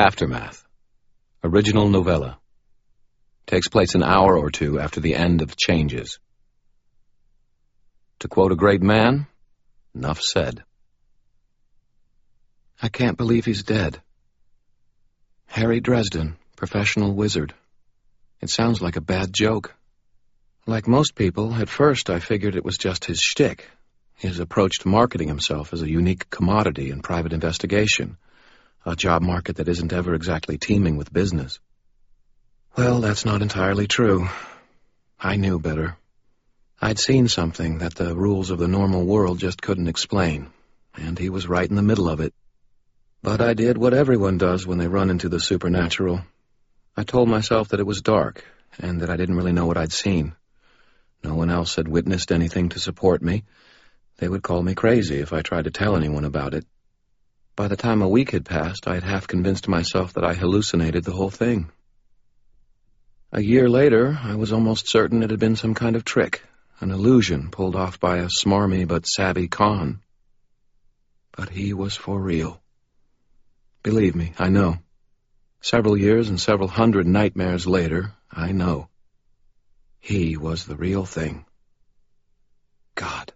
Aftermath. Original novella. Takes place an hour or two after the end of Changes. To quote a great man, enough said. I can't believe he's dead. Harry Dresden, professional wizard. It sounds like a bad joke. Like most people, at first I figured it was just his shtick, his approach to marketing himself as a unique commodity in private investigation, a job market that isn't ever exactly teeming with business. Well, that's not entirely true. I knew better. I'd seen something that the rules of the normal world just couldn't explain, and he was right in the middle of it. But I did what everyone does when they run into the supernatural. I told myself that it was dark, and that I didn't really know what I'd seen. No one else had witnessed anything to support me. They would call me crazy if I tried to tell anyone about it. By the time a week had passed, I had half convinced myself that I hallucinated the whole thing. A year later, I was almost certain it had been some kind of trick, an illusion pulled off by a smarmy but savvy con. But he was for real. Believe me, I know. Several years and several hundred nightmares later, I know. He was the real thing. God,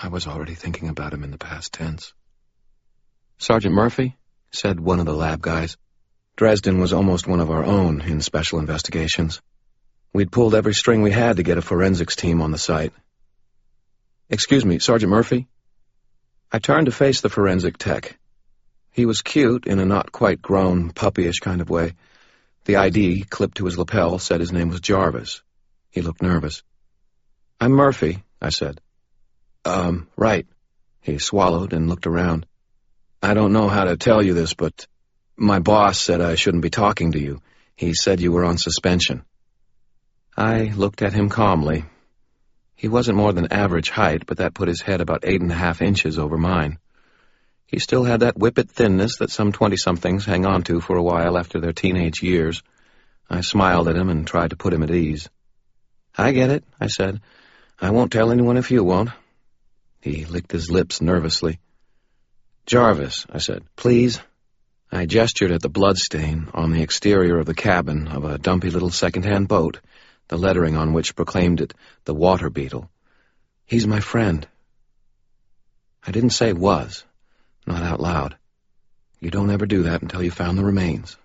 I was already thinking about him in the past tense. Sergeant Murphy, said one of the lab guys. Dresden was almost one of our own in special investigations. We'd pulled every string we had to get a forensics team on the site. Excuse me, Sergeant Murphy? I turned to face the forensic tech. He was cute in a not-quite-grown, puppyish kind of way. The ID, clipped to his lapel, said his name was Jarvis. He looked nervous. I'm Murphy, I said. Right. He swallowed and looked around. I don't know how to tell you this, but my boss said I shouldn't be talking to you. He said you were on suspension. I looked at him calmly. He wasn't more than average height, but that put his head about 8.5 inches over mine. He still had that whippet thinness that some 20-somethings hang on to for a while after their teenage years. I smiled at him and tried to put him at ease. I get it, I said. I won't tell anyone if you won't. He licked his lips nervously. Jarvis, I said, please. I gestured at the bloodstain on the exterior of the cabin of a dumpy little second-hand boat, the lettering on which proclaimed it the Water Beetle. He's my friend. I didn't say was, not out loud. You don't ever do that until you found the remains.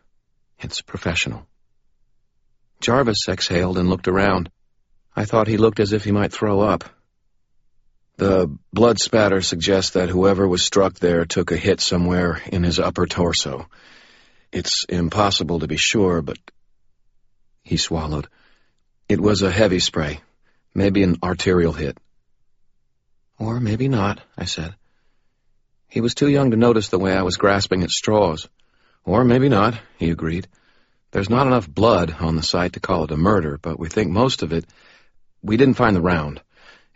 It's professional. Jarvis exhaled and looked around. I thought he looked as if he might throw up. The blood spatter suggests that whoever was struck there took a hit somewhere in his upper torso. It's impossible to be sure, but... He swallowed. It was a heavy spray, maybe an arterial hit. Or maybe not, I said. He was too young to notice the way I was grasping at straws. Or maybe not, he agreed. There's not enough blood on the site to call it a murder, but we think most of it... We didn't find the round.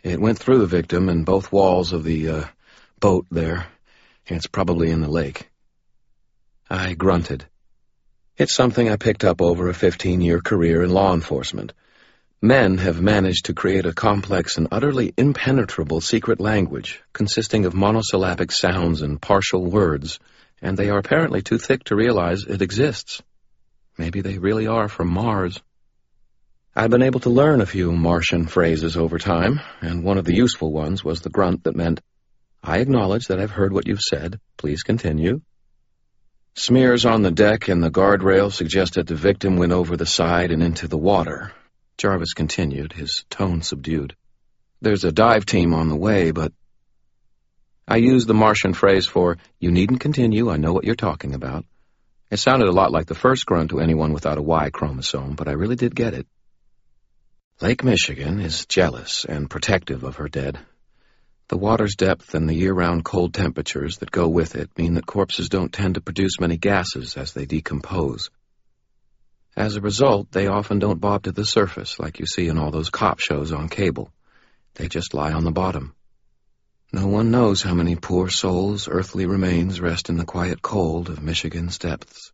It went through the victim and both walls of the, boat there. It's probably in the lake. I grunted. It's something I picked up over a 15-year career in law enforcement. Men have managed to create a complex and utterly impenetrable secret language consisting of monosyllabic sounds and partial words, and they are apparently too thick to realize it exists. Maybe they really are from Mars. I'd been able to learn a few Martian phrases over time, and one of the useful ones was the grunt that meant, I acknowledge that I've heard what you've said. Please continue. Smears on the deck and the guardrail suggest that the victim went over the side and into the water. Jarvis continued, his tone subdued. There's a dive team on the way, but... I used the Martian phrase for, you needn't continue, I know what you're talking about. It sounded a lot like the first grunt to anyone without a Y chromosome, but I really did get it. Lake Michigan is jealous and protective of her dead. The water's depth and the year-round cold temperatures that go with it mean that corpses don't tend to produce many gases as they decompose. As a result, they often don't bob to the surface like you see in all those cop shows on cable. They just lie on the bottom. No one knows how many poor souls' earthly remains rest in the quiet cold of Michigan's depths.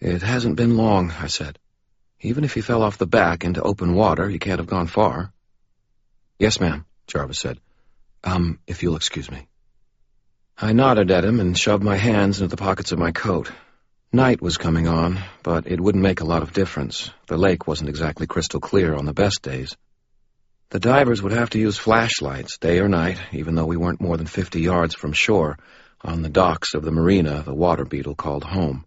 It hasn't been long, I said. Even if he fell off the back into open water, he can't have gone far. Yes, ma'am, Jarvis said. If you'll excuse me. I nodded at him and shoved my hands into the pockets of my coat. Night was coming on, but it wouldn't make a lot of difference. The lake wasn't exactly crystal clear on the best days. The divers would have to use flashlights day or night, even though we weren't more than 50 yards from shore, on the docks of the marina the Water Beetle called home.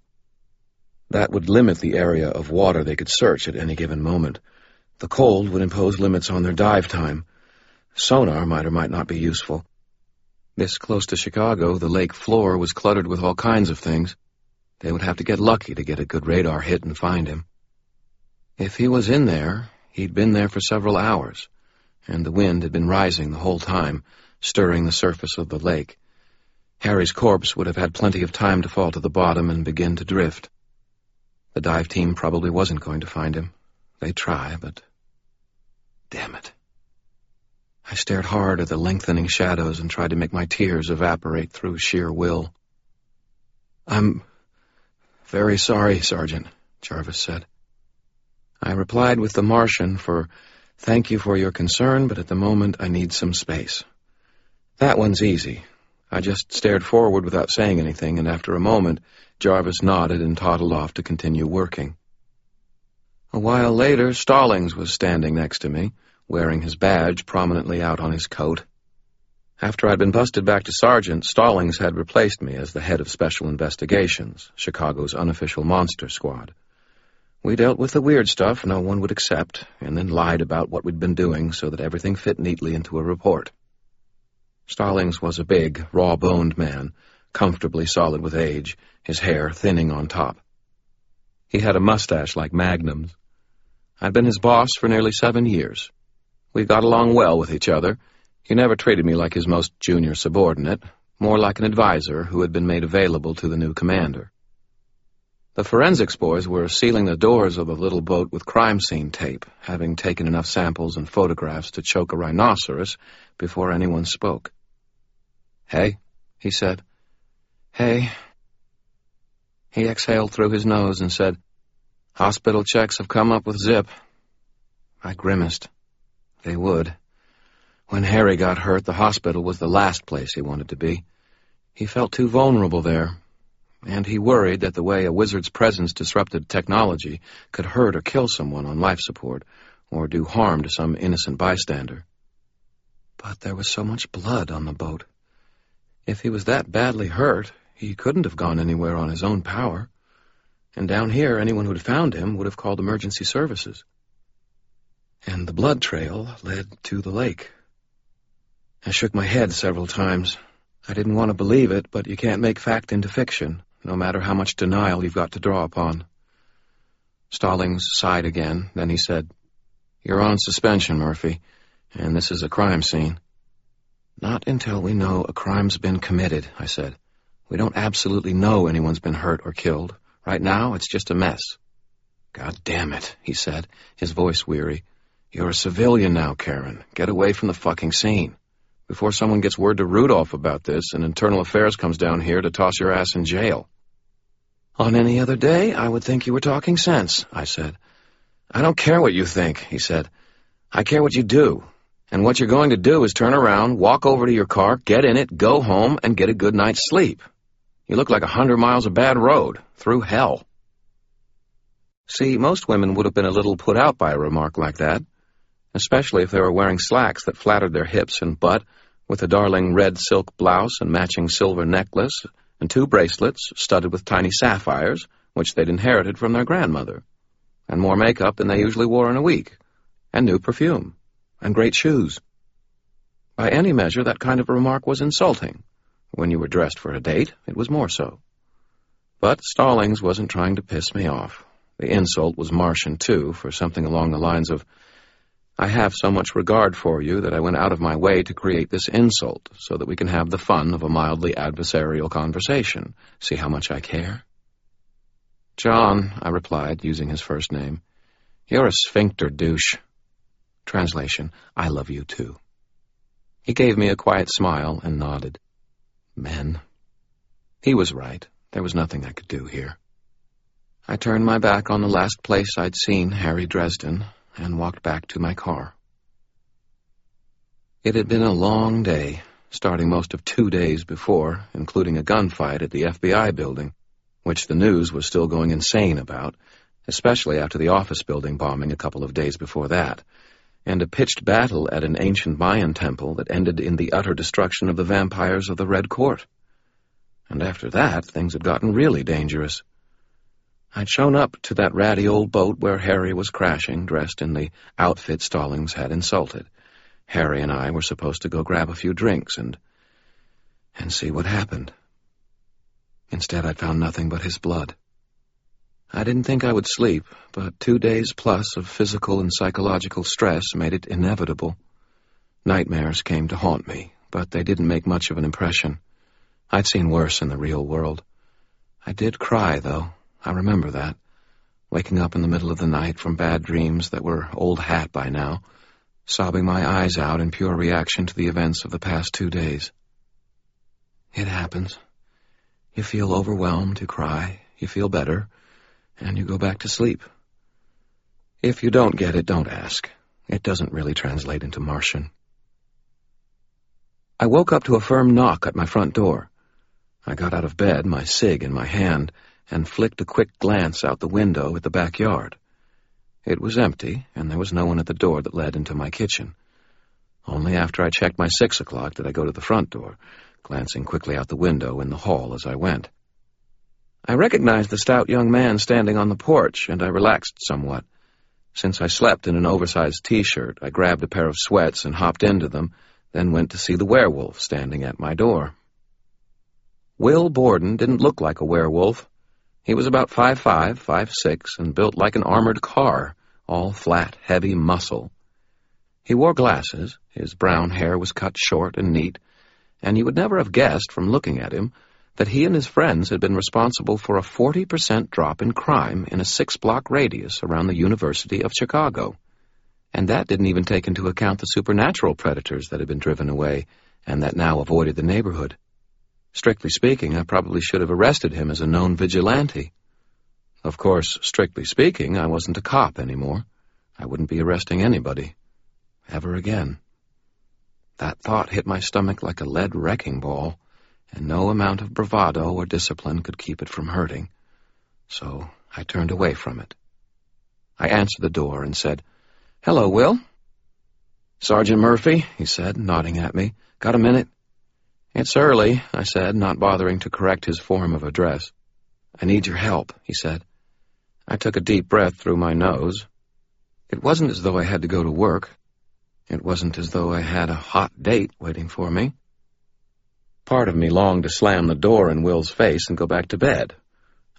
That would limit the area of water they could search at any given moment. The cold would impose limits on their dive time. Sonar might or might not be useful. This close to Chicago, the lake floor was cluttered with all kinds of things. They would have to get lucky to get a good radar hit and find him. If he was in there, he'd been there for several hours, and the wind had been rising the whole time, stirring the surface of the lake. Harry's corpse would have had plenty of time to fall to the bottom and begin to drift. The dive team probably wasn't going to find him. They'd try, but... damn it. I stared hard at the lengthening shadows and tried to make my tears evaporate through sheer will. "I'm very sorry, Sergeant," Jarvis said. I replied with the Martian for, "Thank you for your concern, but at the moment I need some space." That one's easy. I just stared forward without saying anything, and after a moment, Jarvis nodded and toddled off to continue working. A while later, Stallings was standing next to me, wearing his badge prominently out on his coat. After I'd been busted back to Sergeant, Stallings had replaced me as the head of Special Investigations, Chicago's unofficial monster squad. We dealt with the weird stuff no one would accept, and then lied about what we'd been doing so that everything fit neatly into a report. Stallings was a big, raw-boned man, comfortably solid with age, his hair thinning on top. He had a mustache like Magnum's. I'd been his boss for nearly 7 years. We got along well with each other. He never treated me like his most junior subordinate, more like an advisor who had been made available to the new commander. The forensics boys were sealing the doors of the little boat with crime scene tape, having taken enough samples and photographs to choke a rhinoceros before anyone spoke. "Hey," he said. "Hey." He exhaled through his nose and said, "Hospital checks have come up with zip." I grimaced. They would. When Harry got hurt, the hospital was the last place he wanted to be. He felt too vulnerable there, and he worried that the way a wizard's presence disrupted technology could hurt or kill someone on life support or do harm to some innocent bystander. But there was so much blood on the boat. If he was that badly hurt, he couldn't have gone anywhere on his own power. And down here, anyone who'd found him would have called emergency services. And the blood trail led to the lake. I shook my head several times. I didn't want to believe it, but you can't make fact into fiction, no matter how much denial you've got to draw upon. Stallings sighed again, then he said, "You're on suspension, Murphy, and this is a crime scene." "Not until we know a crime's been committed," I said. "We don't absolutely know anyone's been hurt or killed. Right now, it's just a mess." "God damn it," he said, his voice weary. "You're a civilian now, Karen. Get away from the fucking scene. Before someone gets word to Rudolph about this, and Internal Affairs comes down here to toss your ass in jail." "On any other day, I would think you were talking sense," I said. "I don't care what you think," he said. "I care what you do. And what you're going to do is turn around, walk over to your car, get in it, go home, and get a good night's sleep. You look like 100 miles of bad road, through hell." See, most women would have been a little put out by a remark like that, especially if they were wearing slacks that flattered their hips and butt, with a darling red silk blouse and matching silver necklace, and 2 bracelets studded with tiny sapphires, which they'd inherited from their grandmother, and more makeup than they usually wore in a week, and new perfume, and great shoes. By any measure, that kind of remark was insulting. When you were dressed for a date, it was more so. But Stallings wasn't trying to piss me off. The insult was Martian, too, for something along the lines of, "I have so much regard for you that I went out of my way to create this insult so that we can have the fun of a mildly adversarial conversation. See how much I care?" "John," I replied, using his first name, "you're a sphincter douche." Translation, I love you too. He gave me a quiet smile and nodded. Men. He was right. There was nothing I could do here. I turned my back on the last place I'd seen Harry Dresden and walked back to my car. It had been a long day, starting most of 2 days before, including a gunfight at the FBI building, which the news was still going insane about, especially after the office building bombing a couple of days before that, and a pitched battle at an ancient Mayan temple that ended in the utter destruction of the vampires of the Red Court. And after that, things had gotten really dangerous. I'd shown up to that ratty old boat where Harry was crashing, dressed in the outfit Stallings had insulted. Harry and I were supposed to go grab a few drinks and see what happened. Instead, I'd found nothing but his blood. I didn't think I would sleep, but 2 days plus of physical and psychological stress made it inevitable. Nightmares came to haunt me, but they didn't make much of an impression. I'd seen worse in the real world. I did cry, though. I remember that, waking up in the middle of the night from bad dreams that were old hat by now, sobbing my eyes out in pure reaction to the events of the past 2 days. It happens. You feel overwhelmed, you cry, you feel better, and you go back to sleep. If you don't get it, don't ask. It doesn't really translate into Martian. I woke up to a firm knock at my front door. I got out of bed, my Sig in my hand, and flicked a quick glance out the window at the backyard. It was empty, and there was no one at the door that led into my kitchen. Only after I checked my 6 o'clock did I go to the front door, glancing quickly out the window in the hall as I went. I recognized the stout young man standing on the porch, and I relaxed somewhat. Since I slept in an oversized T-shirt, I grabbed a pair of sweats and hopped into them, then went to see the werewolf standing at my door. Will Borden didn't look like a werewolf. He was about 5'5", 5'6", and built like an armored car, all flat, heavy muscle. He wore glasses, his brown hair was cut short and neat, and you would never have guessed from looking at him that he and his friends had been responsible for a 40% drop in crime in a 6-block radius around the University of Chicago. And that didn't even take into account the supernatural predators that had been driven away and that now avoided the neighborhood. Strictly speaking, I probably should have arrested him as a known vigilante. Of course, strictly speaking, I wasn't a cop anymore. I wouldn't be arresting anybody. Ever again. That thought hit my stomach like a lead wrecking ball, and no amount of bravado or discipline could keep it from hurting. So I turned away from it. I answered the door and said, "Hello, Will." "Sergeant Murphy," he said, nodding at me. "Got a minute?" "It's early," I said, not bothering to correct his form of address. "I need your help," he said. I took a deep breath through my nose. It wasn't as though I had to go to work. It wasn't as though I had a hot date waiting for me. Part of me longed to slam the door in Will's face and go back to bed.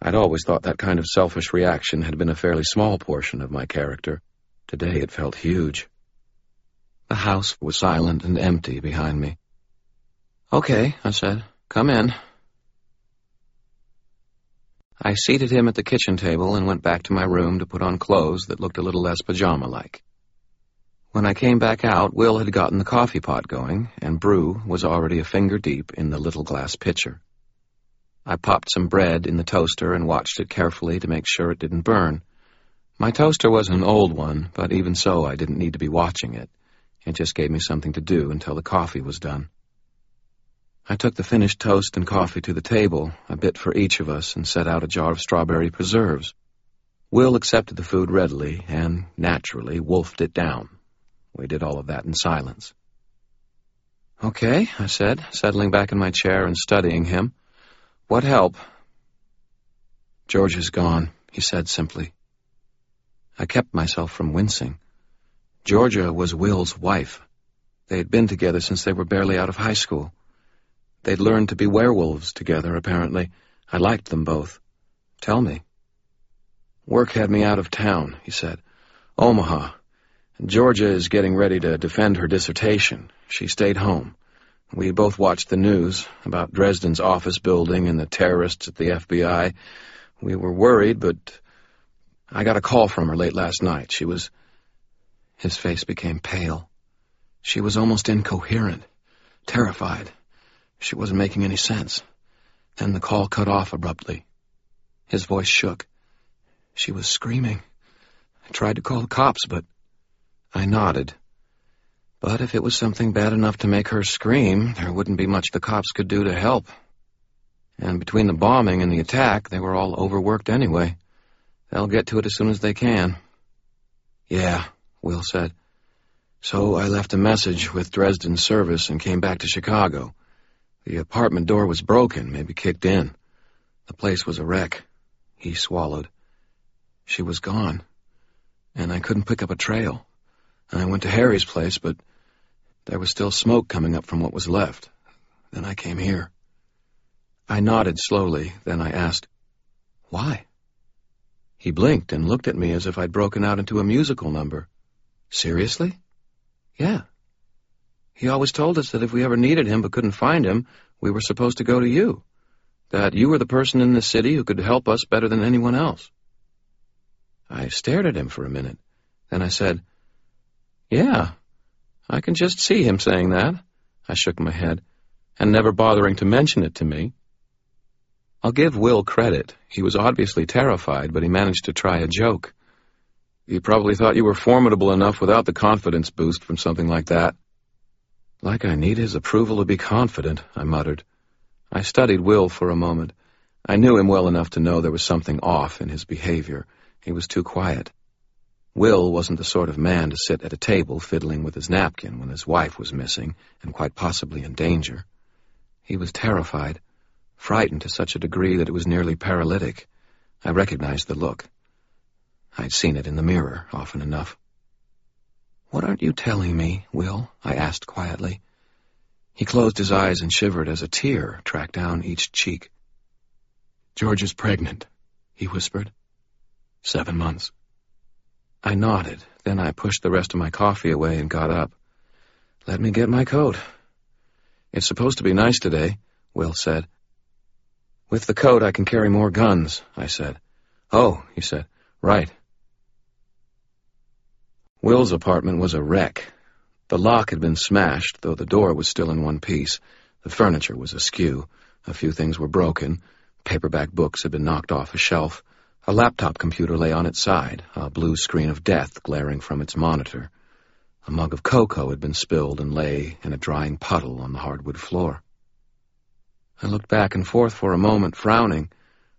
I'd always thought that kind of selfish reaction had been a fairly small portion of my character. Today it felt huge. The house was silent and empty behind me. "Okay," I said. "Come in." I seated him at the kitchen table and went back to my room to put on clothes that looked a little less pajama-like. When I came back out, Will had gotten the coffee pot going, and brew was already a finger deep in the little glass pitcher. I popped some bread in the toaster and watched it carefully to make sure it didn't burn. My toaster was an old one, but even so I didn't need to be watching it. It just gave me something to do until the coffee was done. I took the finished toast and coffee to the table, a bit for each of us, and set out a jar of strawberry preserves. Will accepted the food readily and, naturally, wolfed it down. We did all of that in silence. "Okay," I said, settling back in my chair and studying him. "What help?" "Georgia's gone," he said simply. I kept myself from wincing. Georgia was Will's wife. They had been together since they were barely out of high school. They'd learned to be werewolves together, apparently. I liked them both. "Tell me." "Work had me out of town," he said. "Omaha. Georgia is getting ready to defend her dissertation. She stayed home. We both watched the news about Dresden's office building and the terrorists at the FBI. We were worried, but I got a call from her late last night. She was..." His face became pale. "She was almost incoherent, terrified. She wasn't making any sense." Then the call cut off abruptly. His voice shook. "She was screaming. I tried to call the cops, but..." I nodded. But if it was something bad enough to make her scream, there wouldn't be much the cops could do to help. And between the bombing and the attack, they were all overworked anyway. They'll get to it as soon as they can. Yeah, Will said. So I left a message with Dresden's service and came back to Chicago. The apartment door was broken, maybe kicked in. The place was a wreck. He swallowed. She was gone. And I couldn't pick up a trail. And I went to Harry's place, but there was still smoke coming up from what was left. Then I came here. I nodded slowly, then I asked, "Why?" He blinked and looked at me as if I'd broken out into a musical number. "Seriously?" "Yeah. He always told us that if we ever needed him but couldn't find him, we were supposed to go to you. That you were the person in the city who could help us better than anyone else." I stared at him for a minute. Then I said, "Yeah, I can just see him saying that." I shook my head, and never bothering to mention it to me. I'll give Will credit. He was obviously terrified, but he managed to try a joke. "You probably thought you were formidable enough without the confidence boost from something like that." "Like I need his approval to be confident," I muttered. I studied Will for a moment. I knew him well enough to know there was something off in his behavior. He was too quiet. Will wasn't the sort of man to sit at a table fiddling with his napkin when his wife was missing and quite possibly in danger. He was terrified, frightened to such a degree that it was nearly paralytic. I recognized the look. I'd seen it in the mirror often enough. "What aren't you telling me, Will?" I asked quietly. He closed his eyes and shivered as a tear tracked down each cheek. "George is pregnant," he whispered. 7 months. I nodded, then I pushed the rest of my coffee away and got up. "Let me get my coat." "It's supposed to be nice today," Will said. "With the coat I can carry more guns," I said. "Oh," he said, "right." Will's apartment was a wreck. The lock had been smashed, though the door was still in one piece. The furniture was askew. A few things were broken. Paperback books had been knocked off a shelf. A laptop computer lay on its side, a blue screen of death glaring from its monitor. A mug of cocoa had been spilled and lay in a drying puddle on the hardwood floor. I looked back and forth for a moment, frowning.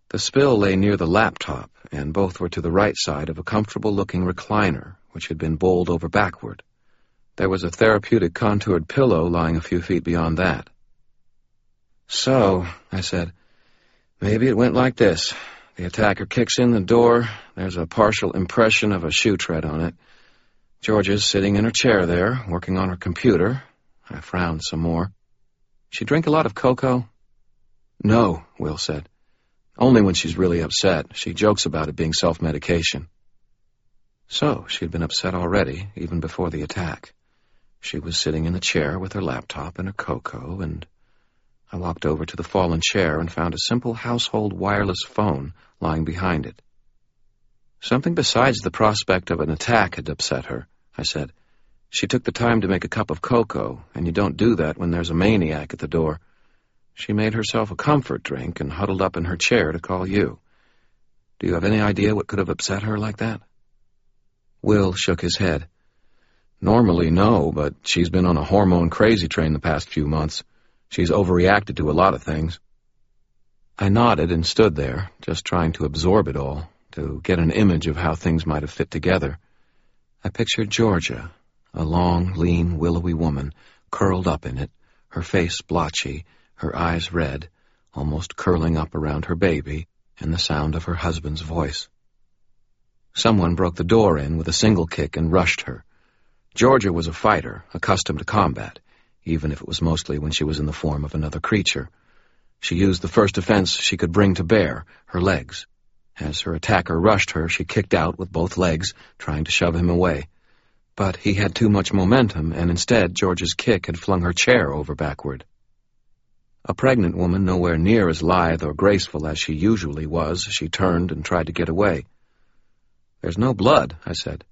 The spill lay near the laptop, and both were to the right side of a comfortable-looking recliner, which had been bowled over backward. There was a therapeutic contoured pillow lying a few feet beyond that. "So," I said, "maybe it went like this. The attacker kicks in the door. There's a partial impression of a shoe tread on it. Georgia's sitting in her chair there, working on her computer." I frowned some more. "She drink a lot of cocoa?" "No," Will said. "Only when she's really upset. She jokes about it being self-medication." So she'd been upset already, even before the attack. She was sitting in the chair with her laptop and her cocoa, and I walked over to the fallen chair and found a simple household wireless phone lying behind it. "Something besides the prospect of an attack had upset her," I said. "She took the time to make a cup of cocoa, and you don't do that when there's a maniac at the door. She made herself a comfort drink and huddled up in her chair to call you. Do you have any idea what could have upset her like that?" Will shook his head. "Normally, no, but she's been on a hormone crazy train the past few months. She's overreacted to a lot of things." I nodded and stood there, just trying to absorb it all, to get an image of how things might have fit together. I pictured Georgia, a long, lean, willowy woman, curled up in it, her face blotchy, her eyes red, almost curling up around her baby, and the sound of her husband's voice. Someone broke the door in with a single kick and rushed her. Georgia was a fighter, accustomed to combat, even if it was mostly when she was in the form of another creature. She used the first defense she could bring to bear, her legs. As her attacker rushed her, she kicked out with both legs, trying to shove him away. But he had too much momentum, and instead George's kick had flung her chair over backward. A pregnant woman, nowhere near as lithe or graceful as she usually was, she turned and tried to get away. "There's no blood," I said.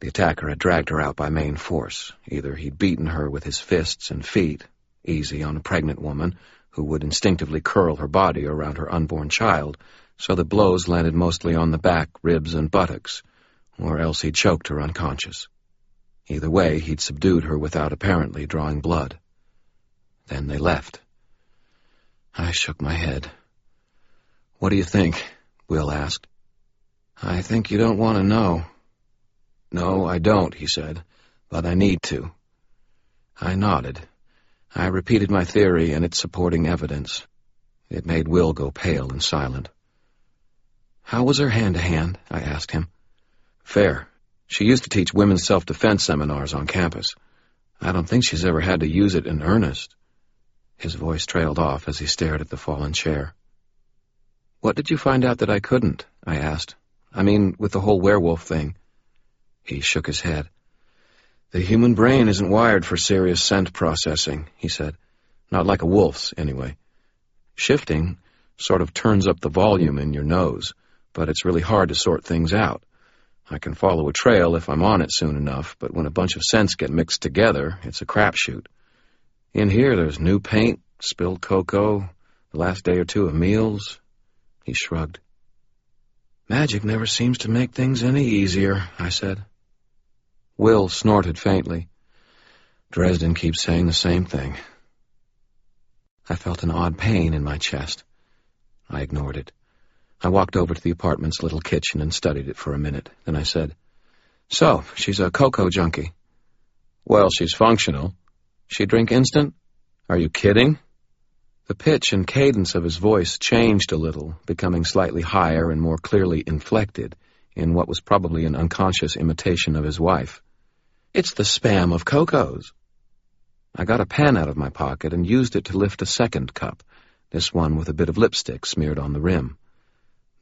The attacker had dragged her out by main force. Either he'd beaten her with his fists and feet, easy on a pregnant woman, who would instinctively curl her body around her unborn child, so the blows landed mostly on the back, ribs, and buttocks, or else he'd choked her unconscious. Either way, he'd subdued her without apparently drawing blood. Then they left. I shook my head. "What do you think?" Will asked. "I think you don't want to know." "No, I don't," he said, "but I need to." I nodded. I repeated my theory and its supporting evidence. It made Will go pale and silent. "How was her hand-to-hand?" I asked him. "Fair. She used to teach women's self-defense seminars on campus. I don't think she's ever had to use it in earnest." His voice trailed off as he stared at the fallen chair. "What did you find out that I couldn't?" I asked. "I mean, with the whole werewolf thing." He shook his head. "The human brain isn't wired for serious scent processing," he said. "Not like a wolf's, anyway. Shifting sort of turns up the volume in your nose, but it's really hard to sort things out. I can follow a trail if I'm on it soon enough, but when a bunch of scents get mixed together, it's a crapshoot. In here there's new paint, spilled cocoa, the last day or two of meals." He shrugged. "Magic never seems to make things any easier," I said. Will snorted faintly. "Dresden keeps saying the same thing." I felt an odd pain in my chest. I ignored it. I walked over to the apartment's little kitchen and studied it for a minute. Then I said, "So, she's a cocoa junkie." "Well, she's functional. She drink instant? Are you kidding?" The pitch and cadence of his voice changed a little, becoming slightly higher and more clearly inflected in what was probably an unconscious imitation of his wife. "It's the spam of cocos." I got a pan out of my pocket and used it to lift a second cup, this one with a bit of lipstick smeared on the rim.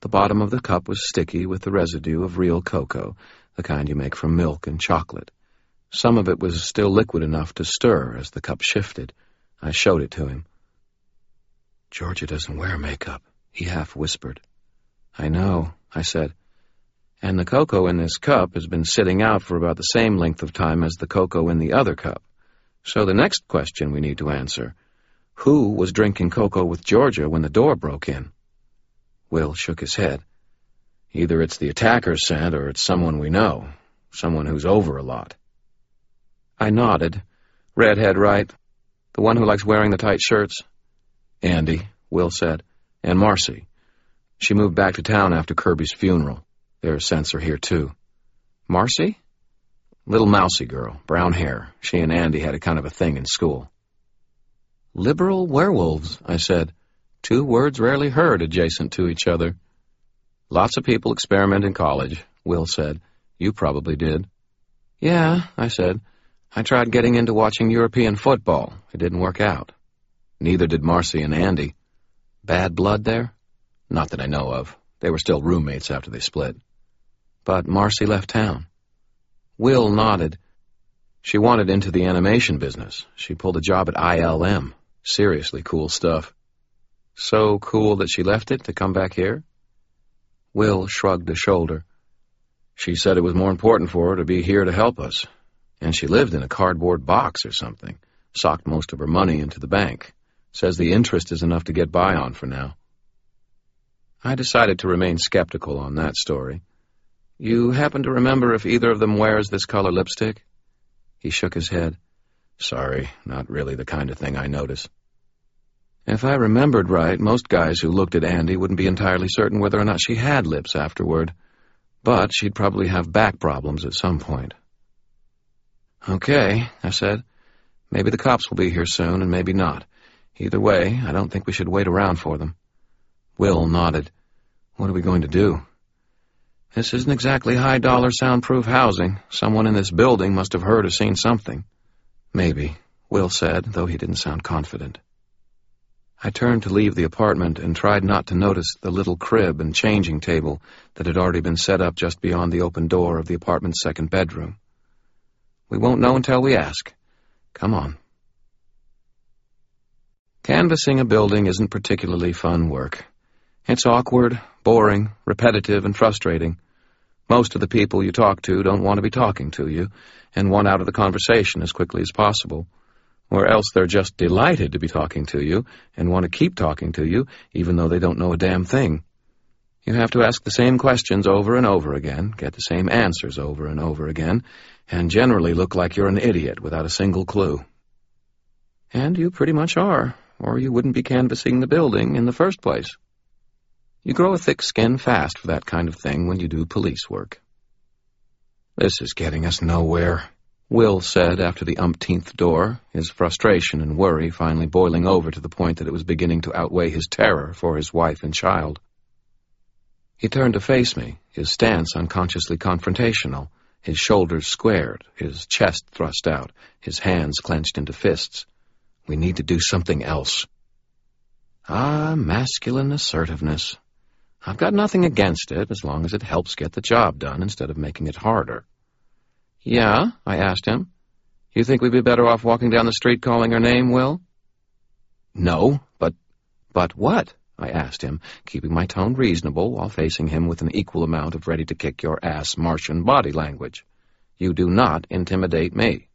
The bottom of the cup was sticky with the residue of real cocoa, the kind you make from milk and chocolate. Some of it was still liquid enough to stir as the cup shifted. I showed it to him. "Georgia doesn't wear makeup," he half whispered. "I know," I said. "And the cocoa in this cup has been sitting out for about the same length of time as the cocoa in the other cup. So the next question we need to answer, who was drinking cocoa with Georgia when the door broke in?" Will shook his head. "Either it's the attacker's scent or it's someone we know, someone who's over a lot." I nodded. "Redhead, right? The one who likes wearing the tight shirts?" "Andy," Will said, "and Marcy. She moved back to town after Kirby's funeral. Their scents are here, too." "Marcy?" "Little mousy girl, brown hair. She and Andy had a kind of a thing in school." "Liberal werewolves," I said. "Two words rarely heard adjacent to each other." "Lots of people experiment in college," Will said. "You probably did." "Yeah," I said. "I tried getting into watching European football. It didn't work out." "Neither did Marcy and Andy." "Bad blood there?" "Not that I know of. They were still roommates after they split." "But Marcy left town." Will nodded. "She wanted into the animation business. She pulled a job at ILM. Seriously cool stuff." "So cool that she left it to come back here?" Will shrugged a shoulder. "She said it was more important for her to be here to help us. And she lived in a cardboard box or something. Socked most of her money into the bank. Says the interest is enough to get by on for now." I decided to remain skeptical on that story. "You happen to remember if either of them wears this color lipstick?" He shook his head. "Sorry, not really the kind of thing I notice." If I remembered right, most guys who looked at Andy wouldn't be entirely certain whether or not she had lips afterward. But she'd probably have back problems at some point. "Okay," I said. "Maybe the cops will be here soon and maybe not. Either way, I don't think we should wait around for them." Will nodded. "What are we going to do? This isn't exactly high-dollar soundproof housing. Someone in this building must have heard or seen something." "Maybe," Will said, though he didn't sound confident. I turned to leave the apartment and tried not to notice the little crib and changing table that had already been set up just beyond the open door of the apartment's second bedroom. "We won't know until we ask. Come on." Canvassing a building isn't particularly fun work. It's awkward, boring, repetitive, and frustrating. Most of the people you talk to don't want to be talking to you and want out of the conversation as quickly as possible, or else they're just delighted to be talking to you and want to keep talking to you even though they don't know a damn thing. You have to ask the same questions over and over again, get the same answers over and over again, and generally look like you're an idiot without a single clue. And you pretty much are, or you wouldn't be canvassing the building in the first place. You grow a thick skin fast for that kind of thing when you do police work. This is getting us nowhere, Will said after the umpteenth door, his frustration and worry finally boiling over to the point that it was beginning to outweigh his terror for his wife and child. He turned to face me, his stance unconsciously confrontational, his shoulders squared, his chest thrust out, his hands clenched into fists. We need to do something else. Ah, masculine assertiveness. I've got nothing against it as long as it helps get the job done instead of making it harder. Yeah, I asked him. You think we'd be better off walking down the street calling her name, Will? No, but what? I asked him, keeping my tone reasonable while facing him with an equal amount of ready-to-kick-your-ass Martian body language. You do not intimidate me.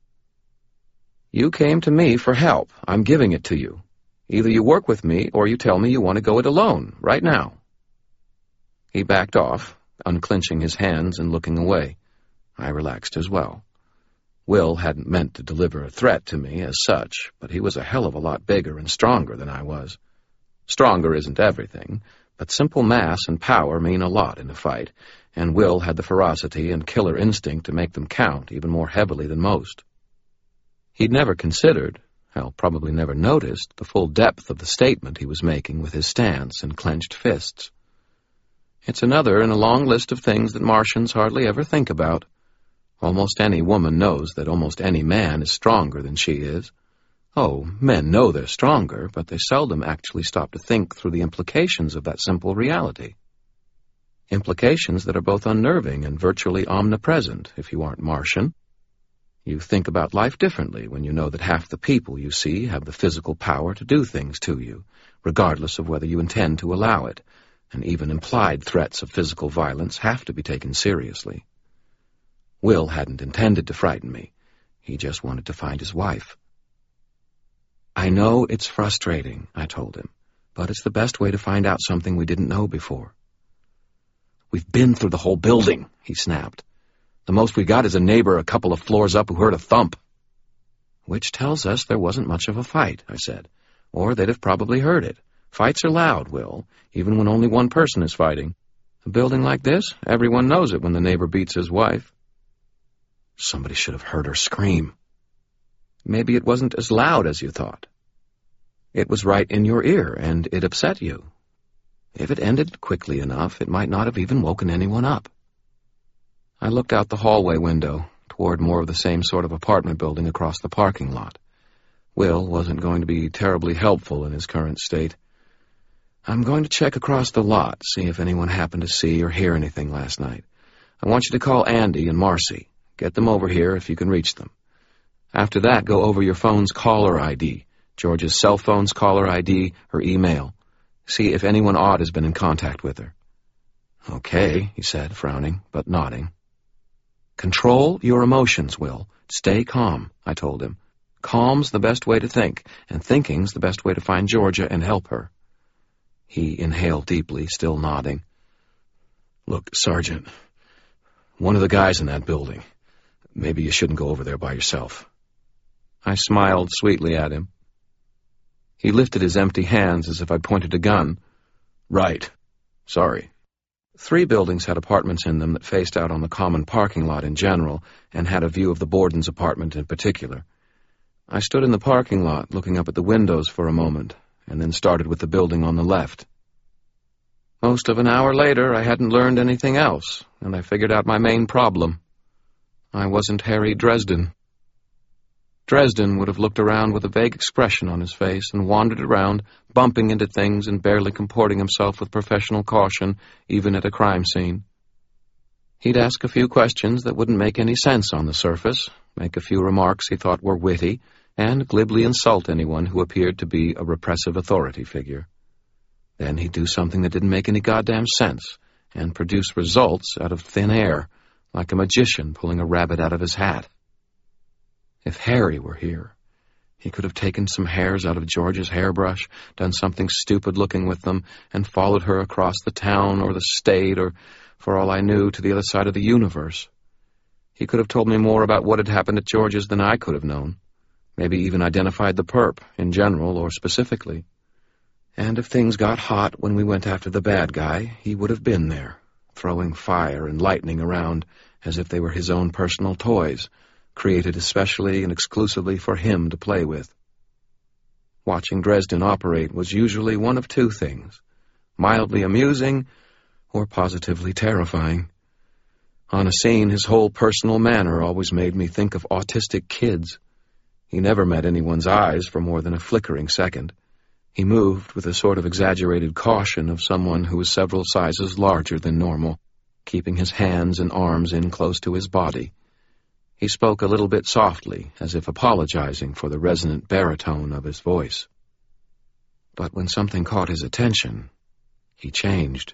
You came to me for help. I'm giving it to you. Either you work with me or you tell me you want to go it alone, right now. He backed off, unclenching his hands and looking away. I relaxed as well. Will hadn't meant to deliver a threat to me as such, but he was a hell of a lot bigger and stronger than I was. Stronger isn't everything, but simple mass and power mean a lot in a fight, and Will had the ferocity and killer instinct to make them count even more heavily than most. He'd never considered, hell, probably never noticed, the full depth of the statement he was making with his stance and clenched fists. It's another in a long list of things that Martians hardly ever think about. Almost any woman knows that almost any man is stronger than she is. Oh, men know they're stronger, but they seldom actually stop to think through the implications of that simple reality. Implications that are both unnerving and virtually omnipresent if you aren't Martian. You think about life differently when you know that half the people you see have the physical power to do things to you, regardless of whether you intend to allow it, and even implied threats of physical violence have to be taken seriously. Will hadn't intended to frighten me. He just wanted to find his wife. I know it's frustrating, I told him, but it's the best way to find out something we didn't know before. We've been through the whole building, he snapped. The most we got is a neighbor a couple of floors up who heard a thump. Which tells us there wasn't much of a fight, I said, or they'd have probably heard it. Fights are loud, Will, even when only one person is fighting. A building like this, everyone knows it when the neighbor beats his wife. Somebody should have heard her scream. Maybe it wasn't as loud as you thought. It was right in your ear, and it upset you. If it ended quickly enough, it might not have even woken anyone up. I looked out the hallway window, toward more of the same sort of apartment building across the parking lot. Will wasn't going to be terribly helpful in his current state. I'm going to check across the lot, see if anyone happened to see or hear anything last night. I want you to call Andy and Marcy. Get them over here if you can reach them. After that, go over your phone's caller ID, Georgia's cell phone's caller ID, her email. See if anyone odd has been in contact with her. Okay, he said, frowning, but nodding. Control your emotions, Will. Stay calm, I told him. Calm's the best way to think, and thinking's the best way to find Georgia and help her. He inhaled deeply, still nodding. Look, Sergeant, one of the guys in that building. Maybe you shouldn't go over there by yourself. I smiled sweetly at him. He lifted his empty hands as if I'd pointed a gun. Right. Sorry. 3 buildings had apartments in them that faced out on the common parking lot in general and had a view of the Borden's apartment in particular. I stood in the parking lot looking up at the windows for a moment and then started with the building on the left. Most of an hour later, I hadn't learned anything else, and I figured out my main problem. I wasn't Harry Dresden. Dresden would have looked around with a vague expression on his face and wandered around, bumping into things and barely comporting himself with professional caution, even at a crime scene. He'd ask a few questions that wouldn't make any sense on the surface, make a few remarks he thought were witty, and glibly insult anyone who appeared to be a repressive authority figure. Then he'd do something that didn't make any goddamn sense, and produce results out of thin air, like a magician pulling a rabbit out of his hat. If Harry were here, he could have taken some hairs out of George's hairbrush, done something stupid-looking with them, and followed her across the town or the state or, for all I knew, to the other side of the universe. He could have told me more about what had happened at George's than I could have known. maybe even identified the perp in general or specifically. And if things got hot when we went after the bad guy, he would have been there, throwing fire and lightning around as if they were his own personal toys, created especially and exclusively for him to play with. Watching Dresden operate was usually one of two things, mildly amusing or positively terrifying. On a scene, his whole personal manner always made me think of autistic kids. He never met anyone's eyes for more than a flickering second. He moved with a sort of exaggerated caution of someone who was several sizes larger than normal, keeping his hands and arms in close to his body. He spoke a little bit softly, as if apologizing for the resonant baritone of his voice. But when something caught his attention, he changed.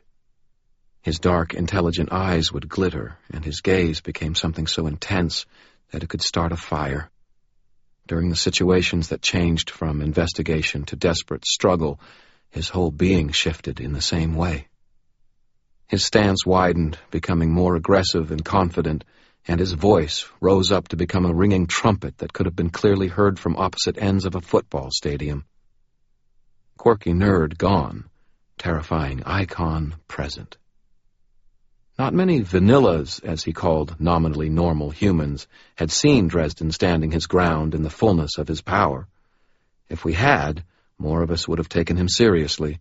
His dark, intelligent eyes would glitter, and his gaze became something so intense that it could start a fire. During the situations that changed from investigation to desperate struggle, his whole being shifted in the same way. His stance widened, becoming more aggressive and confident, and his voice rose up to become a ringing trumpet that could have been clearly heard from opposite ends of a football stadium. Quirky nerd gone, terrifying icon present. Not many vanillas, as he called nominally normal humans, had seen Dresden standing his ground in the fullness of his power. If we had, more of us would have taken him seriously,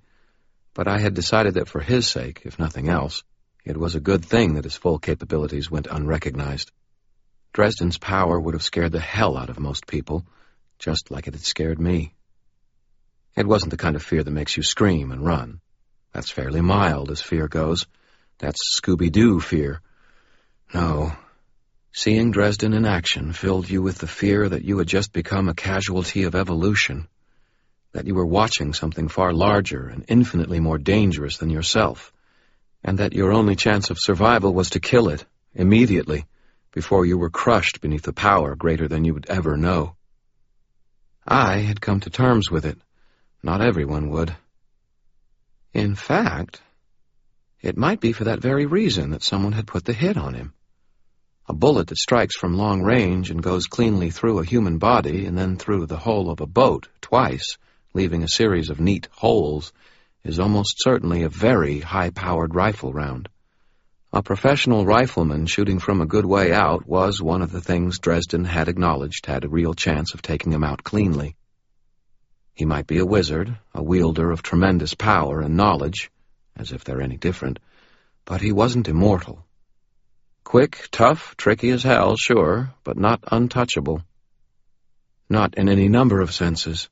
but I had decided that for his sake, if nothing else, it was a good thing that his full capabilities went unrecognized. Dresden's power would have scared the hell out of most people, just like it had scared me. It wasn't the kind of fear that makes you scream and run. That's fairly mild as fear goes. That's Scooby-Doo fear. No. Seeing Dresden in action filled you with the fear that you had just become a casualty of evolution, that you were watching something far larger and infinitely more dangerous than yourself, and that your only chance of survival was to kill it, immediately, before you were crushed beneath a power greater than you would ever know. I had come to terms with it. Not everyone would. In fact, it might be for that very reason that someone had put the hit on him. A bullet that strikes from long range and goes cleanly through a human body and then through the hull of a boat twice, leaving a series of neat holes, is almost certainly a very high-powered rifle round. A professional rifleman shooting from a good way out was one of the things Dresden had acknowledged had a real chance of taking him out cleanly. He might be a wizard, a wielder of tremendous power and knowledge, as if they're any different, but he wasn't immortal. Quick, tough, tricky as hell, sure, but not untouchable. Not in any number of senses.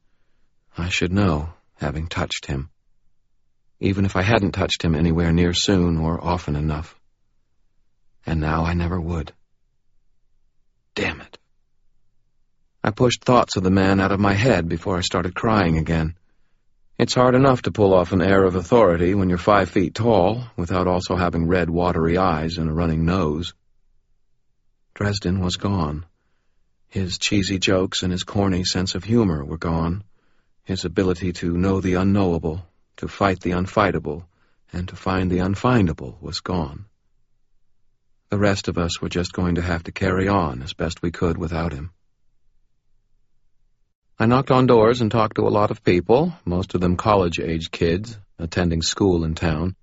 I should know, having touched him. Even if I hadn't touched him anywhere near soon or often enough. And now I never would. Damn it. I pushed thoughts of the man out of my head before I started crying again. It's hard enough to pull off an air of authority when you're 5 feet tall without also having red, watery eyes and a running nose. Dresden was gone. His cheesy jokes and his corny sense of humor were gone. His ability to know the unknowable, to fight the unfightable, and to find the unfindable was gone. The rest of us were just going to have to carry on as best we could without him. I knocked on doors and talked to a lot of people, most of them college-age kids, attending school in town.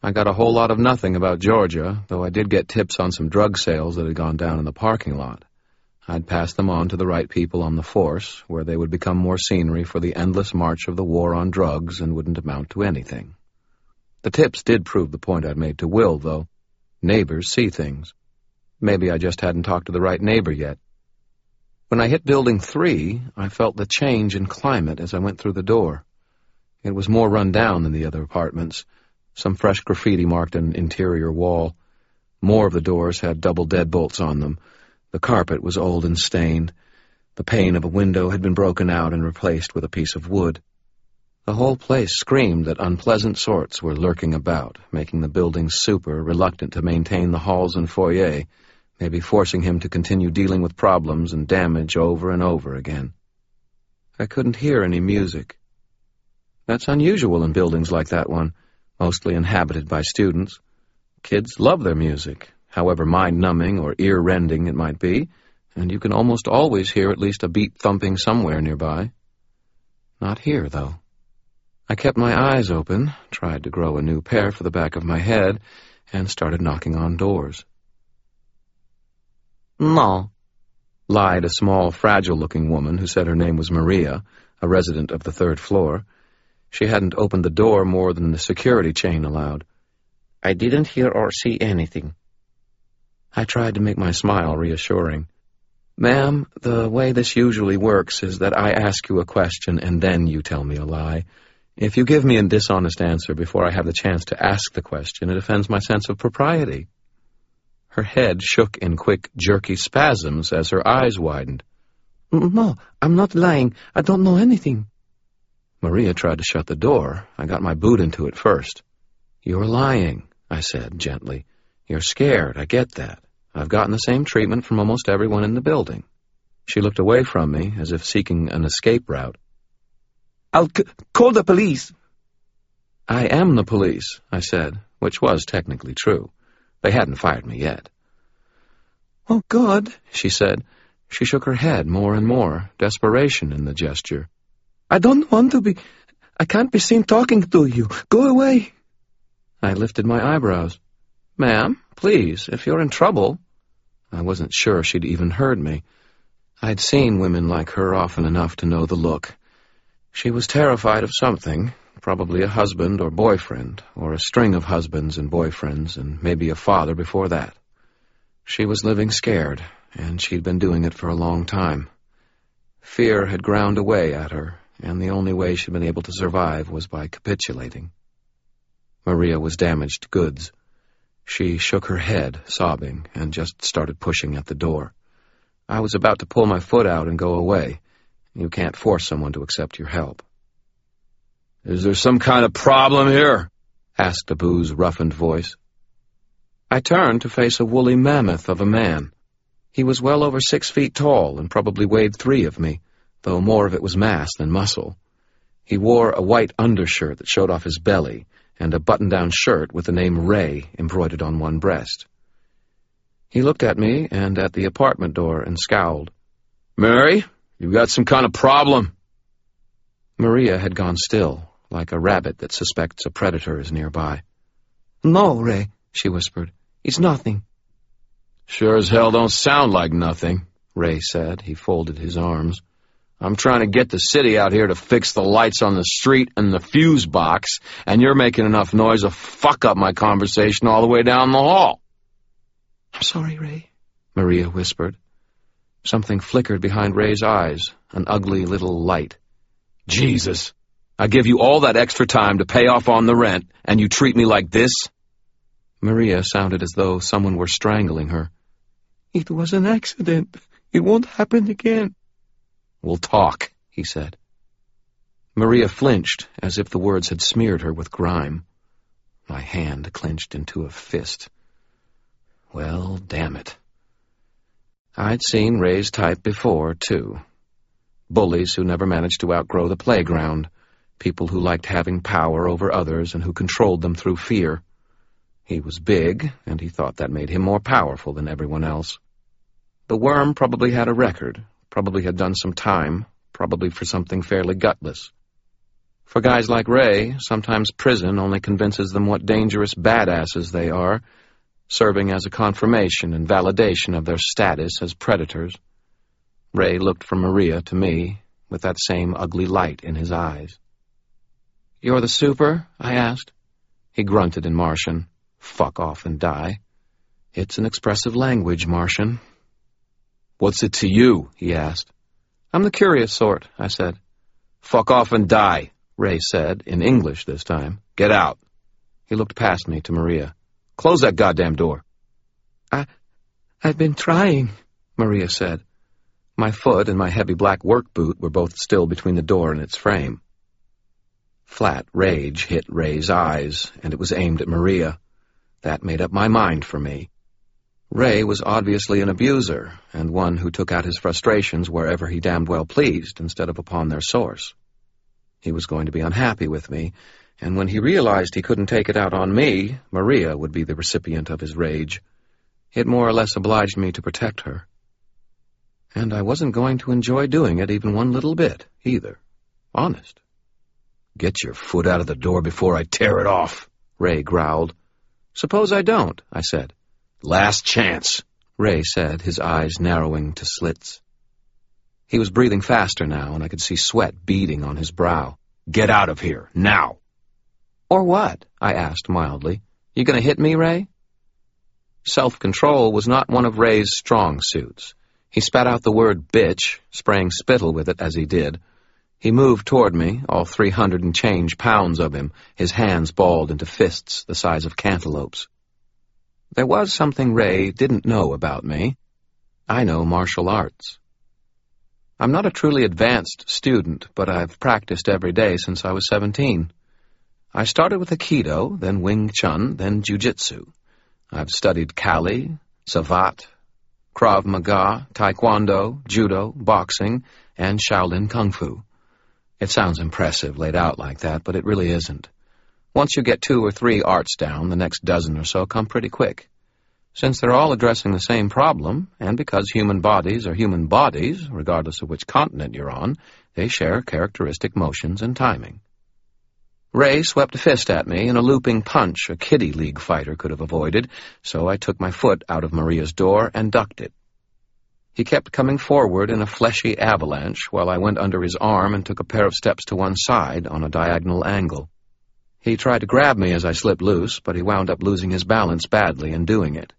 I got a whole lot of nothing about Georgia, though I did get tips on some drug sales that had gone down in the parking lot. I'd pass them on to the right people on the force, where they would become more scenery for the endless march of the war on drugs and wouldn't amount to anything. The tips did prove the point I'd made to Will, though. Neighbors see things. Maybe I just hadn't talked to the right neighbor yet. When I hit Building 3, I felt the change in climate as I went through the door. It was more run down than the other apartments. Some fresh graffiti marked an interior wall. More of the doors had double deadbolts on them. The carpet was old and stained. The pane of a window had been broken out and replaced with a piece of wood. The whole place screamed that unpleasant sorts were lurking about, making the building super reluctant to maintain the halls and foyer, maybe forcing him to continue dealing with problems and damage over and over again. I couldn't hear any music. That's unusual in buildings like that one, mostly inhabited by students. Kids love their music, however mind-numbing or ear-rending it might be, and you can almost always hear at least a beat thumping somewhere nearby. Not here, though. I kept my eyes open, tried to grow a new pair for the back of my head, and started knocking on doors. "No," lied a small, fragile-looking woman who said her name was Maria, a resident of the third floor. She hadn't opened the door more than the security chain allowed. "I didn't hear or see anything." I tried to make my smile reassuring. "Ma'am, the way this usually works is that I ask you a question and then you tell me a lie. If you give me a dishonest answer before I have the chance to ask the question, it offends my sense of propriety." Her head shook in quick, jerky spasms as her eyes widened. "No, I'm not lying. I don't know anything." Maria tried to shut the door. I got my boot into it first. "You're lying," I said gently. "You're scared. I get that. I've gotten the same treatment from almost everyone in the building." She looked away from me as if seeking an escape route. "I'll call the police." "I am the police," I said, which was technically true. They hadn't fired me yet. "Oh, God," she said. She shook her head more and more, desperation in the gesture. "I don't want to be... I can't be seen talking to you. Go away." I lifted my eyebrows. "Ma'am, please, if you're in trouble..." I wasn't sure she'd even heard me. I'd seen women like her often enough to know the look. She was terrified of something, probably a husband or boyfriend, or a string of husbands and boyfriends, and maybe a father before that. She was living scared, and she'd been doing it for a long time. Fear had ground away at her, and the only way she'd been able to survive was by capitulating. Maria was damaged goods. She shook her head, sobbing, and just started pushing at the door. I was about to pull my foot out and go away. You can't force someone to accept your help. "Is there some kind of problem here?" asked Abu's roughened voice. I turned to face a woolly mammoth of a man. He was well over 6 feet tall and probably weighed 3 of me, though more of it was mass than muscle. He wore a white undershirt that showed off his belly, and a button-down shirt with the name Ray embroidered on one breast. He looked at me and at the apartment door and scowled. "Mary, you've got some kind of problem." Maria had gone still, like a rabbit that suspects a predator is nearby. "No, Ray," she whispered. "It's nothing." "Sure as hell don't sound like nothing," Ray said. He folded his arms. "I'm trying to get the city out here to fix the lights on the street and the fuse box, and you're making enough noise to fuck up my conversation all the way down the hall." "I'm sorry, Ray," Maria whispered. Something flickered behind Ray's eyes, an ugly little light. "Jesus! I give you all that extra time to pay off on the rent, and you treat me like this?" Maria sounded as though someone were strangling her. "It was an accident. It won't happen again." "We'll talk," he said. Maria flinched, as if the words had smeared her with grime. My hand clenched into a fist. Well, damn it. I'd seen Ray's type before, too. Bullies who never managed to outgrow the playground, people who liked having power over others and who controlled them through fear. He was big, and he thought that made him more powerful than everyone else. The worm probably had a record. Probably had done some time, probably for something fairly gutless. For guys like Ray, sometimes prison only convinces them what dangerous badasses they are, serving as a confirmation and validation of their status as predators. Ray looked from Maria to me with that same ugly light in his eyes. "You're the super?" I asked. He grunted in Martian. "Fuck off and die." It's an expressive language, Martian. "What's it to you?" he asked. "I'm the curious sort," I said. "Fuck off and die," Ray said, in English this time. "Get out." He looked past me to Maria. "Close that goddamn door." I've been trying," Maria said. My foot and my heavy black work boot were both still between the door and its frame. Flat rage hit Ray's eyes, and it was aimed at Maria. That made up my mind for me. Ray was obviously an abuser, and one who took out his frustrations wherever he damned well pleased instead of upon their source. He was going to be unhappy with me, and when he realized he couldn't take it out on me, Maria would be the recipient of his rage. It more or less obliged me to protect her. And I wasn't going to enjoy doing it even one little bit, either. Honest. Get your foot out of the door before I tear it off, Ray growled. Suppose I don't, I said. Last chance, Ray said, his eyes narrowing to slits. He was breathing faster now, and I could see sweat beading on his brow. Get out of here, now! Or what? I asked mildly. You gonna hit me, Ray? Self-control was not one of Ray's strong suits. He spat out the word bitch, spraying spittle with it as he did. He moved toward me, all 300 and change pounds of him, his hands balled into fists the size of cantaloupes. There was something Ray didn't know about me. I know martial arts. I'm not a truly advanced student, but I've practiced every day since I was 17. I started with Aikido, then Wing Chun, then Jiu-Jitsu. I've studied Kali, Savat, Krav Maga, Taekwondo, Judo, boxing, and Shaolin Kung Fu. It sounds impressive laid out like that, but it really isn't. Once you get 2 or 3 arts down, the next dozen or so come pretty quick. Since they're all addressing the same problem, and because human bodies are human bodies, regardless of which continent you're on, they share characteristic motions and timing. Ray swept a fist at me in a looping punch a kiddie league fighter could have avoided, so I took my foot out of Maria's door and ducked it. He kept coming forward in a fleshy avalanche while I went under his arm and took a pair of steps to one side on a diagonal angle. He tried to grab me as I slipped loose, but he wound up losing his balance badly in doing it.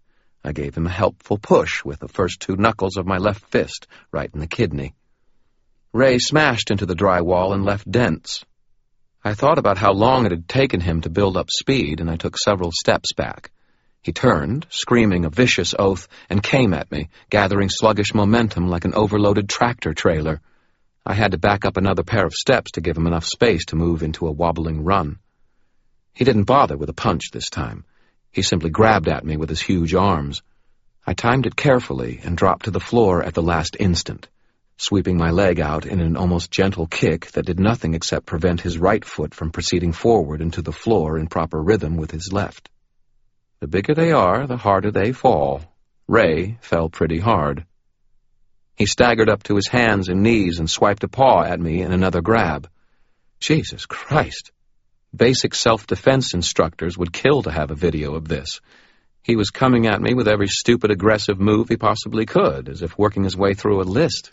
I gave him a helpful push with the first 2 knuckles of my left fist, right in the kidney. Ray smashed into the drywall and left dents. I thought about how long it had taken him to build up speed, and I took several steps back. He turned, screaming a vicious oath, and came at me, gathering sluggish momentum like an overloaded tractor trailer. I had to back up another pair of steps to give him enough space to move into a wobbling run. He didn't bother with a punch this time. He simply grabbed at me with his huge arms. I timed it carefully and dropped to the floor at the last instant, sweeping my leg out in an almost gentle kick that did nothing except prevent his right foot from proceeding forward into the floor in proper rhythm with his left. The bigger they are, the harder they fall. Ray fell pretty hard. He staggered up to his hands and knees and swiped a paw at me in another grab. Jesus Christ! Basic self-defense instructors would kill to have a video of this. He was coming at me with every stupid aggressive move he possibly could, as if working his way through a list.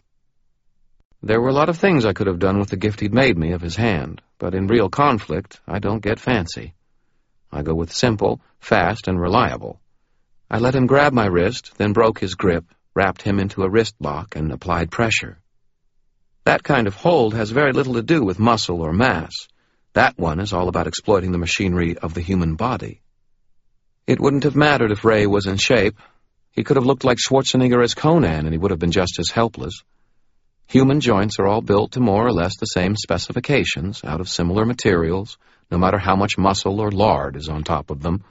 There were a lot of things I could have done with the gift he'd made me of his hand, but in real conflict, I don't get fancy. I go with simple, fast, and reliable. I let him grab my wrist, then broke his grip, wrapped him into a wrist lock, and applied pressure. That kind of hold has very little to do with muscle or mass. That one is all about exploiting the machinery of the human body. It wouldn't have mattered if Ray was in shape. He could have looked like Schwarzenegger as Conan, and he would have been just as helpless. Human joints are all built to more or less the same specifications, out of similar materials, no matter how much muscle or lard is on top of them.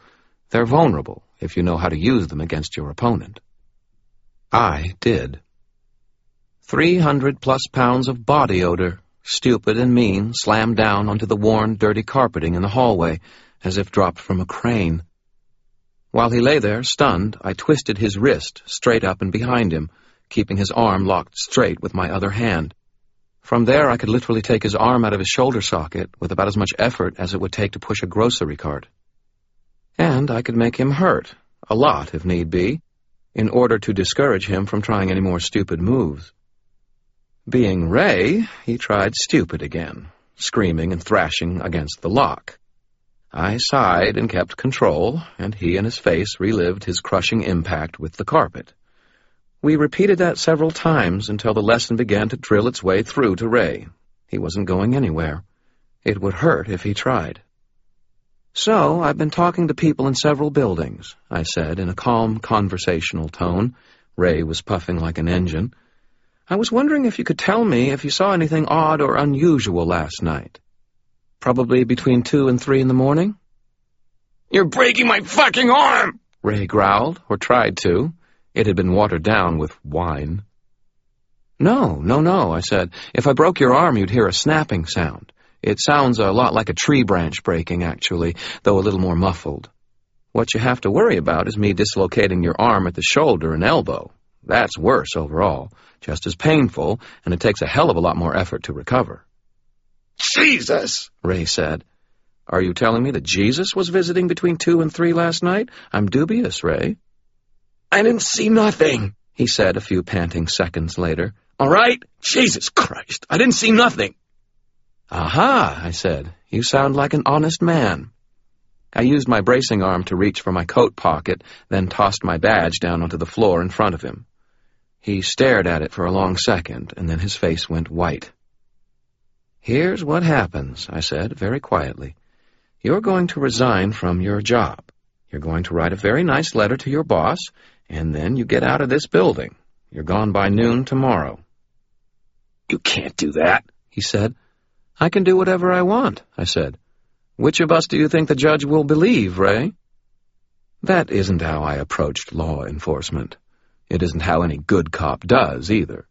They're vulnerable if you know how to use them against your opponent. I did. 300+ pounds of body odor, stupid and mean, slammed down onto the worn, dirty carpeting in the hallway, as if dropped from a crane. While he lay there, stunned, I twisted his wrist straight up and behind him, keeping his arm locked straight with my other hand. From there, I could literally take his arm out of his shoulder socket with about as much effort as it would take to push a grocery cart. And I could make him hurt, a lot if need be, in order to discourage him from trying any more stupid moves. Being Ray, he tried stupid again, screaming and thrashing against the lock. I sighed and kept control, and he and his face relived his crushing impact with the carpet. We repeated that several times until the lesson began to drill its way through to Ray. He wasn't going anywhere. It would hurt if he tried. So, I've been talking to people in several buildings, I said in a calm, conversational tone. Ray was puffing like an engine. I was wondering if you could tell me if you saw anything odd or unusual last night. Probably between 2 and 3 in the morning? You're breaking my fucking arm! Ray growled, or tried to. It had been watered down with wine. No, I said. If I broke your arm, you'd hear a snapping sound. It sounds a lot like a tree branch breaking, actually, though a little more muffled. What you have to worry about is me dislocating your arm at the shoulder and elbow. That's worse overall, just as painful, and it takes a hell of a lot more effort to recover. Jesus, Ray said. Are you telling me that Jesus was visiting between 2 and 3 last night? I'm dubious, Ray. I didn't see nothing, he said a few panting seconds later. All right? Jesus Christ, I didn't see nothing. Aha, I said. You sound like an honest man. I used my bracing arm to reach for my coat pocket, then tossed my badge down onto the floor in front of him. He stared at it for a long second, and then his face went white. Here's what happens, I said, very quietly. You're going to resign from your job. You're going to write a very nice letter to your boss, and then you get out of this building. You're gone by noon tomorrow. You can't do that, he said. I can do whatever I want, I said. Which of us do you think the judge will believe, Ray? That isn't how I approached law enforcement. It isn't how any good cop does, either.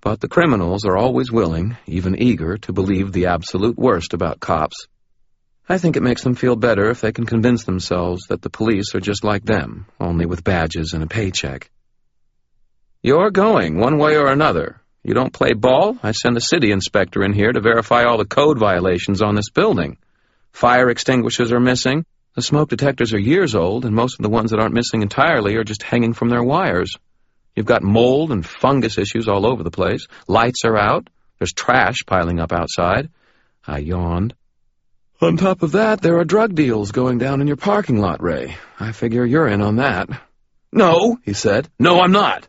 But the criminals are always willing, even eager, to believe the absolute worst about cops. I think it makes them feel better if they can convince themselves that the police are just like them, only with badges and a paycheck. You're going, one way or another. You don't play ball? I send a city inspector in here to verify all the code violations on this building. Fire extinguishers are missing, the smoke detectors are years old, and most of the ones that aren't missing entirely are just hanging from their wires. You've got mold and fungus issues all over the place. Lights are out. There's trash piling up outside. I yawned. On top of that, there are drug deals going down in your parking lot, Ray. I figure you're in on that. No, he said. No, I'm not.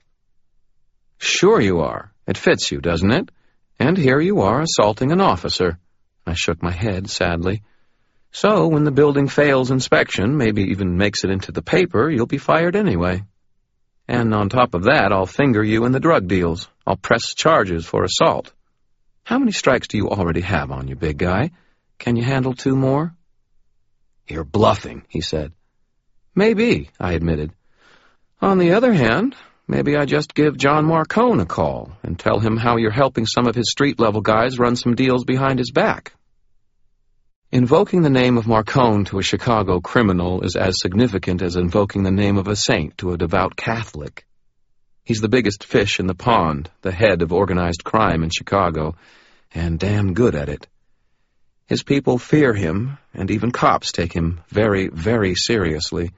Sure you are. It fits you, doesn't it? And here you are assaulting an officer. I shook my head sadly. So, when the building fails inspection, maybe even makes it into the paper, you'll be fired anyway. And on top of that, I'll finger you in the drug deals. I'll press charges for assault. How many strikes do you already have on you, big guy? Can you handle 2 more? You're bluffing, he said. Maybe, I admitted. On the other hand, maybe I just give John Marcone a call and tell him how you're helping some of his street-level guys run some deals behind his back. Invoking the name of Marcone to a Chicago criminal is as significant as invoking the name of a saint to a devout Catholic. He's the biggest fish in the pond, the head of organized crime in Chicago, and damn good at it. His people fear him, and even cops take him very, very seriously.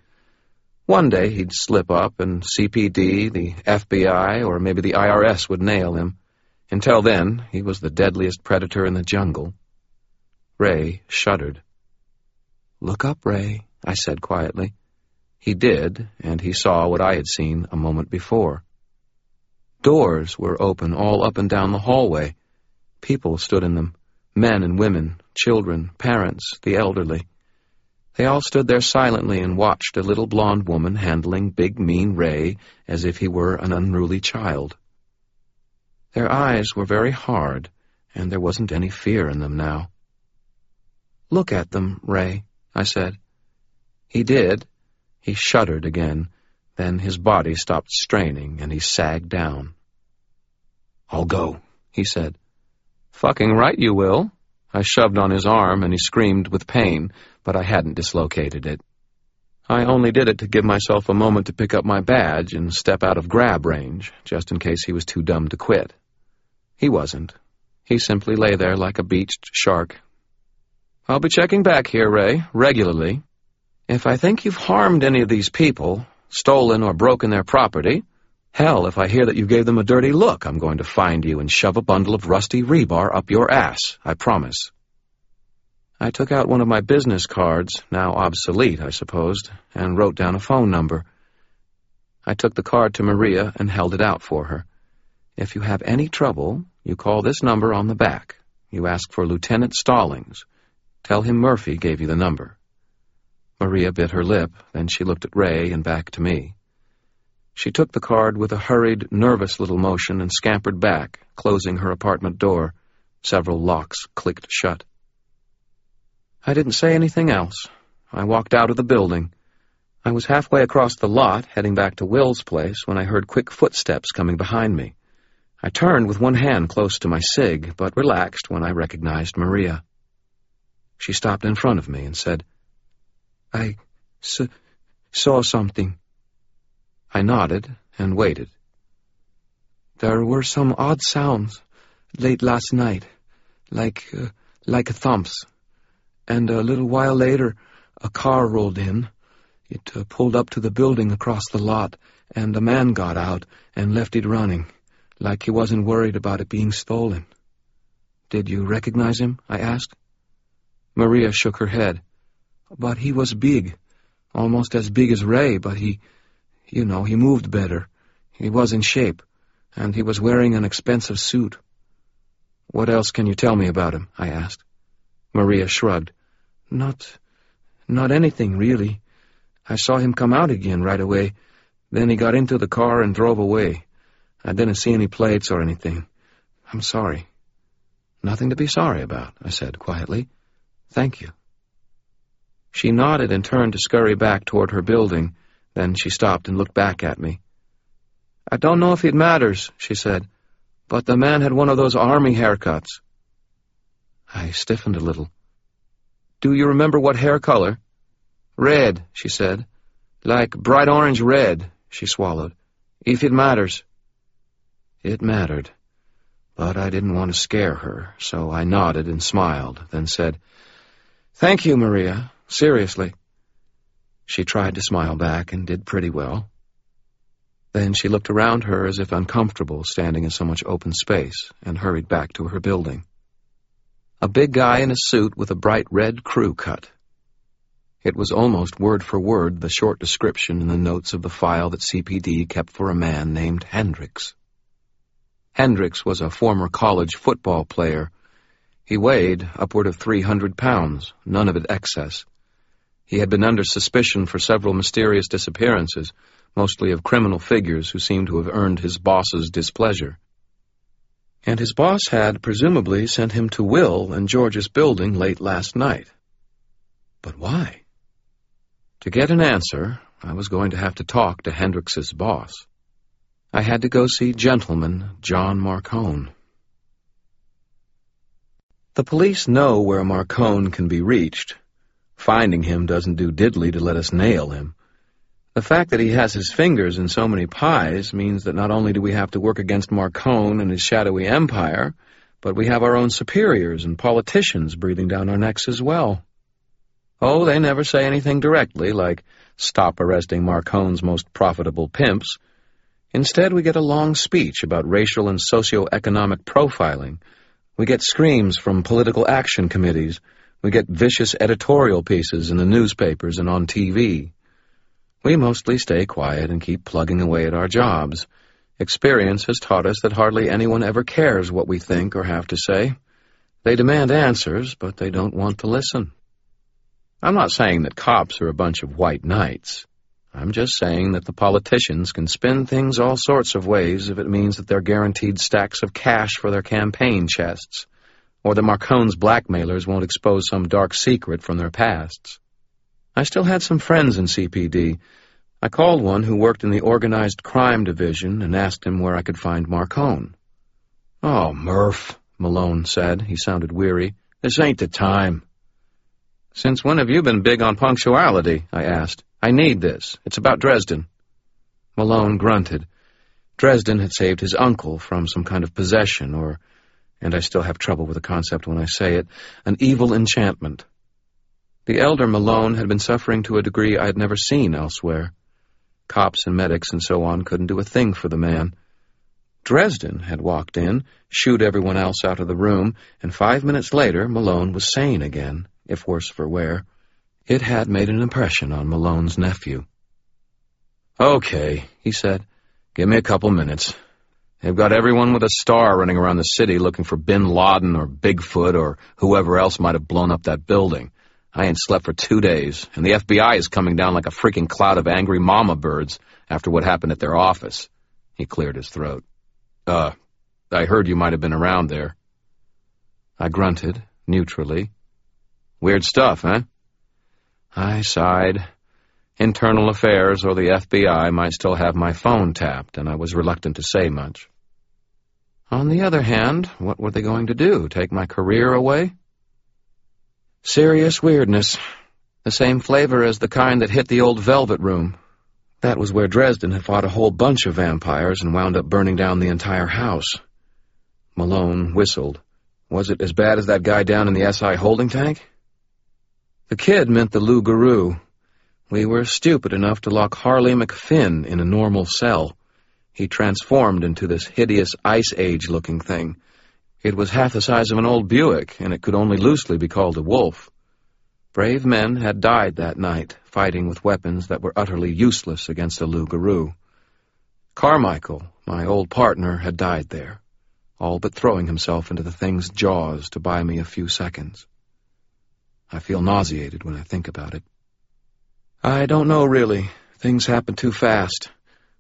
One day he'd slip up, and CPD, the FBI, or maybe the IRS would nail him. Until then, he was the deadliest predator in the jungle. Ray shuddered. Look up, Ray, I said quietly. He did, and he saw what I had seen a moment before. Doors were open all up and down the hallway. People stood in them, men and women, children, parents, the elderly. They all stood there silently and watched a little blonde woman handling big, mean Ray as if he were an unruly child. Their eyes were very hard, and there wasn't any fear in them now. Look at them, Ray, I said. He did. He shuddered again. Then his body stopped straining, and he sagged down. I'll go, he said. Fucking right you will. I shoved on his arm, and he screamed with pain, but I hadn't dislocated it. I only did it to give myself a moment to pick up my badge and step out of grab range, just in case he was too dumb to quit. He wasn't. He simply lay there like a beached shark. I'll be checking back here, Ray, regularly. If I think you've harmed any of these people, stolen or broken their property, hell, if I hear that you gave them a dirty look, I'm going to find you and shove a bundle of rusty rebar up your ass, I promise. I took out one of my business cards, now obsolete, I supposed, and wrote down a phone number. I took the card to Maria and held it out for her. If you have any trouble, you call this number on the back. You ask for Lieutenant Stallings. Tell him Murphy gave you the number. Maria bit her lip, then she looked at Ray and back to me. She took the card with a hurried, nervous little motion and scampered back, closing her apartment door. Several locks clicked shut. I didn't say anything else. I walked out of the building. I was halfway across the lot, heading back to Will's place, when I heard quick footsteps coming behind me. I turned with one hand close to my Sig, but relaxed when I recognized Maria. She stopped in front of me and said, I saw something. I nodded and waited. There were some odd sounds late last night, like thumps. And a little while later, a car rolled in. It pulled up to the building across the lot, and a man got out and left it running, like he wasn't worried about it being stolen. Did you recognize him? I asked. Maria shook her head. But he was big, almost as big as Ray, but he moved better. He was in shape, and he was wearing an expensive suit. What else can you tell me about him? I asked. Maria shrugged. Not anything, really. I saw him come out again right away. Then he got into the car and drove away. I didn't see any plates or anything. I'm sorry. Nothing to be sorry about, I said quietly. Thank you. She nodded and turned to scurry back toward her building. Then she stopped and looked back at me. I don't know if it matters, she said, but the man had one of those army haircuts. I stiffened a little. Do you remember what hair color? Red, she said. Like bright orange red, she swallowed. If it matters. It mattered, but I didn't want to scare her, so I nodded and smiled, then said, Thank you, Maria. Seriously. She tried to smile back and did pretty well. Then she looked around her as if uncomfortable standing in so much open space and hurried back to her building. A big guy in a suit with a bright red crew cut. It was almost word for word the short description in the notes of the file that CPD kept for a man named Hendricks. Hendricks was a former college football player. He weighed upward of 300 pounds, none of it excess. He had been under suspicion for several mysterious disappearances, mostly of criminal figures who seemed to have earned his boss's displeasure. And his boss had, presumably, sent him to Will and George's building late last night. But why? To get an answer, I was going to have to talk to Hendricks's boss. I had to go see gentleman John Marcone. The police know where Marcone can be reached. Finding him doesn't do diddly to let us nail him. The fact that he has his fingers in so many pies means that not only do we have to work against Marcone and his shadowy empire, but we have our own superiors and politicians breathing down our necks as well. Oh, they never say anything directly, like, stop arresting Marcone's most profitable pimps. Instead, we get a long speech about racial and socio-economic profiling. We get screams from political action committees. We get vicious editorial pieces in the newspapers and on TV. We mostly stay quiet and keep plugging away at our jobs. Experience has taught us that hardly anyone ever cares what we think or have to say. They demand answers, but they don't want to listen. I'm not saying that cops are a bunch of white knights. I'm just saying that the politicians can spin things all sorts of ways if it means that they're guaranteed stacks of cash for their campaign chests, or the Marcone's blackmailers won't expose some dark secret from their pasts. I still had some friends in CPD. I called one who worked in the Organized Crime Division and asked him where I could find Marcone. Oh, Murph, Malone said. He sounded weary. This ain't the time. Since when have you been big on punctuality? I asked. I need this. It's about Dresden. Malone grunted. Dresden had saved his uncle from some kind of possession or, and I still have trouble with the concept when I say it, an evil enchantment. The elder Malone had been suffering to a degree I had never seen elsewhere. Cops and medics and so on couldn't do a thing for the man. Dresden had walked in, shooed everyone else out of the room, and 5 minutes later Malone was sane again, if worse for wear. It had made an impression on Malone's nephew. Okay, he said. Give me a couple minutes. They've got everyone with a star running around the city looking for Bin Laden or Bigfoot or whoever else might have blown up that building. I ain't slept for 2 days, and the FBI is coming down like a freaking cloud of angry mama birds after what happened at their office. He cleared his throat. I heard you might have been around there. I grunted, neutrally. Weird stuff, eh? I sighed. Internal affairs or the FBI might still have my phone tapped, and I was reluctant to say much. On the other hand, what were they going to do, take my career away? Serious weirdness. The same flavor as the kind that hit the old Velvet Room. That was where Dresden had fought a whole bunch of vampires and wound up burning down the entire house. Malone whistled. Was it as bad as that guy down in the SI holding tank? The kid meant the Lou Guru. We were stupid enough to lock Harley McFinn in a normal cell. He transformed into this hideous Ice Age-looking thing. It was half the size of an old Buick, and it could only loosely be called a wolf. Brave men had died that night, fighting with weapons that were utterly useless against a Lou Guru. Carmichael, my old partner, had died there, all but throwing himself into the thing's jaws to buy me a few seconds. I feel nauseated when I think about it. I don't know, really. Things happened too fast.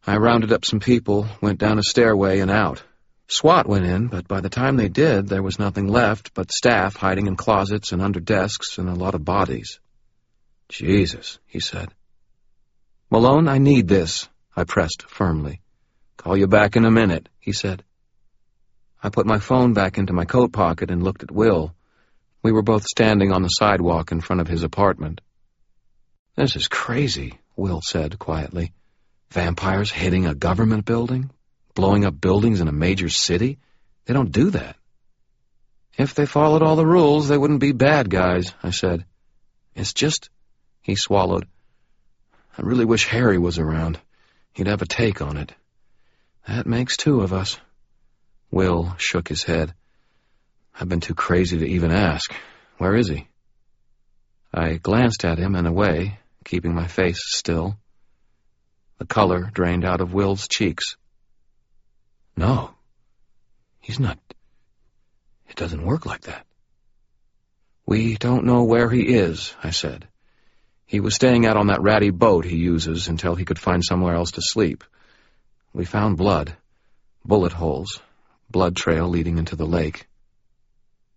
I rounded up some people, went down a stairway and out. SWAT went in, but by the time they did, there was nothing left but staff hiding in closets and under desks and a lot of bodies. Jesus, he said. Malone, I need this, I pressed firmly. Call you back in a minute, he said. I put my phone back into my coat pocket and looked at Will. We were both standing on the sidewalk in front of his apartment. This is crazy, Will said quietly. Vampires hitting a government building? Blowing up buildings in a major city? They don't do that. If they followed all the rules, they wouldn't be bad guys, I said. It's just... He swallowed. I really wish Harry was around. He'd have a take on it. That makes two of us. Will shook his head. I've been too crazy to even ask. Where is he? I glanced at him and away, keeping my face still. The color drained out of Will's cheeks. No, he's not. It doesn't work like that. We don't know where he is, I said. He was staying out on that ratty boat he uses until he could find somewhere else to sleep. We found blood, bullet holes, blood trail leading into the lake.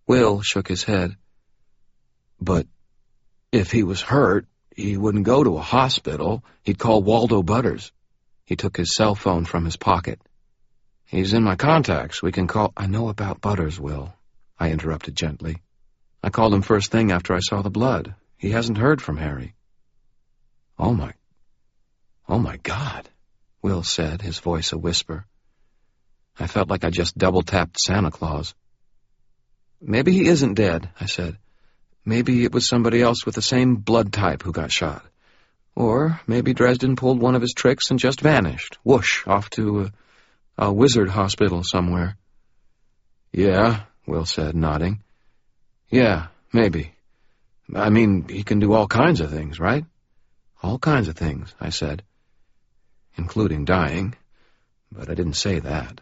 Will shook his head. But if he was hurt, he wouldn't go to a hospital. He'd call Waldo Butters. He took his cell phone from his pocket. He's in my contacts. We can call... I know about Butters, Will, I interrupted gently. I called him first thing after I saw the blood. He hasn't heard from Harry. Oh my God, Will said, his voice a whisper. I felt like I just double-tapped Santa Claus. Maybe he isn't dead, I said. Maybe it was somebody else with the same blood type who got shot. Or maybe Dresden pulled one of his tricks and just vanished, whoosh, off to a wizard hospital somewhere. Yeah, Will said, nodding. Yeah, maybe. I mean, he can do all kinds of things, right? All kinds of things, I said. Including dying. But I didn't say that.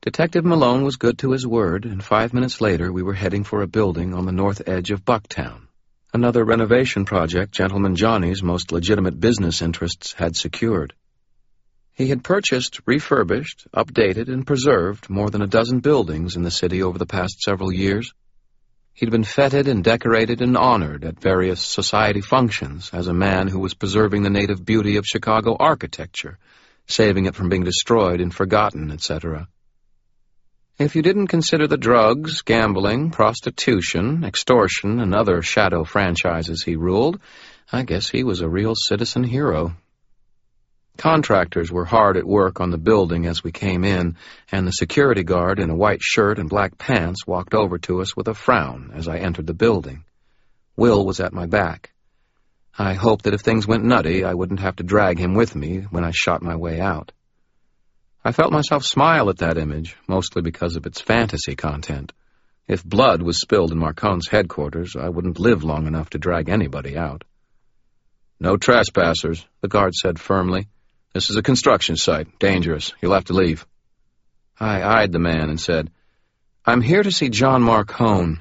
Detective Malone was good to his word, and 5 minutes later we were heading for a building on the north edge of Bucktown, another renovation project Gentleman Johnny's most legitimate business interests had secured. He had purchased, refurbished, updated, and preserved more than a dozen buildings in the city over the past several years. He'd been feted and decorated and honored at various society functions as a man who was preserving the native beauty of Chicago architecture, saving it from being destroyed and forgotten, etc. If you didn't consider the drugs, gambling, prostitution, extortion, and other shadow franchises he ruled, I guess he was a real citizen hero. Contractors were hard at work on the building as we came in, and the security guard in a white shirt and black pants walked over to us with a frown as I entered the building. Will was at my back. I hoped that if things went nutty, I wouldn't have to drag him with me when I shot my way out. I felt myself smile at that image, mostly because of its fantasy content. If blood was spilled in Marcone's headquarters, I wouldn't live long enough to drag anybody out. No trespassers, the guard said firmly. This is a construction site. Dangerous. You'll have to leave. I eyed the man and said, I'm here to see John Marcone.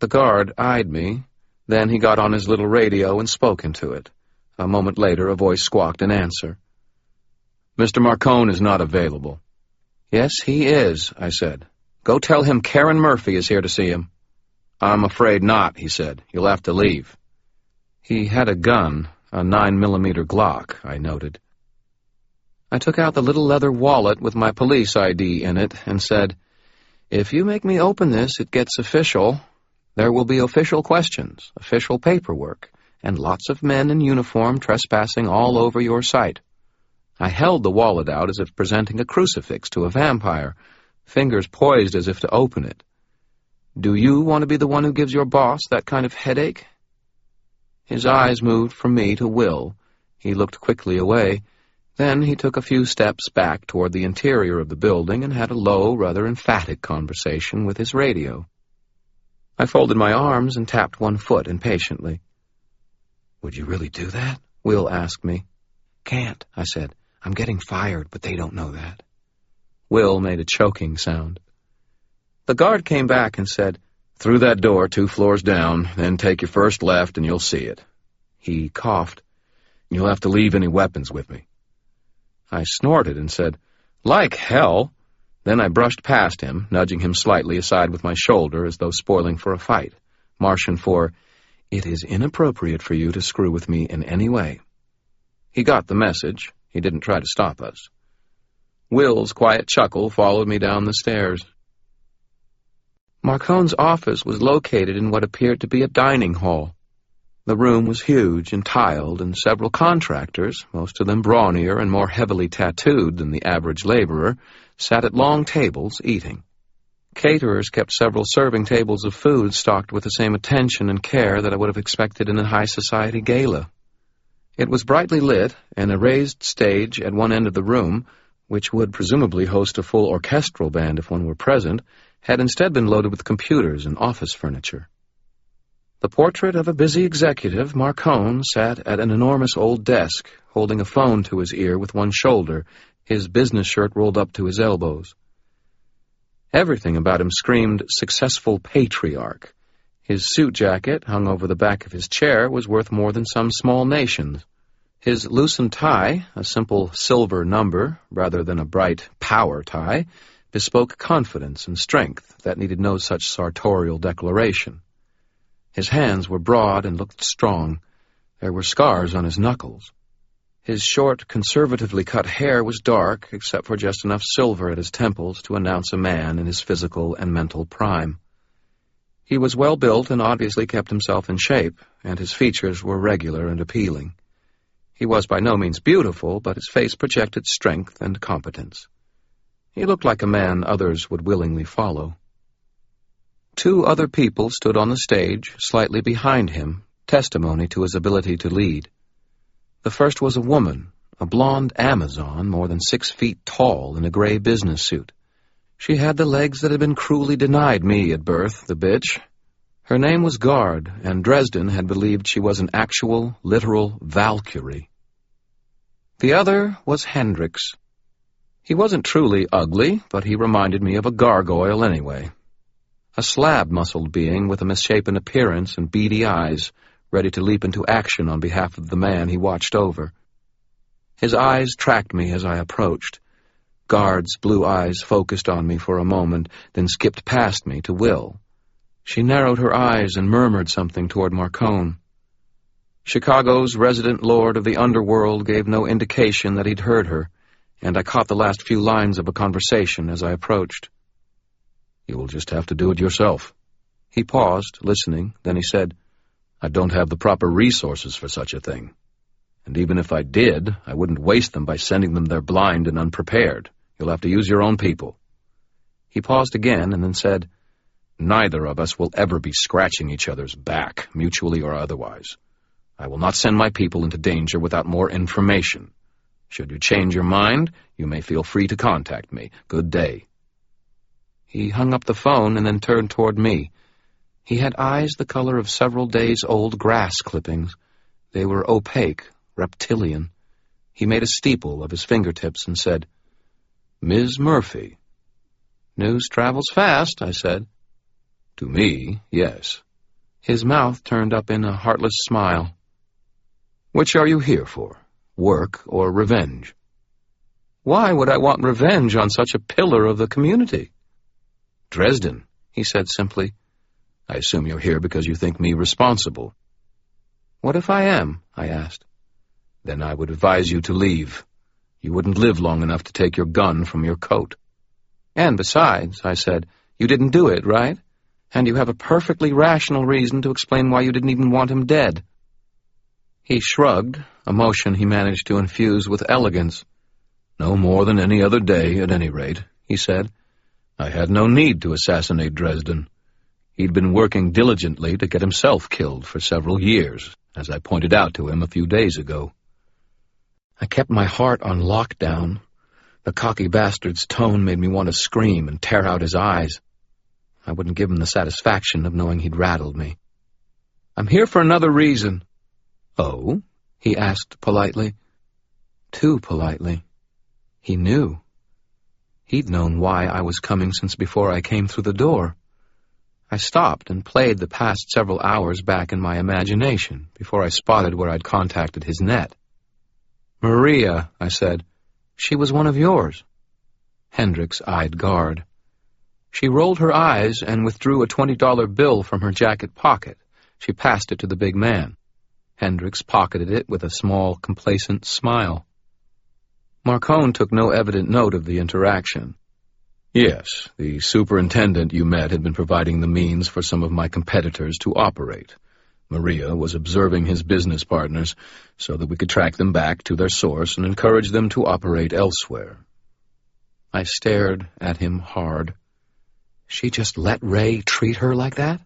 The guard eyed me. Then he got on his little radio and spoke into it. A moment later, a voice squawked an answer. Mr. Marcone is not available. Yes, he is, I said. Go tell him Karen Murphy is here to see him. I'm afraid not, he said. You'll have to leave. He had a gun, a 9mm Glock, I noted. I took out the little leather wallet with my police ID in it and said, If you make me open this, it gets official. There will be official questions, official paperwork, and lots of men in uniform trespassing all over your sight. I held the wallet out as if presenting a crucifix to a vampire, fingers poised as if to open it. Do you want to be the one who gives your boss that kind of headache? His eyes moved from me to Will. He looked quickly away. Then he took a few steps back toward the interior of the building and had a low, rather emphatic conversation with his radio. I folded my arms and tapped one foot impatiently. Would you really do that? Will asked me. Can't, I said. I'm getting fired, but they don't know that. Will made a choking sound. The guard came back and said, Through that door 2 floors down, then take your first left and you'll see it. He coughed. You'll have to leave any weapons with me. I snorted and said, Like hell! Then I brushed past him, nudging him slightly aside with my shoulder as though spoiling for a fight, Martian for, It is inappropriate for you to screw with me in any way. He got the message. He didn't try to stop us. Will's quiet chuckle followed me down the stairs. Marcone's office was located in what appeared to be a dining hall. The room was huge and tiled, and several contractors, most of them brawnier and more heavily tattooed than the average laborer, sat at long tables eating. Caterers kept several serving tables of food stocked with the same attention and care that I would have expected in a high society gala. It was brightly lit, and a raised stage at one end of the room, which would presumably host a full orchestral band if one were present, had instead been loaded with computers and office furniture. The portrait of a busy executive, Marcone, sat at an enormous old desk, holding a phone to his ear with one shoulder, his business shirt rolled up to his elbows. Everything about him screamed successful patriarch. His suit jacket, hung over the back of his chair, was worth more than some small nations. His loosened tie, a simple silver number, rather than a bright power tie, bespoke confidence and strength that needed no such sartorial declaration. His hands were broad and looked strong. There were scars on his knuckles. His short, conservatively cut hair was dark, except for just enough silver at his temples to announce a man in his physical and mental prime. He was well-built and obviously kept himself in shape, and his features were regular and appealing. He was by no means beautiful, but his face projected strength and competence. He looked like a man others would willingly follow. 2 other people stood on the stage, slightly behind him, testimony to his ability to lead. The first was a woman, a blonde Amazon more than 6 feet tall in a gray business suit. She had the legs that had been cruelly denied me at birth, the bitch. Her name was Gard, and Dresden had believed she was an actual, literal Valkyrie. The other was Hendricks. He wasn't truly ugly, but he reminded me of a gargoyle anyway. A slab-muscled being with a misshapen appearance and beady eyes, ready to leap into action on behalf of the man he watched over. His eyes tracked me as I approached. Guard's blue eyes focused on me for a moment, then skipped past me to Will. She narrowed her eyes and murmured something toward Marcone. Chicago's resident lord of the underworld gave no indication that he'd heard her, and I caught the last few lines of a conversation as I approached. You will just have to do it yourself. He paused, listening, then he said, I don't have the proper resources for such a thing. And even if I did, I wouldn't waste them by sending them there blind and unprepared. You'll have to use your own people. He paused again and then said, Neither of us will ever be scratching each other's back, mutually or otherwise. I will not send my people into danger without more information. Should you change your mind, you may feel free to contact me. Good day. He hung up the phone and then turned toward me. He had eyes the color of several days' old grass clippings. They were opaque, reptilian. He made a steeple of his fingertips and said, Ms. Murphy. News travels fast, I said. To me, yes. His mouth turned up in a heartless smile. Which are you here for, work or revenge? Why would I want revenge on such a pillar of the community? Dresden, he said simply. I assume you're here because you think me responsible. What if I am? I asked. Then I would advise you to leave. You wouldn't live long enough to take your gun from your coat. And besides, I said, you didn't do it, right? And you have a perfectly rational reason to explain why you didn't even want him dead. He shrugged, a motion he managed to infuse with elegance. No more than any other day, at any rate, he said. I had no need to assassinate Dresden. He'd been working diligently to get himself killed for several years, as I pointed out to him a few days ago. I kept my heart on lockdown. The cocky bastard's tone made me want to scream and tear out his eyes. I wouldn't give him the satisfaction of knowing he'd rattled me. I'm here for another reason. Oh? He asked politely. Too politely. He knew. He'd known why I was coming since before I came through the door. I stopped and played the past several hours back in my imagination before I spotted where I'd contacted his net. Maria, I said. She was one of yours. Hendricks eyed Gard. She rolled her eyes and withdrew a $20 bill from her jacket pocket. She passed it to the big man. Hendricks pocketed it with a small, complacent smile. Marcone took no evident note of the interaction. Yes, the superintendent you met had been providing the means for some of my competitors to operate. Maria was observing his business partners so that we could track them back to their source and encourage them to operate elsewhere. I stared at him hard. She just let Ray treat her like that?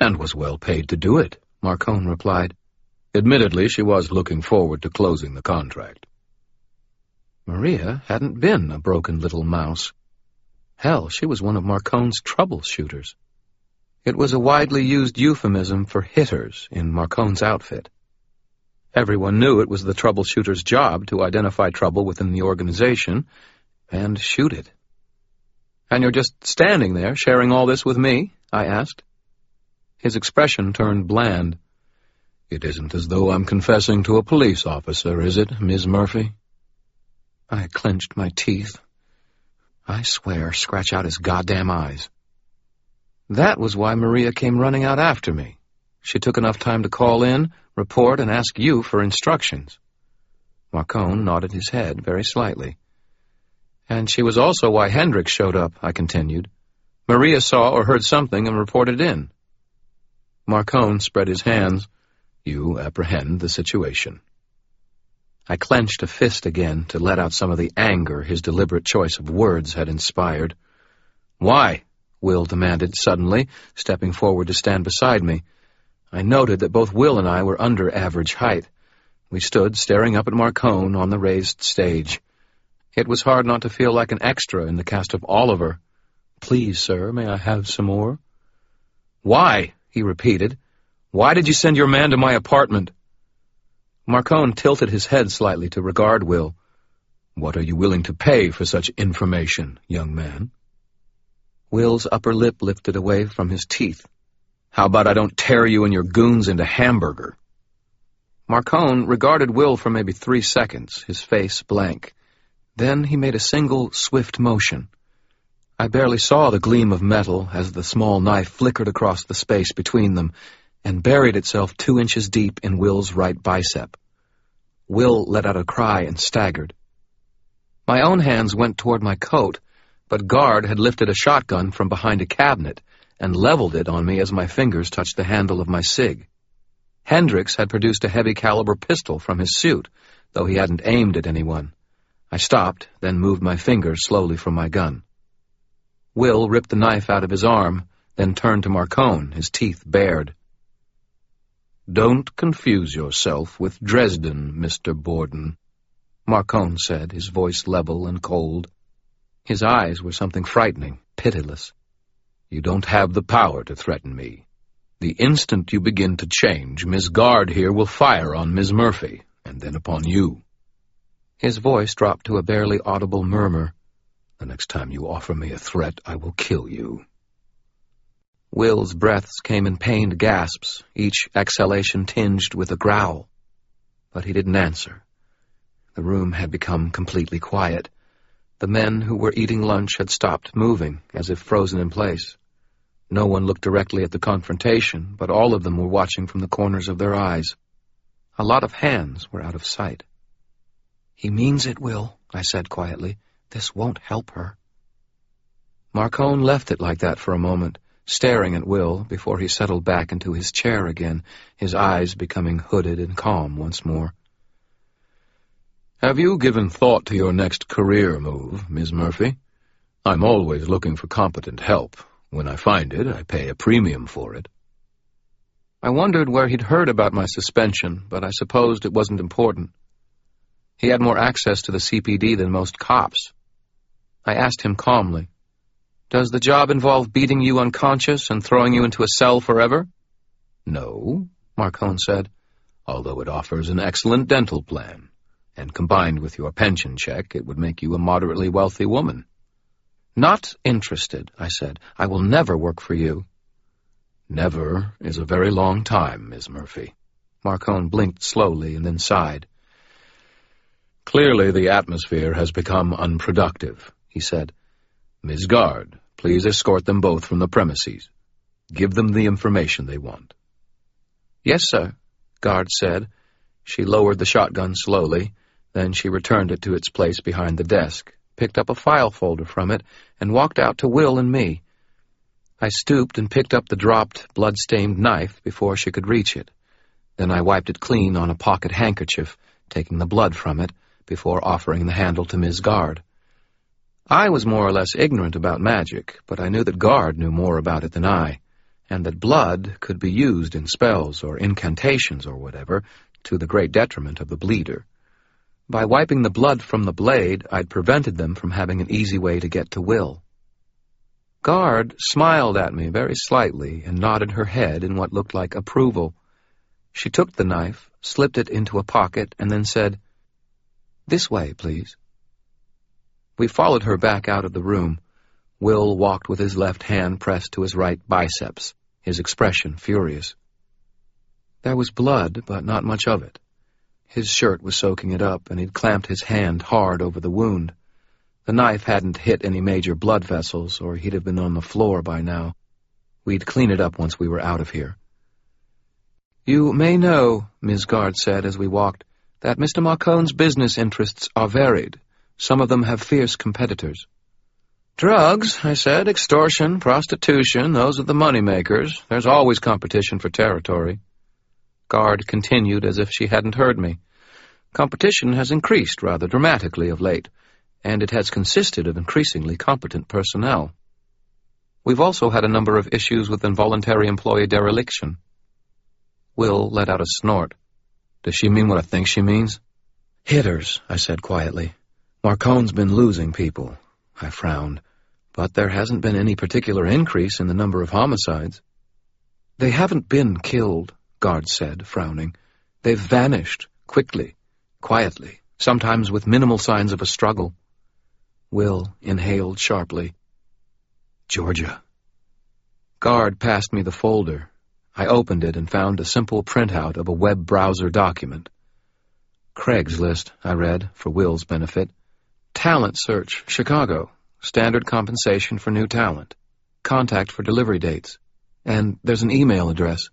And was well paid to do it, Marcone replied. Admittedly, she was looking forward to closing the contract. Maria hadn't been a broken little mouse. Hell, she was one of Marcone's troubleshooters. It was a widely used euphemism for hitters in Marcone's outfit. Everyone knew it was the troubleshooter's job to identify trouble within the organization and shoot it. And you're just standing there sharing all this with me? I asked. His expression turned bland. It isn't as though I'm confessing to a police officer, is it, Ms. Murphy? I clenched my teeth. I swear, scratch out his goddamn eyes. That was why Maria came running out after me. She took enough time to call in, report, and ask you for instructions. Marcone nodded his head very slightly. And she was also why Hendricks showed up, I continued. Maria saw or heard something and reported in. Marcone spread his hands. You apprehend the situation. I clenched a fist again to let out some of the anger his deliberate choice of words had inspired. Why? Will demanded suddenly, stepping forward to stand beside me. I noted that both Will and I were under average height. We stood staring up at Marcone on the raised stage. It was hard not to feel like an extra in the cast of Oliver. Please, sir, may I have some more? Why, he repeated. Why did you send your man to my apartment? Marcone tilted his head slightly to regard Will. What are you willing to pay for such information, young man? Will's upper lip lifted away from his teeth. How about I don't tear you and your goons into hamburger? Marcone regarded Will for maybe 3 seconds, his face blank. Then he made a single, swift motion. I barely saw the gleam of metal as the small knife flickered across the space between them and buried itself 2 inches deep in Will's right bicep. Will let out a cry and staggered. My own hands went toward my coat, but Gard had lifted a shotgun from behind a cabinet and leveled it on me as my fingers touched the handle of my Sig. Hendricks had produced a heavy-caliber pistol from his suit, though he hadn't aimed at anyone. I stopped, then moved my fingers slowly from my gun. Will ripped the knife out of his arm, then turned to Marcone, his teeth bared. Don't confuse yourself with Dresden, Mr. Borden, Marcone said, his voice level and cold. His eyes were something frightening, pitiless. You don't have the power to threaten me. The instant you begin to change, Miss Gard here will fire on Miss Murphy, and then upon you. His voice dropped to a barely audible murmur. The next time you offer me a threat, I will kill you. Will's breaths came in pained gasps, each exhalation tinged with a growl. But he didn't answer. The room had become completely quiet. The men who were eating lunch had stopped moving, as if frozen in place. No one looked directly at the confrontation, but all of them were watching from the corners of their eyes. A lot of hands were out of sight. He means it, Will, I said quietly. This won't help her. Marcone left it like that for a moment, staring at Will before he settled back into his chair again, his eyes becoming hooded and calm once more. "Have you given thought to your next career move, Ms. Murphy? I'm always looking for competent help. When I find it, I pay a premium for it." I wondered where he'd heard about my suspension, but I supposed it wasn't important. He had more access to the CPD than most cops. I asked him calmly, "Does the job involve beating you unconscious and throwing you into a cell forever?" "No," Marcone said, "although it offers an excellent dental plan, and combined with your pension check, it would make you a moderately wealthy woman." "Not interested," I said. "I will never work for you." "Never is a very long time, Ms. Murphy." Marcone blinked slowly and then sighed. "Clearly the atmosphere has become unproductive," he said. "Ms. Gard, please escort them both from the premises. Give them the information they want." "Yes, sir," Gard said. She lowered the shotgun slowly, then she returned it to its place behind the desk, picked up a file folder from it, and walked out to Will and me. I stooped and picked up the dropped, blood-stained knife before she could reach it. Then I wiped it clean on a pocket handkerchief, taking the blood from it, before offering the handle to Ms. Gard. I was more or less ignorant about magic, but I knew that Gard knew more about it than I, and that blood could be used in spells or incantations or whatever, to the great detriment of the bleeder. By wiping the blood from the blade, I'd prevented them from having an easy way to get to Will. Gard smiled at me very slightly and nodded her head in what looked like approval. She took the knife, slipped it into a pocket, and then said, "This way, please." We followed her back out of the room. Will walked with his left hand pressed to his right biceps, his expression furious. There was blood, but not much of it. His shirt was soaking it up, and he'd clamped his hand hard over the wound. The knife hadn't hit any major blood vessels, or he'd have been on the floor by now. We'd clean it up once we were out of here. "You may know," Ms. Gard said as we walked, "that Mr. Marcone's business interests are varied. Some of them have fierce competitors." "Drugs," I said, "extortion, prostitution, those are the moneymakers. There's always competition for territory." Gard continued as if she hadn't heard me. "Competition has increased rather dramatically of late, and it has consisted of increasingly competent personnel. We've also had a number of issues with involuntary employee dereliction." Will let out a snort. "Does she mean what I think she means?" "Hitters," I said quietly. "Marcone's been losing people," I frowned, "but there hasn't been any particular increase in the number of homicides." "They haven't been killed," Gard said, frowning. "They've vanished, quickly, quietly, sometimes with minimal signs of a struggle." Will inhaled sharply. "Georgia." Gard passed me the folder. I opened it and found a simple printout of a web browser document. "Craig's list," I read, for Will's benefit. "Talent search, Chicago. Standard compensation for new talent. Contact for delivery dates. And there's an email address."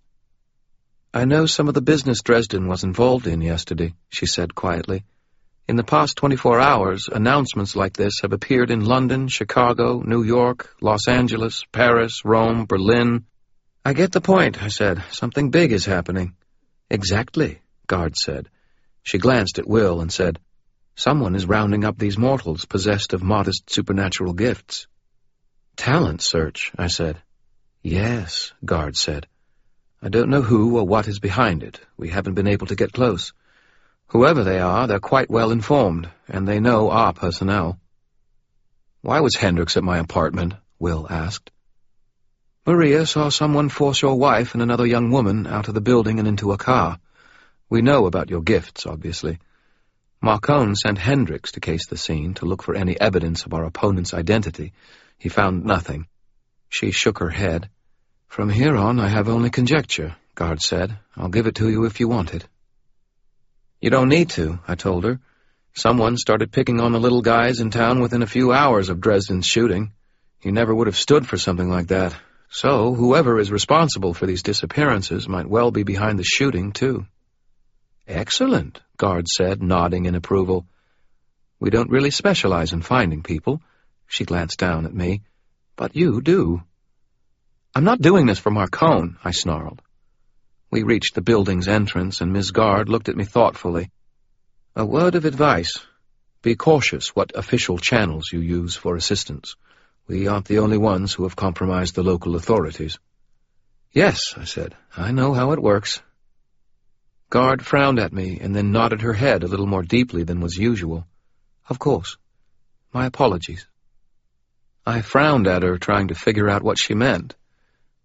"I know some of the business Dresden was involved in yesterday," she said quietly. "In the past 24 hours, announcements like this have appeared in London, Chicago, New York, Los Angeles, Paris, Rome, Berlin." "I get the point," I said. "Something big is happening." "Exactly," Gard said. She glanced at Will and said, "Someone is rounding up these mortals possessed of modest supernatural gifts." "Talent search," I said. "Yes," Gard said. "I don't know who or what is behind it. We haven't been able to get close. Whoever they are, they're quite well informed, and they know our personnel." "Why was Hendricks at my apartment?" Will asked. "Maria saw someone force your wife and another young woman out of the building and into a car. We know about your gifts, obviously. Marcone sent Hendricks to case the scene to look for any evidence of our opponent's identity. He found nothing." She shook her head. "From here on, I have only conjecture," Gard said. "I'll give it to you if you want it." "You don't need to," I told her. "Someone started picking on the little guys in town within a few hours of Dresden's shooting. He never would have stood for something like that. So whoever is responsible for these disappearances might well be behind the shooting, too." "Excellent," Gard said, nodding in approval. "We don't really specialize in finding people," she glanced down at me, "but you do." I'm not doing this for Marcone, I snarled. We reached the building's entrance, and Ms. Gard looked at me thoughtfully. A word of advice. Be cautious what official channels you use for assistance. We aren't the only ones who have compromised the local authorities. Yes, I said, I know how it works. Gard frowned at me and then nodded her head a little more deeply than was usual. Of course. My apologies. I frowned at her, trying to figure out what she meant.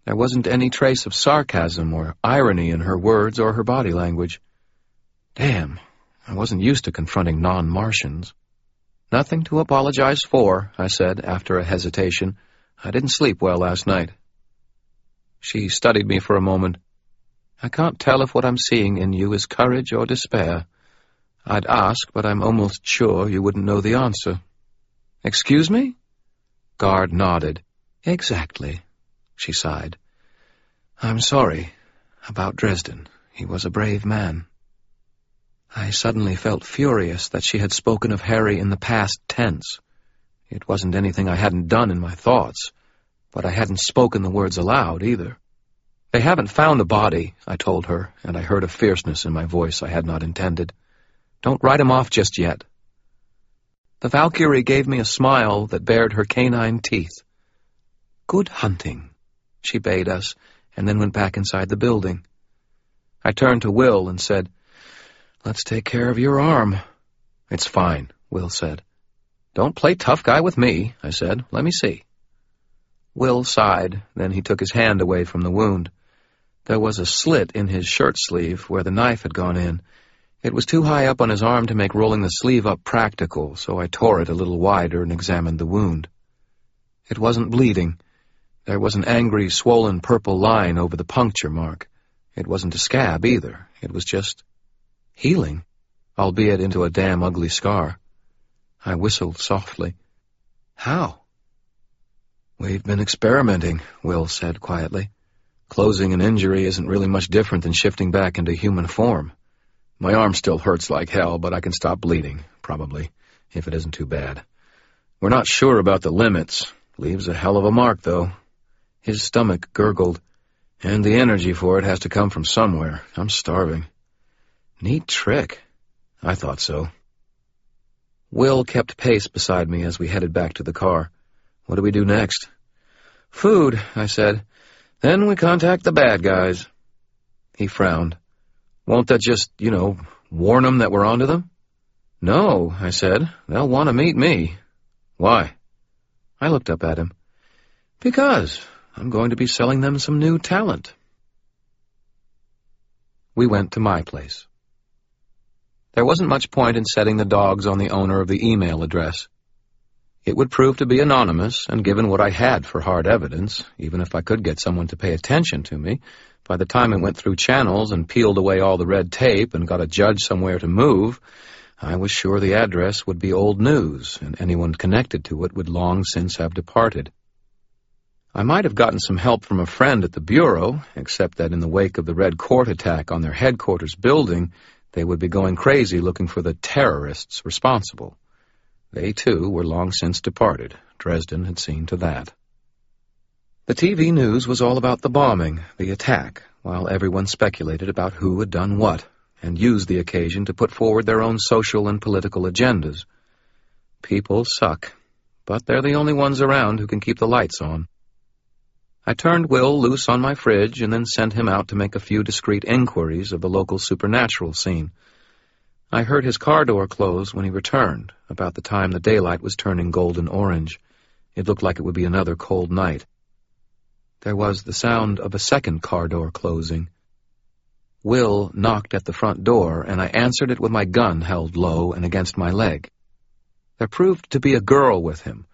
There wasn't any trace of sarcasm or irony in her words or her body language. Damn, I wasn't used to confronting non-Martians. Nothing to apologize for, I said, after a hesitation. I didn't sleep well last night. She studied me for a moment. I can't tell if what I'm seeing in you is courage or despair. I'd ask, but I'm almost sure you wouldn't know the answer. Excuse me? Gard nodded. Exactly, she sighed. I'm sorry about Dresden. He was a brave man. I suddenly felt furious that she had spoken of Harry in the past tense. It wasn't anything I hadn't done in my thoughts, but I hadn't spoken the words aloud either. They haven't found the body, I told her, and I heard a fierceness in my voice I had not intended. Don't write him off just yet. The Valkyrie gave me a smile that bared her canine teeth. Good hunting, she bade us, and then went back inside the building. I turned to Will and said, Let's take care of your arm. It's fine, Will said. Don't play tough guy with me, I said. Let me see. Will sighed, then he took his hand away from the wound. There was a slit in his shirt sleeve where the knife had gone in. It was too high up on his arm to make rolling the sleeve up practical, so I tore it a little wider and examined the wound. It wasn't bleeding. There was an angry, swollen purple line over the puncture mark. It wasn't a scab either. It was just healing, albeit into a damn ugly scar. I whistled softly. How? We've been experimenting, Will said quietly. Closing an injury isn't really much different than shifting back into human form. My arm still hurts like hell, but I can stop bleeding, probably, if it isn't too bad. We're not sure about the limits. Leaves a hell of a mark, though. His stomach gurgled, and the energy for it has to come from somewhere. I'm starving. Neat trick. I thought so. Will kept pace beside me as we headed back to the car. What do we do next? Food, I said. Then we contact the bad guys. He frowned. Won't that just, warn them that we're onto them? No, I said. They'll want to meet me. Why? I looked up at him. Because I'm going to be selling them some new talent. We went to my place. There wasn't much point in setting the dogs on the owner of the email address. It would prove to be anonymous, and given what I had for hard evidence, even if I could get someone to pay attention to me, by the time it went through channels and peeled away all the red tape and got a judge somewhere to move, I was sure the address would be old news, and anyone connected to it would long since have departed. I might have gotten some help from a friend at the Bureau, except that in the wake of the Red Court attack on their headquarters building, they would be going crazy looking for the terrorists responsible. They, too, were long since departed. Dresden had seen to that. The TV news was all about the bombing, the attack, while everyone speculated about who had done what, and used the occasion to put forward their own social and political agendas. People suck, but they're the only ones around who can keep the lights on. I turned Will loose on my fridge and then sent him out to make a few discreet inquiries of the local supernatural scene. I heard his car door close when he returned, about the time the daylight was turning golden orange. It looked like it would be another cold night. There was the sound of a second car door closing. Will knocked at the front door, and I answered it with my gun held low and against my leg. There proved to be a girl with him.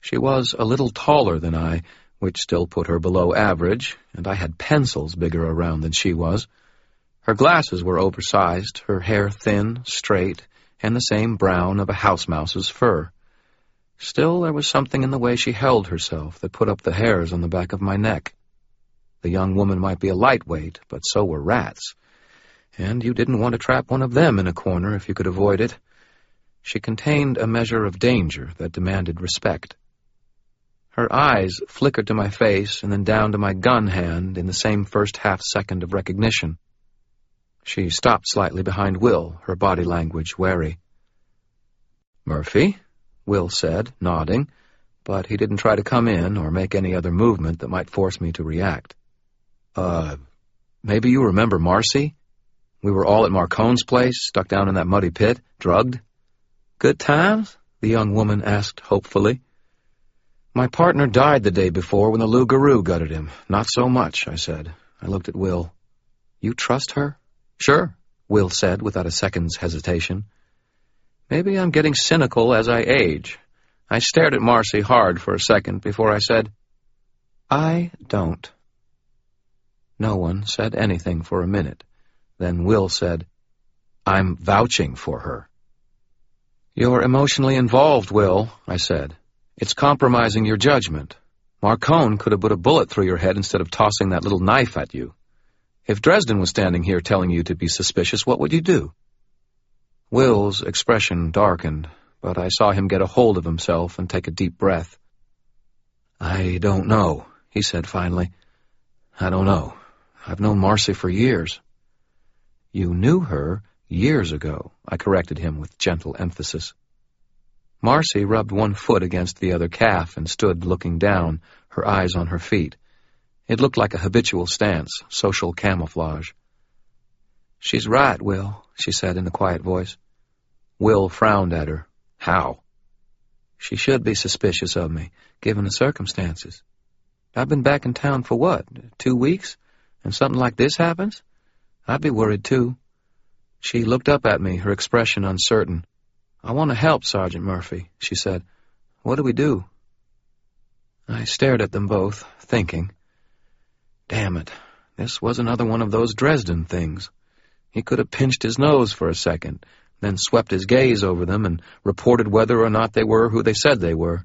She was a little taller than I, which still put her below average, and I had pencils bigger around than she was. Her glasses were oversized, her hair thin, straight, and the same brown of a house mouse's fur. Still, there was something in the way she held herself that put up the hairs on the back of my neck. The young woman might be a lightweight, but so were rats, and you didn't want to trap one of them in a corner if you could avoid it. She contained a measure of danger that demanded respect. Her eyes flickered to my face and then down to my gun hand in the same first half-second of recognition. She stopped slightly behind Will, her body language wary. "Murphy," Will said, nodding, but he didn't try to come in or make any other movement that might force me to react. Maybe you remember Marcy? We were all at Marcone's place, stuck down in that muddy pit, drugged. Good times?" the young woman asked hopefully. "My partner died the day before when the Lou Guru gutted him. Not so much," I said. I looked at Will. "You trust her?" "Sure," Will said without a second's hesitation. Maybe I'm getting cynical as I age. I stared at Marcy hard for a second before I said, "I don't." No one said anything for a minute. Then Will said, "I'm vouching for her." "You're emotionally involved, Will," I said. "It's compromising your judgment. Marcone could have put a bullet through your head instead of tossing that little knife at you. If Dresden was standing here telling you to be suspicious, what would you do?" Will's expression darkened, but I saw him get a hold of himself and take a deep breath. "I don't know," he said finally. "I don't know. I've known Marcy for years." "You knew her years ago," I corrected him with gentle emphasis. Marcy rubbed one foot against the other calf and stood looking down, her eyes on her feet. It looked like a habitual stance, social camouflage. "She's right, Will," she said in a quiet voice. Will frowned at her. "How?" "She should be suspicious of me, given the circumstances. I've been back in town for what, 2 weeks? And something like this happens? I'd be worried, too." She looked up at me, her expression uncertain. "I want to help, Sergeant Murphy," she said. "What do we do?" I stared at them both, thinking. Damn it, this was another one of those Dresden things. He could have pinched his nose for a second, then swept his gaze over them and reported whether or not they were who they said they were.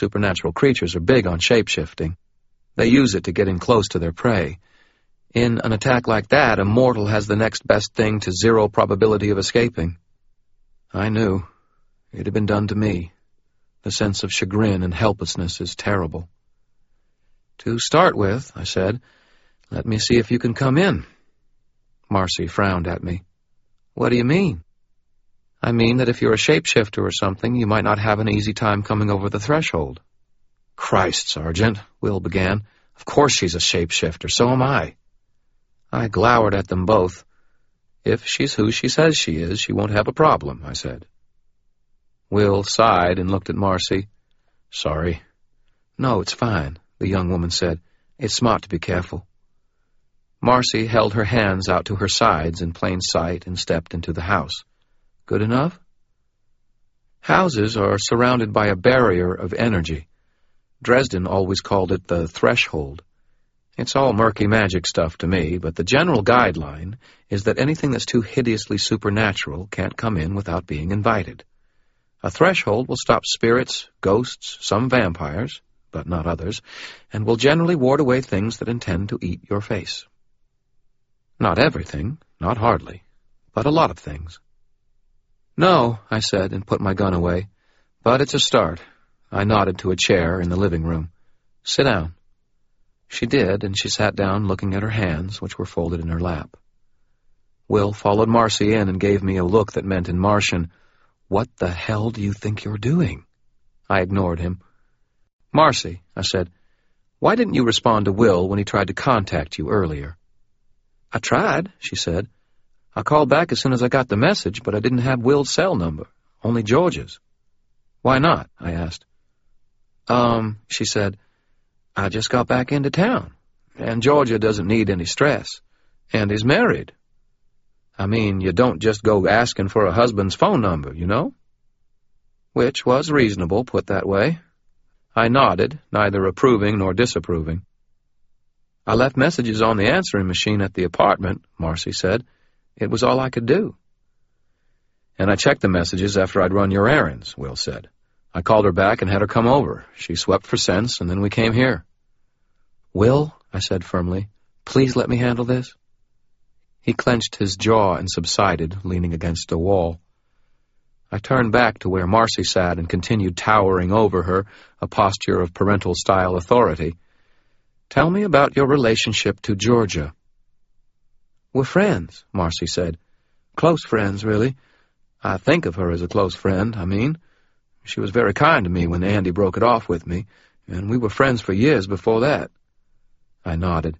Supernatural creatures are big on shape-shifting. They use it to get in close to their prey. In an attack like that, a mortal has the next best thing to zero probability of escaping. I knew. It had been done to me. The sense of chagrin and helplessness is terrible. "To start with," I said, "let me see if you can come in." Marcy frowned at me. "What do you mean?" "I mean that if you're a shapeshifter or something, you might not have an easy time coming over the threshold." "Christ, Sergeant," Will began. "Of course she's a shapeshifter, so am I." I glowered at them both. "If she's who she says she is, she won't have a problem," I said. Will sighed and looked at Marcy. "Sorry." "No, it's fine," the young woman said. "It's smart to be careful." Marcy held her hands out to her sides in plain sight and stepped into the house. "Good enough?" Houses are surrounded by a barrier of energy. Dresden always called it the threshold. It's all murky magic stuff to me, but the general guideline is that anything that's too hideously supernatural can't come in without being invited. A threshold will stop spirits, ghosts, some vampires, but not others, and will generally ward away things that intend to eat your face. Not everything, not hardly, but a lot of things. "No," I said, and put my gun away, "but it's a start." I nodded to a chair in the living room. "Sit down." She did, and she sat down looking at her hands, which were folded in her lap. Will followed Marcy in and gave me a look that meant in Martian, "What the hell do you think you're doing?" I ignored him. "Marcy," I said, "why didn't you respond to Will when he tried to contact you earlier?" "I tried," she said. "I called back as soon as I got the message, but I didn't have Will's cell number, only Georgia's." "Why not?" I asked. She said, "I just got back into town, and Georgia doesn't need any stress, and is married. I mean, you don't just go asking for a husband's phone number, you know?" Which was reasonable, put that way. I nodded, neither approving nor disapproving. "I left messages on the answering machine at the apartment," Marcy said. "It was all I could do." "And I checked the messages after I'd run your errands," Will said. "I called her back and had her come over. She swept for sense, and then we came here." "Will," I said firmly, "please let me handle this." He clenched his jaw and subsided, leaning against a wall. I turned back to where Marcy sat and continued towering over her, a posture of parental-style authority. "Tell me about your relationship to Georgia." "We're friends," Marcy said. "Close friends, really. I think of her as a close friend, I mean. She was very kind to me when Andy broke it off with me, and we were friends for years before that." I nodded.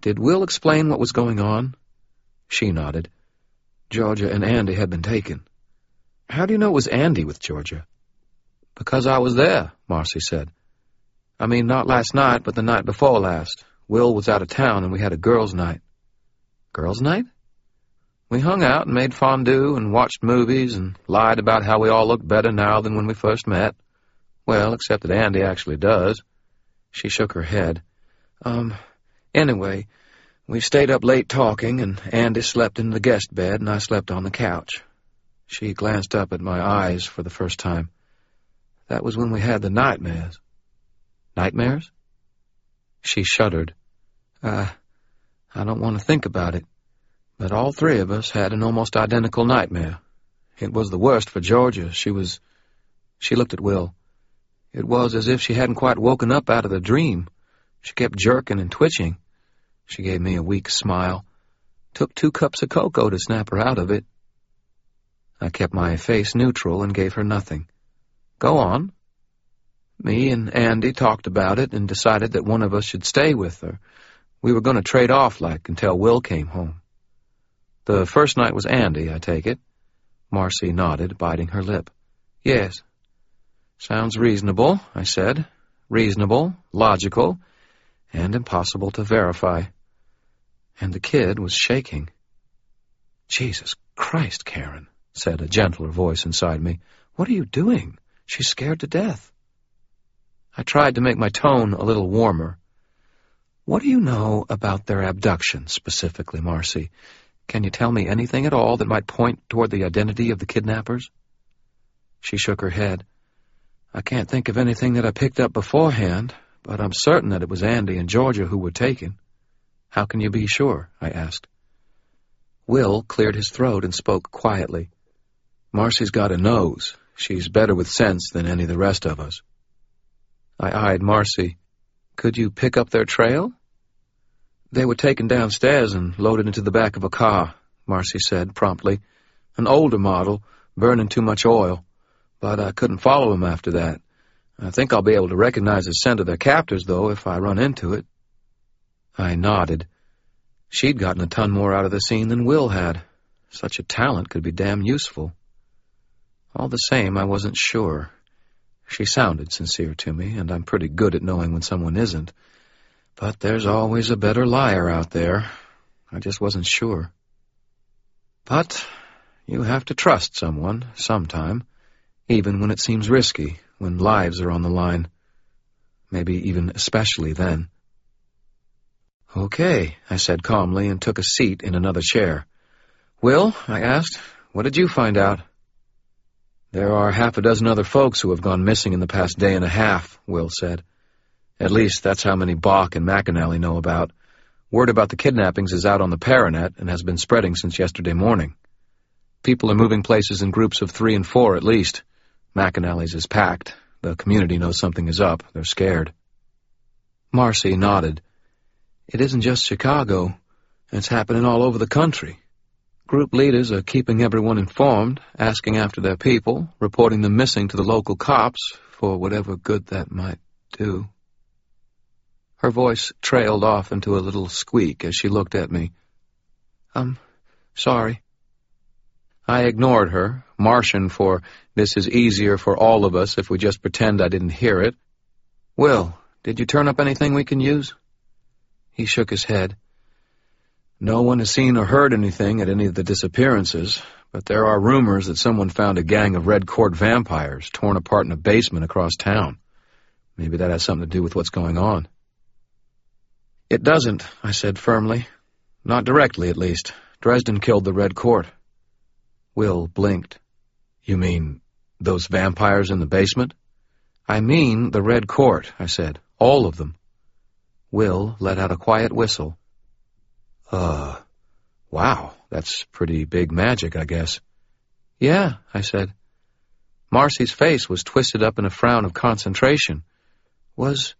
"Did Will explain what was going on?" She nodded. "Georgia and Andy had been taken." "How do you know it was Andy with Georgia?" "Because I was there," Marcy said. "I mean, not last night, but the night before last. Will was out of town, and we had a girls' night." "Girls' night?" "We hung out and made fondue and watched movies and lied about how we all look better now than when we first met. Well, except that Andy actually does." She shook her head. Anyway, we stayed up late talking, and Andy slept in the guest bed, and I slept on the couch." She glanced up at my eyes for the first time. "That was when we had the nightmares." "Nightmares?" She shuddered. I don't want to think about it, but all three of us had an almost identical nightmare. It was the worst for Georgia. She looked at Will. It was as if she hadn't quite woken up out of the dream. She kept jerking and twitching. She gave me a weak smile. Took 2 cups of cocoa to snap her out of it. I kept my face neutral and gave her nothing. "Go on." "Me and Andy talked about it and decided that one of us should stay with her. We were going to trade off, like, until Will came home." "The first night was Andy, I take it?" Marcy nodded, biting her lip. "Yes." "Sounds reasonable," I said. "Reasonable, logical, and impossible to verify." And the kid was shaking. "Jesus Christ, Karen," said a gentler voice inside me. "What are you doing? She's scared to death." I tried to make my tone a little warmer. "What do you know about their abduction, specifically, Marcy? Can you tell me anything at all that might point toward the identity of the kidnappers?" She shook her head. "I can't think of anything that I picked up beforehand, but I'm certain that it was Andy and Georgia who were taken." "How can you be sure?" I asked. Will cleared his throat and spoke quietly. "Marcy's got a nose. She's better with sense than any of the rest of us." I eyed Marcy. "Could you pick up their trail?" "They were taken downstairs and loaded into the back of a car," Marcy said promptly. "An older model, burning too much oil. But I couldn't follow him after that. I think I'll be able to recognize the scent of their captors, though, if I run into it." I nodded. She'd gotten a ton more out of the scene than Will had. Such a talent could be damn useful. All the same, I wasn't sure. She sounded sincere to me, and I'm pretty good at knowing when someone isn't. But there's always a better liar out there. I just wasn't sure. But you have to trust someone sometime, even when it seems risky, when lives are on the line. Maybe even especially then. "Okay," I said calmly and took a seat in another chair. "Will," I asked, "what did you find out?" "There are 6 other folks who have gone missing in the past day and a half," Will said. "At least that's how many Bach and McAnally know about. Word about the kidnappings is out on the Paranet and has been spreading since yesterday morning. People are moving places in groups of 3 and 4 at least. McAnally's is packed. The community knows something is up. They're scared." Marcy nodded. "It isn't just Chicago. It's happening all over the country. Group leaders are keeping everyone informed, asking after their people, reporting them missing to the local cops, for whatever good that might do." Her voice trailed off into a little squeak as she looked at me. "I'm sorry." I ignored her, Martian for "this is easier for all of us if we just pretend I didn't hear it." "Will, did you turn up anything we can use?" He shook his head. "No one has seen or heard anything at any of the disappearances, but there are rumors that someone found a gang of Red Court vampires torn apart in a basement across town. Maybe that has something to do with what's going on." "It doesn't," I said firmly. "Not directly, at least. Dresden killed the Red Court." Will blinked. "You mean those vampires in the basement?" "I mean the Red Court," I said. "All of them." Will let out a quiet whistle. Wow, that's pretty big magic, I guess." "Yeah," I said. Marcy's face was twisted up in a frown of concentration. Was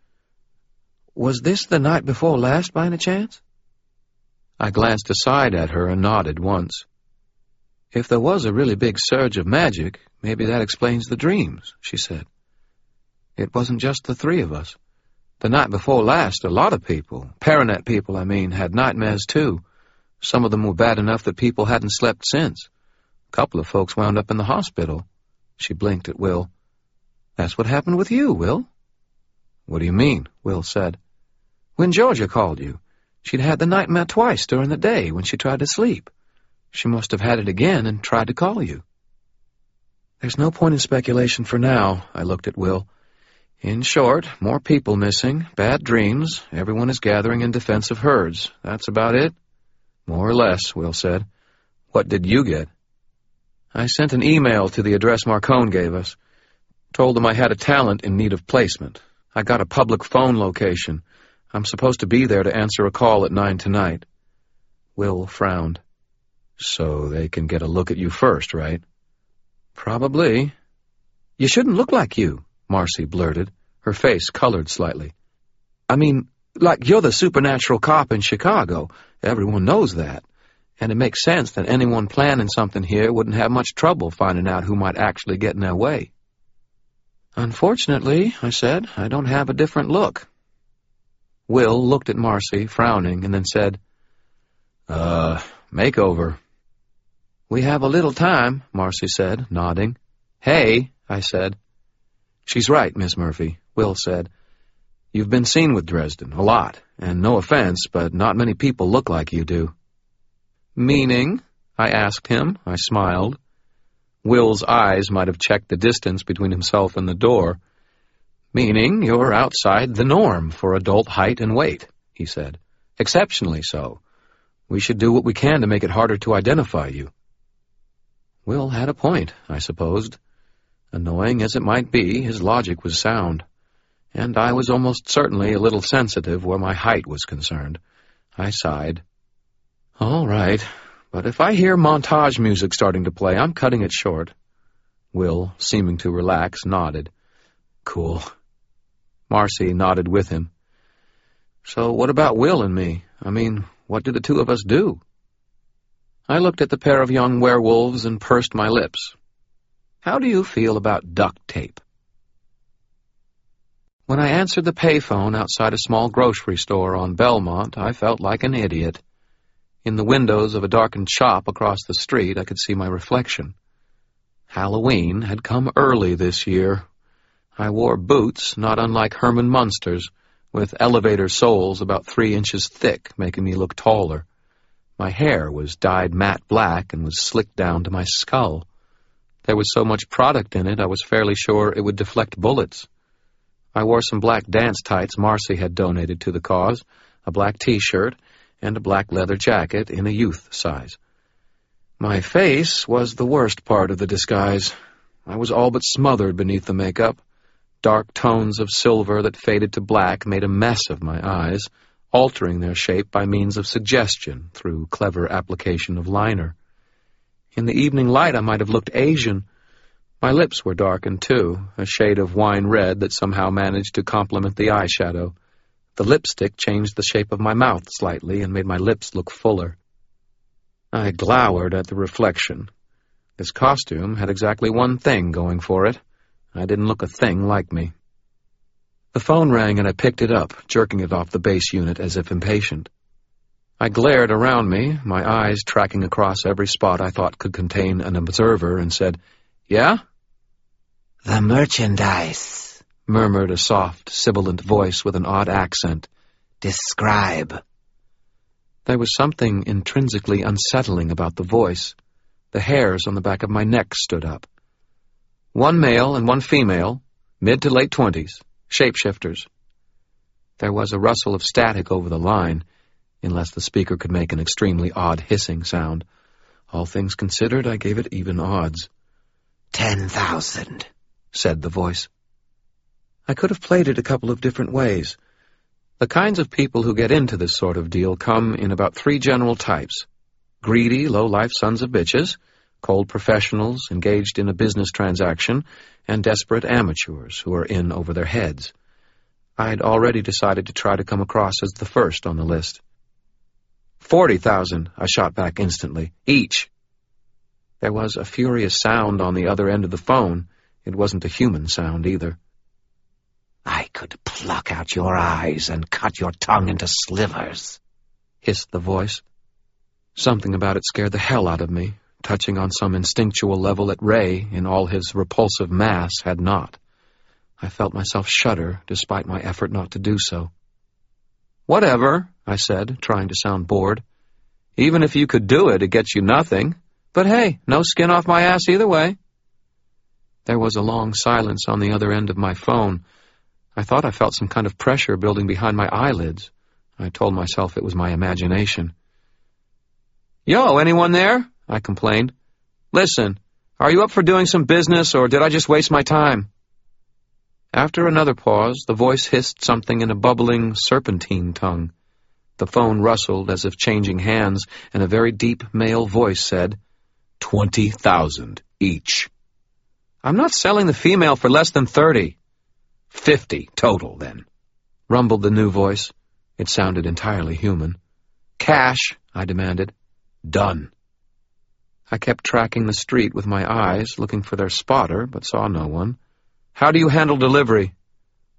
this the night before last, by any chance? I glanced aside at her and nodded once. If there was a really big surge of magic, maybe that explains the dreams, she said. It wasn't just the three of us. The night before last, a lot of people, Paranet people, I mean, had nightmares too. Some of them were bad enough that people hadn't slept since. A couple of folks wound up in the hospital. She blinked at Will. That's what happened with you, Will. What do you mean? Will said. When Georgia called you, she'd had the nightmare twice during the day when she tried to sleep. She must have had it again and tried to call you. There's no point in speculation for now, I looked at Will. In short, more people missing, bad dreams, everyone is gathering in defense of herds. That's about it? More or less, Will said. What did you get? I sent an email to the address Marcone gave us. Told them I had a talent in need of placement. I got a public phone location. I'm supposed to be there to answer a call at 9 tonight. Will frowned. So they can get a look at you first, right? Probably. You shouldn't look like you, Marcy blurted. Her face colored slightly. I mean, like you're the supernatural cop in Chicago. Everyone knows that. And it makes sense that anyone planning something here wouldn't have much trouble finding out who might actually get in their way. Unfortunately, I said, I don't have a different look. Will looked at Marcy, frowning, and then said, makeover. We have a little time, Marcy said, nodding. Hey, I said. She's right, Miss Murphy, Will said. You've been seen with Dresden, a lot, and no offense, but not many people look like you do. Meaning? I asked him. I smiled. Will's eyes might have checked the distance between himself and the door. Meaning you're outside the norm for adult height and weight, he said. Exceptionally so. We should do what we can to make it harder to identify you. Will had a point, I supposed. Annoying as it might be, his logic was sound. And I was almost certainly a little sensitive where my height was concerned. I sighed. All right, but if I hear montage music starting to play, I'm cutting it short. Will, seeming to relax, nodded. Cool. Marcy nodded with him. So what about Will and me? I mean, what do the two of us do? I looked at the pair of young werewolves and pursed my lips. How do you feel about duct tape? When I answered the payphone outside a small grocery store on Belmont, I felt like an idiot. In the windows of a darkened shop across the street, I could see my reflection. Halloween had come early this year. I wore boots, not unlike Herman Munster's, with elevator soles about 3 inches thick, making me look taller. My hair was dyed matte black and was slicked down to my skull. There was so much product in it, I was fairly sure it would deflect bullets. I wore some black dance tights Marcy had donated to the cause, a black T-shirt, and a black leather jacket in a youth size. My face was the worst part of the disguise. I was all but smothered beneath the makeup. Dark tones of silver that faded to black made a mess of my eyes, altering their shape by means of suggestion through clever application of liner. In the evening light I might have looked Asian. My lips were darkened too, a shade of wine red that somehow managed to complement the eyeshadow. The lipstick changed the shape of my mouth slightly and made my lips look fuller. I glowered at the reflection. This costume had exactly one thing going for it. I didn't look a thing like me. The phone rang and I picked it up, jerking it off the base unit as if impatient. I glared around me, my eyes tracking across every spot I thought could contain an observer, and said, "Yeah?" "The merchandise," murmured a soft, sibilant voice with an odd accent. "Describe." There was something intrinsically unsettling about the voice. The hairs on the back of my neck stood up. "One male and one female, mid to late 20s, shapeshifters." There was a rustle of static over the line, unless the speaker could make an extremely odd hissing sound. All things considered, I gave it even odds. $10,000, said the voice. I could have played it a couple of different ways. The kinds of people who get into this sort of deal come in about three general types. Greedy, low-life sons of bitches, cold professionals engaged in a business transaction, and desperate amateurs who are in over their heads. I had already decided to try to come across as the first on the list. 40,000, I shot back instantly, each. There was a furious sound on the other end of the phone. It wasn't a human sound either. I could pluck out your eyes and cut your tongue into slivers, hissed the voice. Something about it scared the hell out of me, touching on some instinctual level that Ray, in all his repulsive mass, had not. I felt myself shudder, despite my effort not to do so. Whatever, I said, trying to sound bored. Even if you could do it, it gets you nothing. But hey, no skin off my ass either way. There was a long silence on the other end of my phone. I thought I felt some kind of pressure building behind my eyelids. I told myself it was my imagination. Yo, anyone there? I complained. Listen, are you up for doing some business, or did I just waste my time? After another pause, the voice hissed something in a bubbling, serpentine tongue. The phone rustled as if changing hands, and a very deep male voice said, 20,000 each. I'm not selling the female for less than 30. 50 total, then, rumbled the new voice. It sounded entirely human. Cash, I demanded. Done. I kept tracking the street with my eyes, looking for their spotter, but saw no one. How do you handle delivery?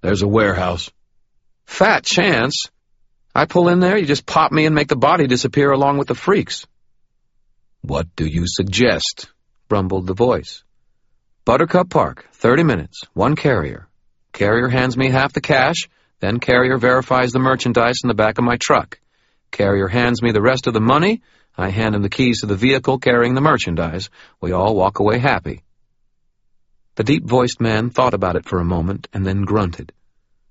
There's a warehouse. Fat chance. I pull in there, you just pop me and make the body disappear along with the freaks. What do you suggest? Rumbled the voice. Buttercup Park, 30 minutes, one carrier. Carrier hands me half the cash, then carrier verifies the merchandise in the back of my truck. Carrier hands me the rest of the money. I hand him the keys to the vehicle carrying the merchandise. We all walk away happy. The deep-voiced man thought about it for a moment and then grunted.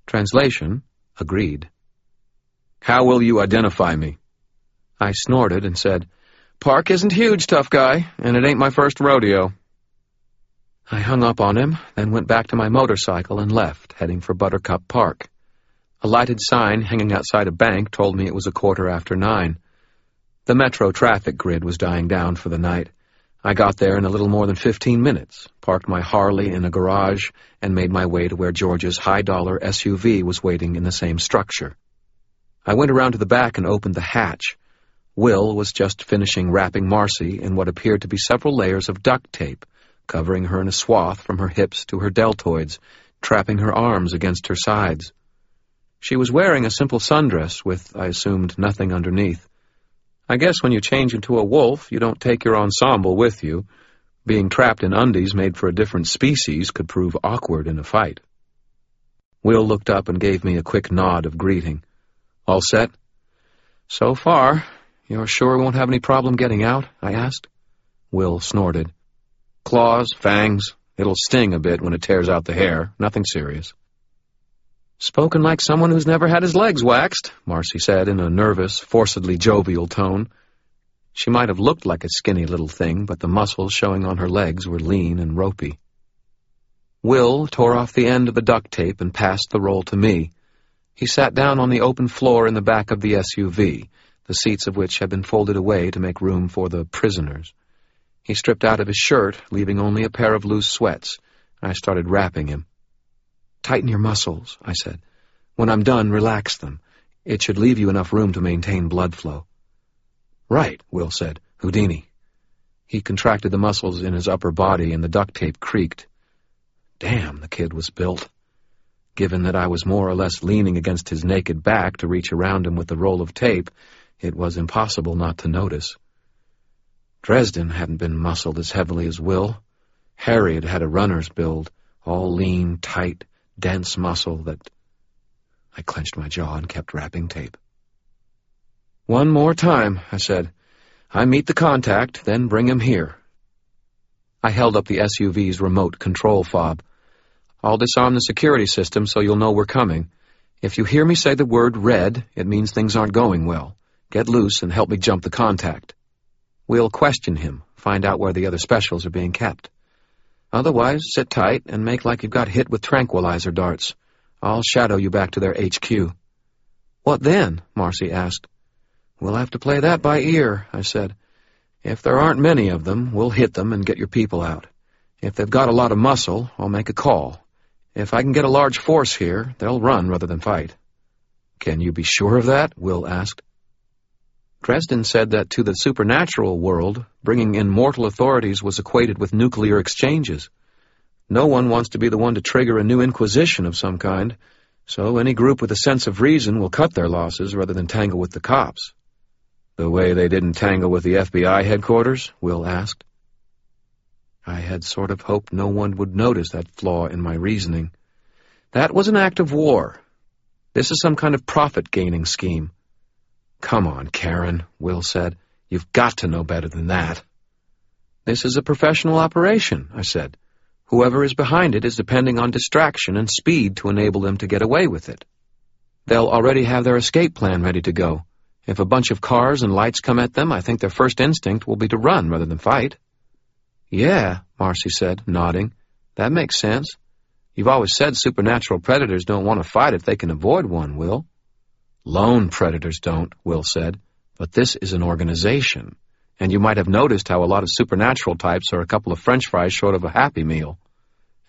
Translation, agreed. How will you identify me? I snorted and said, Park isn't huge, tough guy, and it ain't my first rodeo. I hung up on him, then went back to my motorcycle and left, heading for Buttercup Park. A lighted sign hanging outside a bank told me it was 9:15. The metro traffic grid was dying down for the night. I got there in a little more than 15 minutes, parked my Harley in a garage, and made my way to where Georgia's high-dollar SUV was waiting in the same structure. I went around to the back and opened the hatch. Will was just finishing wrapping Marcy in what appeared to be several layers of duct tape, covering her in a swath from her hips to her deltoids, trapping her arms against her sides. She was wearing a simple sundress with, I assumed, nothing underneath. I guess when you change into a wolf, you don't take your ensemble with you. Being trapped in undies made for a different species could prove awkward in a fight. Will looked up and gave me a quick nod of greeting. All set? So far. You're sure we won't have any problem getting out? I asked. Will snorted. Claws, fangs. It'll sting a bit when it tears out the hair. Nothing serious. Spoken like someone who's never had his legs waxed, Marcy said in a nervous, forcedly jovial tone. She might have looked like a skinny little thing, but the muscles showing on her legs were lean and ropey. Will tore off the end of the duct tape and passed the roll to me. He sat down on the open floor in the back of the SUV, the seats of which had been folded away to make room for the prisoners. He stripped out of his shirt, leaving only a pair of loose sweats. I started wrapping him. Tighten your muscles, I said. When I'm done, relax them. It should leave you enough room to maintain blood flow. Right, Will said. Houdini. He contracted the muscles in his upper body, and the duct tape creaked. Damn, the kid was built. Given that I was more or less leaning against his naked back to reach around him with the roll of tape, it was impossible not to notice. Dresden hadn't been muscled as heavily as Will. Harry had a runner's build, all lean, tight, dense muscle that... I clenched my jaw and kept wrapping tape. One more time, I said. I meet the contact, then bring him here. I held up the SUV's remote control fob. I'll disarm the security system so you'll know we're coming. If you hear me say the word red, it means things aren't going well. Get loose and help me jump the contact. We'll question him, find out where the other specials are being kept. Otherwise, sit tight and make like you've got hit with tranquilizer darts. I'll shadow you back to their HQ. What then? Marcy asked. We'll have to play that by ear, I said. If there aren't many of them, we'll hit them and get your people out. If they've got a lot of muscle, I'll make a call. If I can get a large force here, they'll run rather than fight. Can you be sure of that? Will asked. Dresden said that to the supernatural world, bringing in mortal authorities was equated with nuclear exchanges. No one wants to be the one to trigger a new inquisition of some kind, so any group with a sense of reason will cut their losses rather than tangle with the cops. The way they didn't tangle with the FBI headquarters? Will asked. I had sort of hoped no one would notice that flaw in my reasoning. That was an act of war. This is some kind of profit-gaining scheme. Come on, Karen, Will said. You've got to know better than that. This is a professional operation, I said. Whoever is behind it is depending on distraction and speed to enable them to get away with it. They'll already have their escape plan ready to go. If a bunch of cars and lights come at them, I think their first instinct will be to run rather than fight. Yeah, Marcy said, nodding. That makes sense. You've always said supernatural predators don't want to fight if they can avoid one, Will. Lone predators don't, Will said, but this is an organization, and you might have noticed how a lot of supernatural types are a couple of French fries short of a Happy Meal.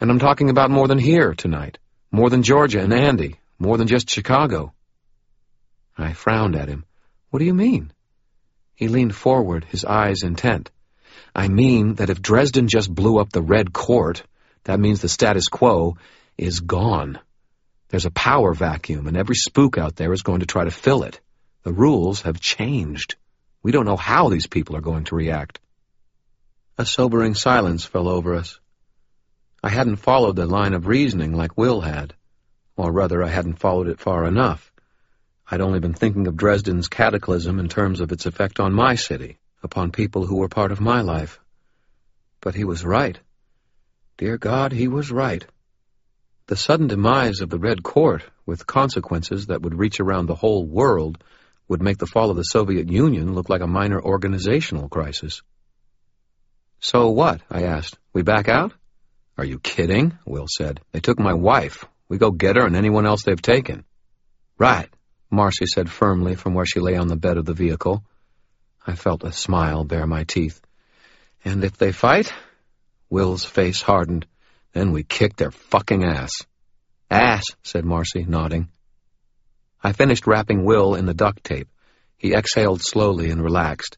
And I'm talking about more than here tonight, more than Georgia and Andy, more than just Chicago. I frowned at him. What do you mean? He leaned forward, his eyes intent. I mean that if Dresden just blew up the Red Court, that means the status quo is gone. There's a power vacuum, and every spook out there is going to try to fill it. The rules have changed. We don't know how these people are going to react. A sobering silence fell over us. I hadn't followed the line of reasoning like Will had. Or rather, I hadn't followed it far enough. I'd only been thinking of Dresden's cataclysm in terms of its effect on my city, upon people who were part of my life. But he was right. Dear God, he was right. The sudden demise of the Red Court, with consequences that would reach around the whole world, would make the fall of the Soviet Union look like a minor organizational crisis. So what? I asked. We back out? Are you kidding? Will said. They took my wife. We go get her and anyone else they've taken. Right, Marcy said firmly from where she lay on the bed of the vehicle. I felt a smile bare my teeth. And if they fight? Will's face hardened. Then we kicked their fucking ass. Ass, said Marcy, nodding. I finished wrapping Will in the duct tape. He exhaled slowly and relaxed.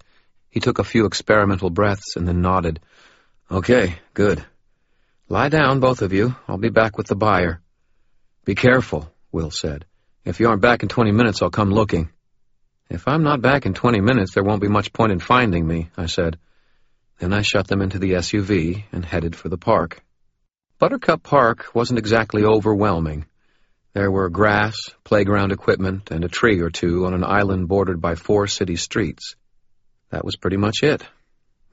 He took a few experimental breaths and then nodded. Okay, good. Lie down, both of you. I'll be back with the buyer. Be careful, Will said. If you aren't back in 20 minutes, I'll come looking. If I'm not back in 20 minutes, there won't be much point in finding me, I said. Then I shut them into the SUV and headed for the park. Buttercup Park wasn't exactly overwhelming. There were grass, playground equipment, and a tree or two on an island bordered by 4 city streets. That was pretty much it.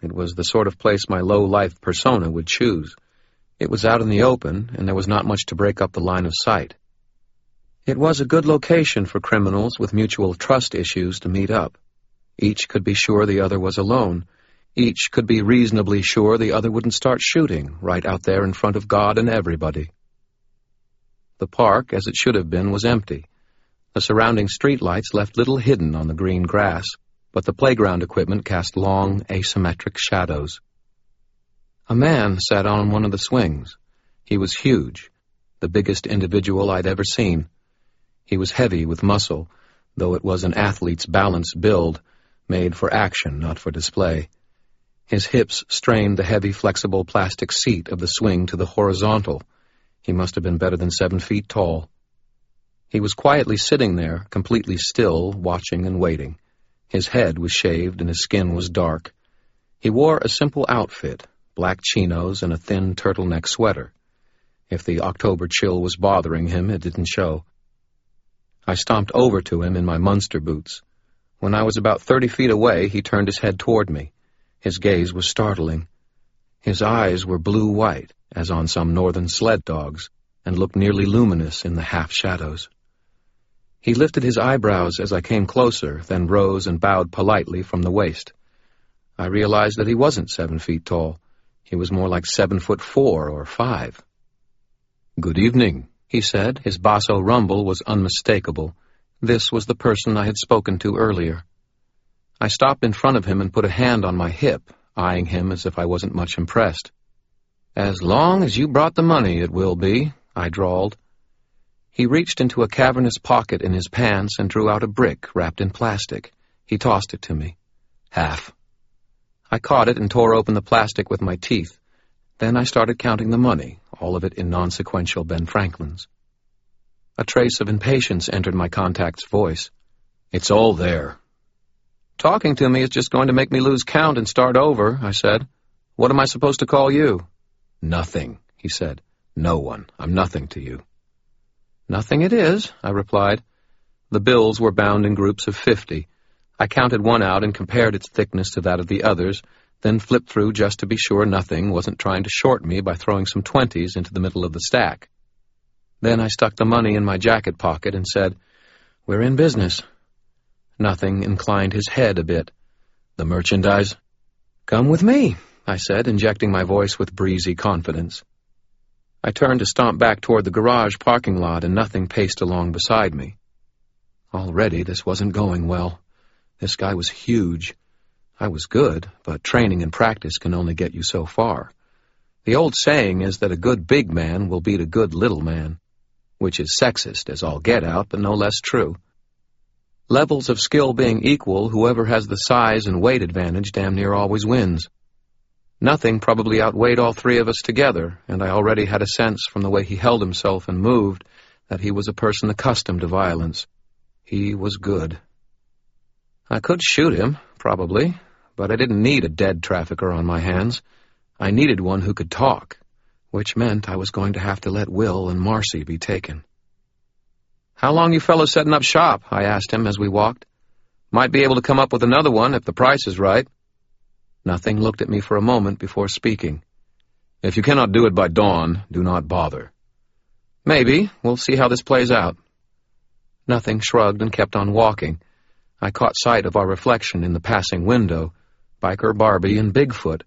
It was the sort of place my low-life persona would choose. It was out in the open, and there was not much to break up the line of sight. It was a good location for criminals with mutual trust issues to meet up. Each could be sure the other was alone. Each could be reasonably sure the other wouldn't start shooting right out there in front of God and everybody. The park, as it should have been, was empty. The surrounding streetlights left little hidden on the green grass, but the playground equipment cast long, asymmetric shadows. A man sat on one of the swings. He was huge, the biggest individual I'd ever seen. He was heavy with muscle, though it was an athlete's balanced build, made for action, not for display. His hips strained the heavy, flexible plastic seat of the swing to the horizontal. He must have been better than 7 feet tall. He was quietly sitting there, completely still, watching and waiting. His head was shaved and his skin was dark. He wore a simple outfit, black chinos and a thin turtleneck sweater. If the October chill was bothering him, it didn't show. I stomped over to him in my Munster boots. When I was about 30 feet away, he turned his head toward me. His gaze was startling. His eyes were blue-white, as on some northern sled dogs, and looked nearly luminous in the half-shadows. He lifted his eyebrows as I came closer, then rose and bowed politely from the waist. I realized that he wasn't 7 feet tall. He was more like 7'4" or 5". "Good evening," he said. His basso rumble was unmistakable. This was the person I had spoken to earlier. I stopped in front of him and put a hand on my hip, eyeing him as if I wasn't much impressed. "As long as you brought the money, it will be," I drawled. He reached into a cavernous pocket in his pants and drew out a brick wrapped in plastic. He tossed it to me. "Half." I caught it and tore open the plastic with my teeth. Then I started counting the money, all of it in non-sequential Ben Franklins. A trace of impatience entered my contact's voice. "It's all there." "Talking to me is just going to make me lose count and start over," I said. "What am I supposed to call you?" "Nothing," he said. "No one. I'm nothing to you." "Nothing it is," I replied. The bills were bound in groups of 50. I counted one out and compared its thickness to that of the others, then flipped through just to be sure nothing wasn't trying to short me by throwing some 20s into the middle of the stack. Then I stuck the money in my jacket pocket and said, "We're in business." Nothing inclined his head a bit. "The merchandise?" "Come with me," I said, injecting my voice with breezy confidence. I turned to stomp back toward the garage parking lot, and Nothing paced along beside me. Already this wasn't going well. This guy was huge. I was good, but training and practice can only get you so far. The old saying is that a good big man will beat a good little man, which is sexist as all get out, but no less true. Levels of skill being equal, whoever has the size and weight advantage damn near always wins. Nothing probably outweighed all three of us together, and I already had a sense from the way he held himself and moved that he was a person accustomed to violence. He was good. I could shoot him, probably, but I didn't need a dead trafficker on my hands. I needed one who could talk, which meant I was going to have to let Will and Marcy be taken. "How long you fellows setting up shop?" I asked him as we walked. "Might be able to come up with another one if the price is right." Nothing looked at me for a moment before speaking. "If you cannot do it by dawn, do not bother." "Maybe. We'll see how this plays out." Nothing shrugged and kept on walking. I caught sight of our reflection in the passing window, Biker Barbie and Bigfoot.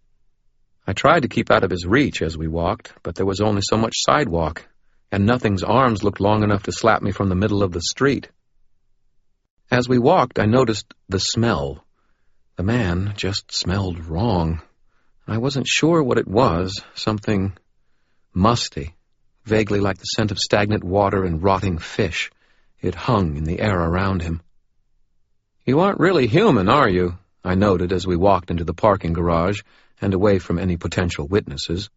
I tried to keep out of his reach as we walked, but there was only so much sidewalk, and Nothing's arms looked long enough to slap me from the middle of the street. As we walked, I noticed the smell. The man just smelled wrong. I wasn't sure what it was, something musty, vaguely like the scent of stagnant water and rotting fish. It hung in the air around him. "You aren't really human, are you?" I noted as we walked into the parking garage and away from any potential witnesses.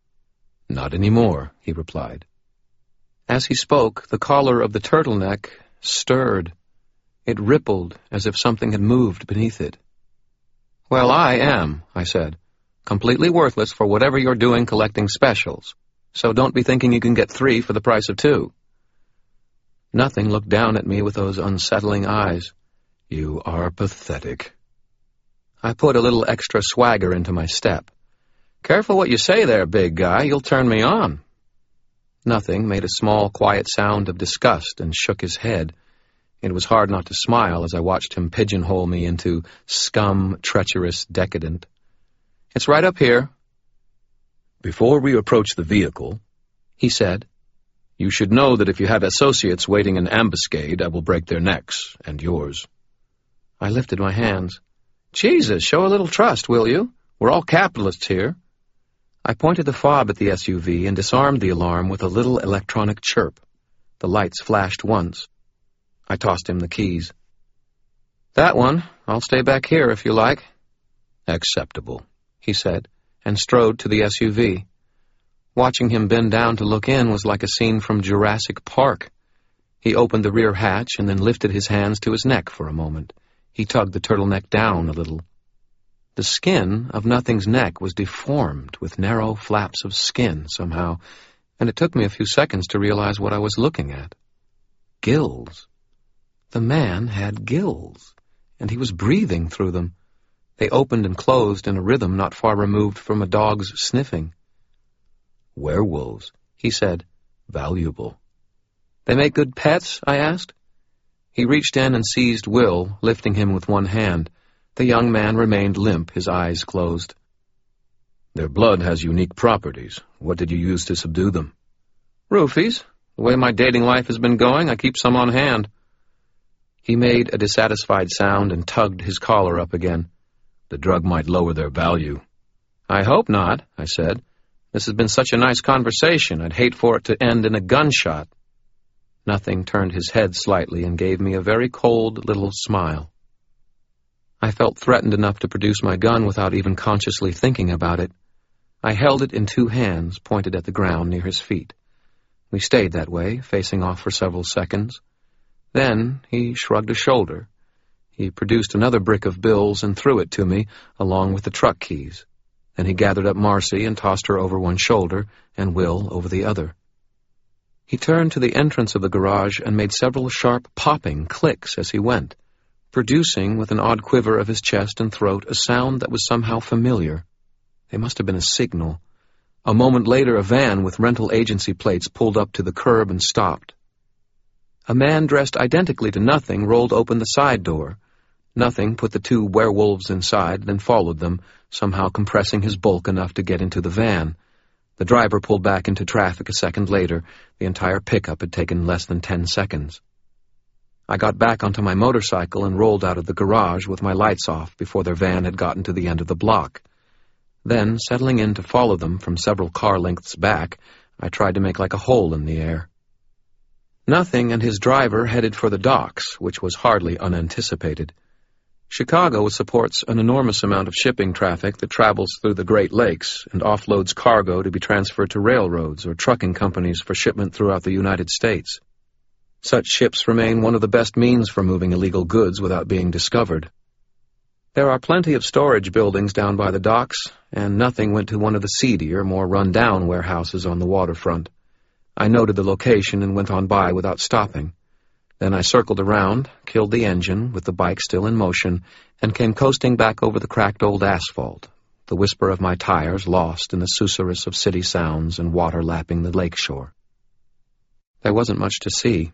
"Not anymore," he replied. As he spoke, the collar of the turtleneck stirred. It rippled as if something had moved beneath it. "Well, I am," I said, "completely worthless for whatever you're doing collecting specials, so don't be thinking you can get 3 for the price of 2. Nothing looked down at me with those unsettling eyes. "You are pathetic." I put a little extra swagger into my step. "Careful what you say there, big guy. You'll turn me on." Nothing made a small, quiet sound of disgust and shook his head. It was hard not to smile as I watched him pigeonhole me into scum, treacherous, decadent. "It's right up here." "Before we approach the vehicle," he said, "you should know that if you have associates waiting in ambuscade, I will break their necks, and yours." I lifted my hands. "Jesus, show a little trust, will you? We're all capitalists here." I pointed the fob at the SUV and disarmed the alarm with a little electronic chirp. The lights flashed once. I tossed him the keys. "That one. I'll stay back here if you like." "Acceptable," he said, and strode to the SUV. Watching him bend down to look in was like a scene from Jurassic Park. He opened the rear hatch and then lifted his hands to his neck for a moment. He tugged the turtleneck down a little. The skin of Nothing's neck was deformed with narrow flaps of skin somehow, and it took me a few seconds to realize what I was looking at. Gills. The man had gills, and he was breathing through them. They opened and closed in a rhythm not far removed from a dog's sniffing. "Werewolves," he said. "Valuable." "They make good pets?" I asked. He reached in and seized Will, lifting him with one hand. The young man remained limp, his eyes closed. "Their blood has unique properties. What did you use to subdue them?" "Roofies. The way my dating life has been going, I keep some on hand." He made a dissatisfied sound and tugged his collar up again. The drug might lower their value. I hope not, I said. This has been such a nice conversation. I'd hate for it to end in a gunshot. Nothing turned his head slightly and gave me a very cold little smile. I felt threatened enough to produce my gun without even consciously thinking about it. I held it in two hands, pointed at the ground near his feet. We stayed that way, facing off for several seconds. Then he shrugged a shoulder. He produced another brick of bills and threw it to me, along with the truck keys. Then he gathered up Marcy and tossed her over one shoulder and Will over the other. He turned to the entrance of the garage and made several sharp popping clicks as he went, producing with an odd quiver of his chest and throat a sound that was somehow familiar. It must have been a signal. A moment later, a van with rental agency plates pulled up to the curb and stopped. A man dressed identically to Nothing rolled open the side door. Nothing put the two werewolves inside, then followed them, somehow compressing his bulk enough to get into the van. The driver pulled back into traffic a second later. The entire pickup had taken less than 10 seconds. I got back onto my motorcycle and rolled out of the garage with my lights off before their van had gotten to the end of the block. Then, settling in to follow them from several car lengths back, I tried to make like a hole in the air. Nothing and his driver headed for the docks, which was hardly unanticipated. Chicago supports an enormous amount of shipping traffic that travels through the Great Lakes and offloads cargo to be transferred to railroads or trucking companies for shipment throughout the United States. Such ships remain one of the best means for moving illegal goods without being discovered. There are plenty of storage buildings down by the docks, and Nothing went to one of the seedier, more run-down warehouses on the waterfront. I noted the location and went on by without stopping. Then I circled around, killed the engine with the bike still in motion, and came coasting back over the cracked old asphalt, the whisper of my tires lost in the susurrus of city sounds and water lapping the lakeshore. There wasn't much to see.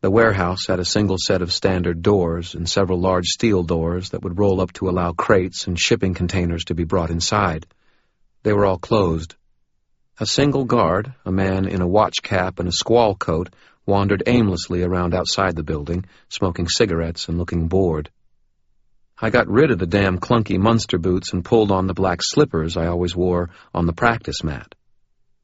The warehouse had a single set of standard doors and several large steel doors that would roll up to allow crates and shipping containers to be brought inside. They were all closed. A single guard, a man in a watch cap and a squall coat, wandered aimlessly around outside the building, smoking cigarettes and looking bored. I got rid of the damn clunky Munster boots and pulled on the black slippers I always wore on the practice mat.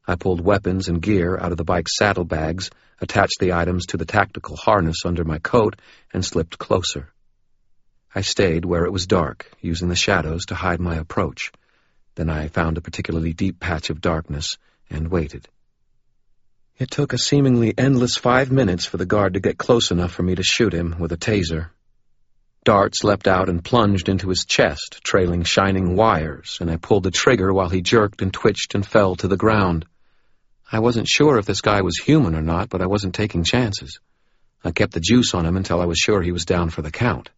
I pulled weapons and gear out of the bike's saddlebags, attached the items to the tactical harness under my coat, and slipped closer. I stayed where it was dark, using the shadows to hide my approach. Then I found a particularly deep patch of darkness and waited. It took a seemingly endless 5 minutes for the guard to get close enough for me to shoot him with a taser. Darts leapt out and plunged into his chest, trailing shining wires, and I pulled the trigger while he jerked and twitched and fell to the ground. I wasn't sure if this guy was human or not, but I wasn't taking chances. I kept the juice on him until I was sure he was down for the count.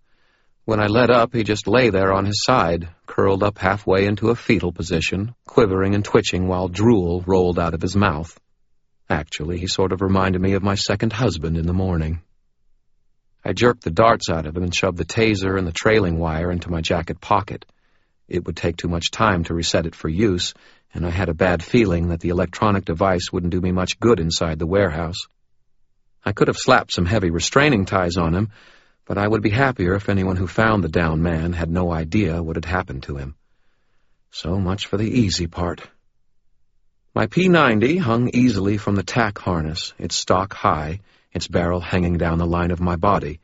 When I let up, he just lay there on his side, curled up halfway into a fetal position, quivering and twitching while drool rolled out of his mouth. Actually, he sort of reminded me of my second husband in the morning. I jerked the darts out of him and shoved the taser and the trailing wire into my jacket pocket. It would take too much time to reset it for use, and I had a bad feeling that the electronic device wouldn't do me much good inside the warehouse. I could have slapped some heavy restraining ties on him, but I would be happier if anyone who found the down man had no idea what had happened to him. So much for the easy part. My P-90 hung easily from the tack harness, its stock high, its barrel hanging down the line of my body.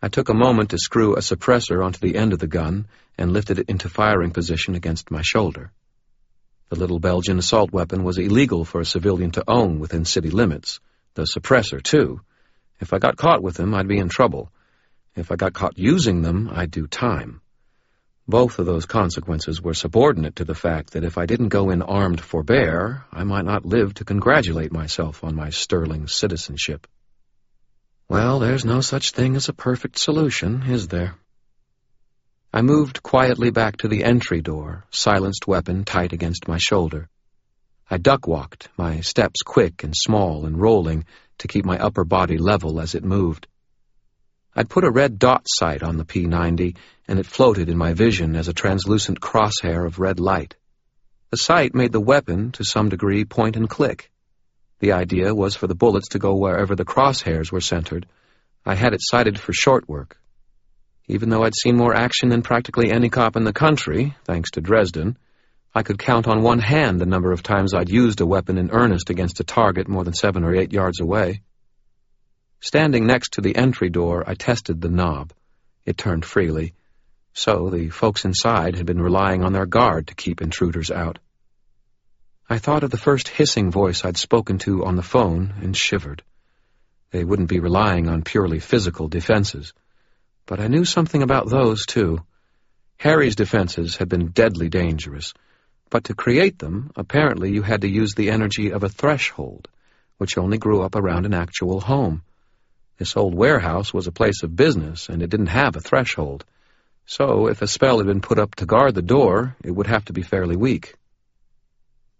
I took a moment to screw a suppressor onto the end of the gun and lifted it into firing position against my shoulder. The little Belgian assault weapon was illegal for a civilian to own within city limits. The suppressor, too. If I got caught with them, I'd be in trouble. If I got caught using them, I'd do time. Both of those consequences were subordinate to the fact that if I didn't go in armed for bear, I might not live to congratulate myself on my sterling citizenship. Well, there's no such thing as a perfect solution, is there? I moved quietly back to the entry door, silenced weapon tight against my shoulder. I duck-walked, my steps quick and small and rolling to keep my upper body level as it moved. I'd put a red dot sight on the P-90, and it floated in my vision as a translucent crosshair of red light. The sight made the weapon, to some degree, point and click. The idea was for the bullets to go wherever the crosshairs were centered. I had it cited for short work. Even though I'd seen more action than practically any cop in the country, thanks to Dresden, I could count on one hand the number of times I'd used a weapon in earnest against a target more than 7 or 8 yards away. Standing next to the entry door, I tested the knob. It turned freely, so the folks inside had been relying on their guard to keep intruders out. I thought of the first hissing voice I'd spoken to on the phone and shivered. They wouldn't be relying on purely physical defenses. But I knew something about those, too. Harry's defenses had been deadly dangerous, but to create them, apparently you had to use the energy of a threshold, which only grew up around an actual home. This old warehouse was a place of business, and it didn't have a threshold. So if a spell had been put up to guard the door, it would have to be fairly weak.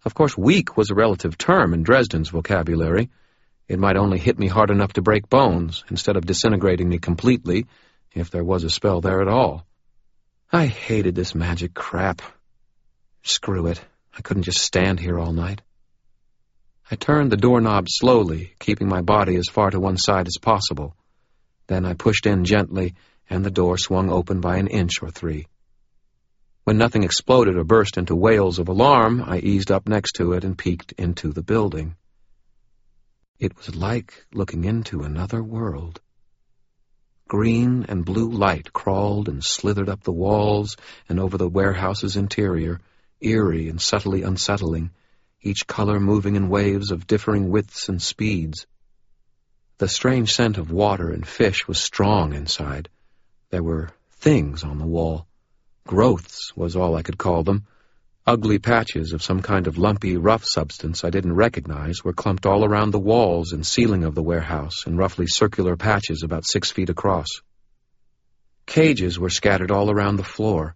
Of course, weak was a relative term in Dresden's vocabulary. It might only hit me hard enough to break bones, instead of disintegrating me completely, if there was a spell there at all. I hated this magic crap. Screw it. I couldn't just stand here all night. I turned the doorknob slowly, keeping my body as far to one side as possible. Then I pushed in gently, and the door swung open by an inch or three. When nothing exploded or burst into wails of alarm, I eased up next to it and peeked into the building. It was like looking into another world. Green and blue light crawled and slithered up the walls and over the warehouse's interior, eerie and subtly unsettling, each color moving in waves of differing widths and speeds. The strange scent of water and fish was strong inside. There were things on the wall. Growths was all I could call them. Ugly patches of some kind of lumpy, rough substance I didn't recognize were clumped all around the walls and ceiling of the warehouse in roughly circular patches about 6 feet across. Cages were scattered all around the floor,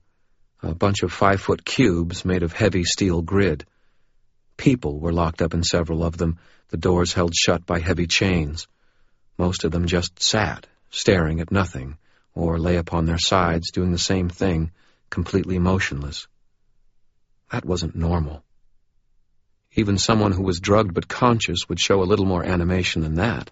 a bunch of 5-foot cubes made of heavy steel grid. People were locked up in several of them, the doors held shut by heavy chains. Most of them just sat, staring at nothing, or lay upon their sides doing the same thing, completely motionless. That wasn't normal. Even someone who was drugged but conscious would show a little more animation than that.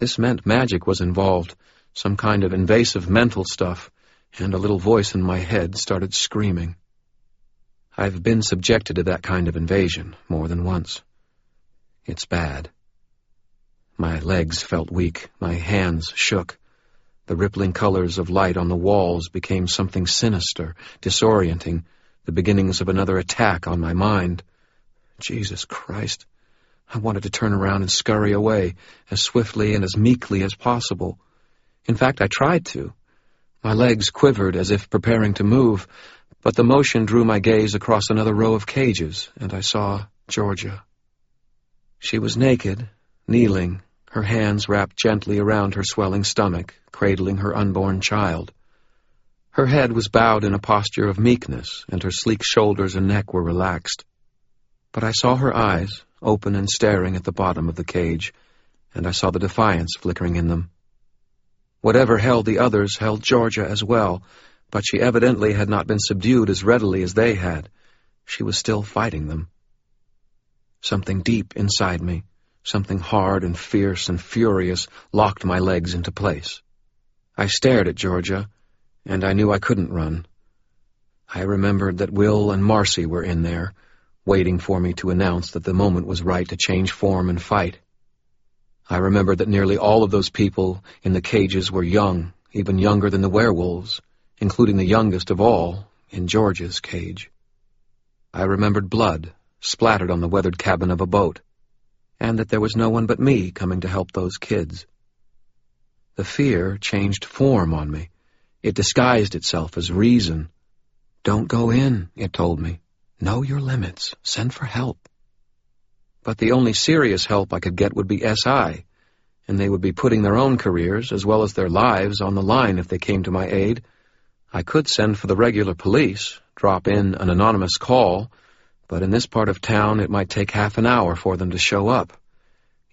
This meant magic was involved, some kind of invasive mental stuff, and a little voice in my head started screaming. I've been subjected to that kind of invasion more than once. It's bad. My legs felt weak, my hands shook. The rippling colors of light on the walls became something sinister, disorienting, the beginnings of another attack on my mind. Jesus Christ. I wanted to turn around and scurry away, as swiftly and as meekly as possible. In fact, I tried to. My legs quivered as if preparing to move, but the motion drew my gaze across another row of cages, and I saw Georgia. She was naked, kneeling, her hands wrapped gently around her swelling stomach, cradling her unborn child. Her head was bowed in a posture of meekness, and her sleek shoulders and neck were relaxed. But I saw her eyes, open and staring at the bottom of the cage, and I saw the defiance flickering in them. Whatever held the others held Georgia as well, but she evidently had not been subdued as readily as they had. She was still fighting them. Something deep inside me, something hard and fierce and furious, locked my legs into place. I stared at Georgia, and I knew I couldn't run. I remembered that Will and Marcy were in there, waiting for me to announce that the moment was right to change form and fight. I remembered that nearly all of those people in the cages were young, even younger than the werewolves, including the youngest of all, in George's cage. I remembered blood splattered on the weathered cabin of a boat, and that there was no one but me coming to help those kids. The fear changed form on me. It disguised itself as reason. Don't go in, it told me. Know your limits. Send for help. But the only serious help I could get would be SI, and they would be putting their own careers as well as their lives on the line if they came to my aid. I could send for the regular police, drop in an anonymous call, but in this part of town it might take half an hour for them to show up.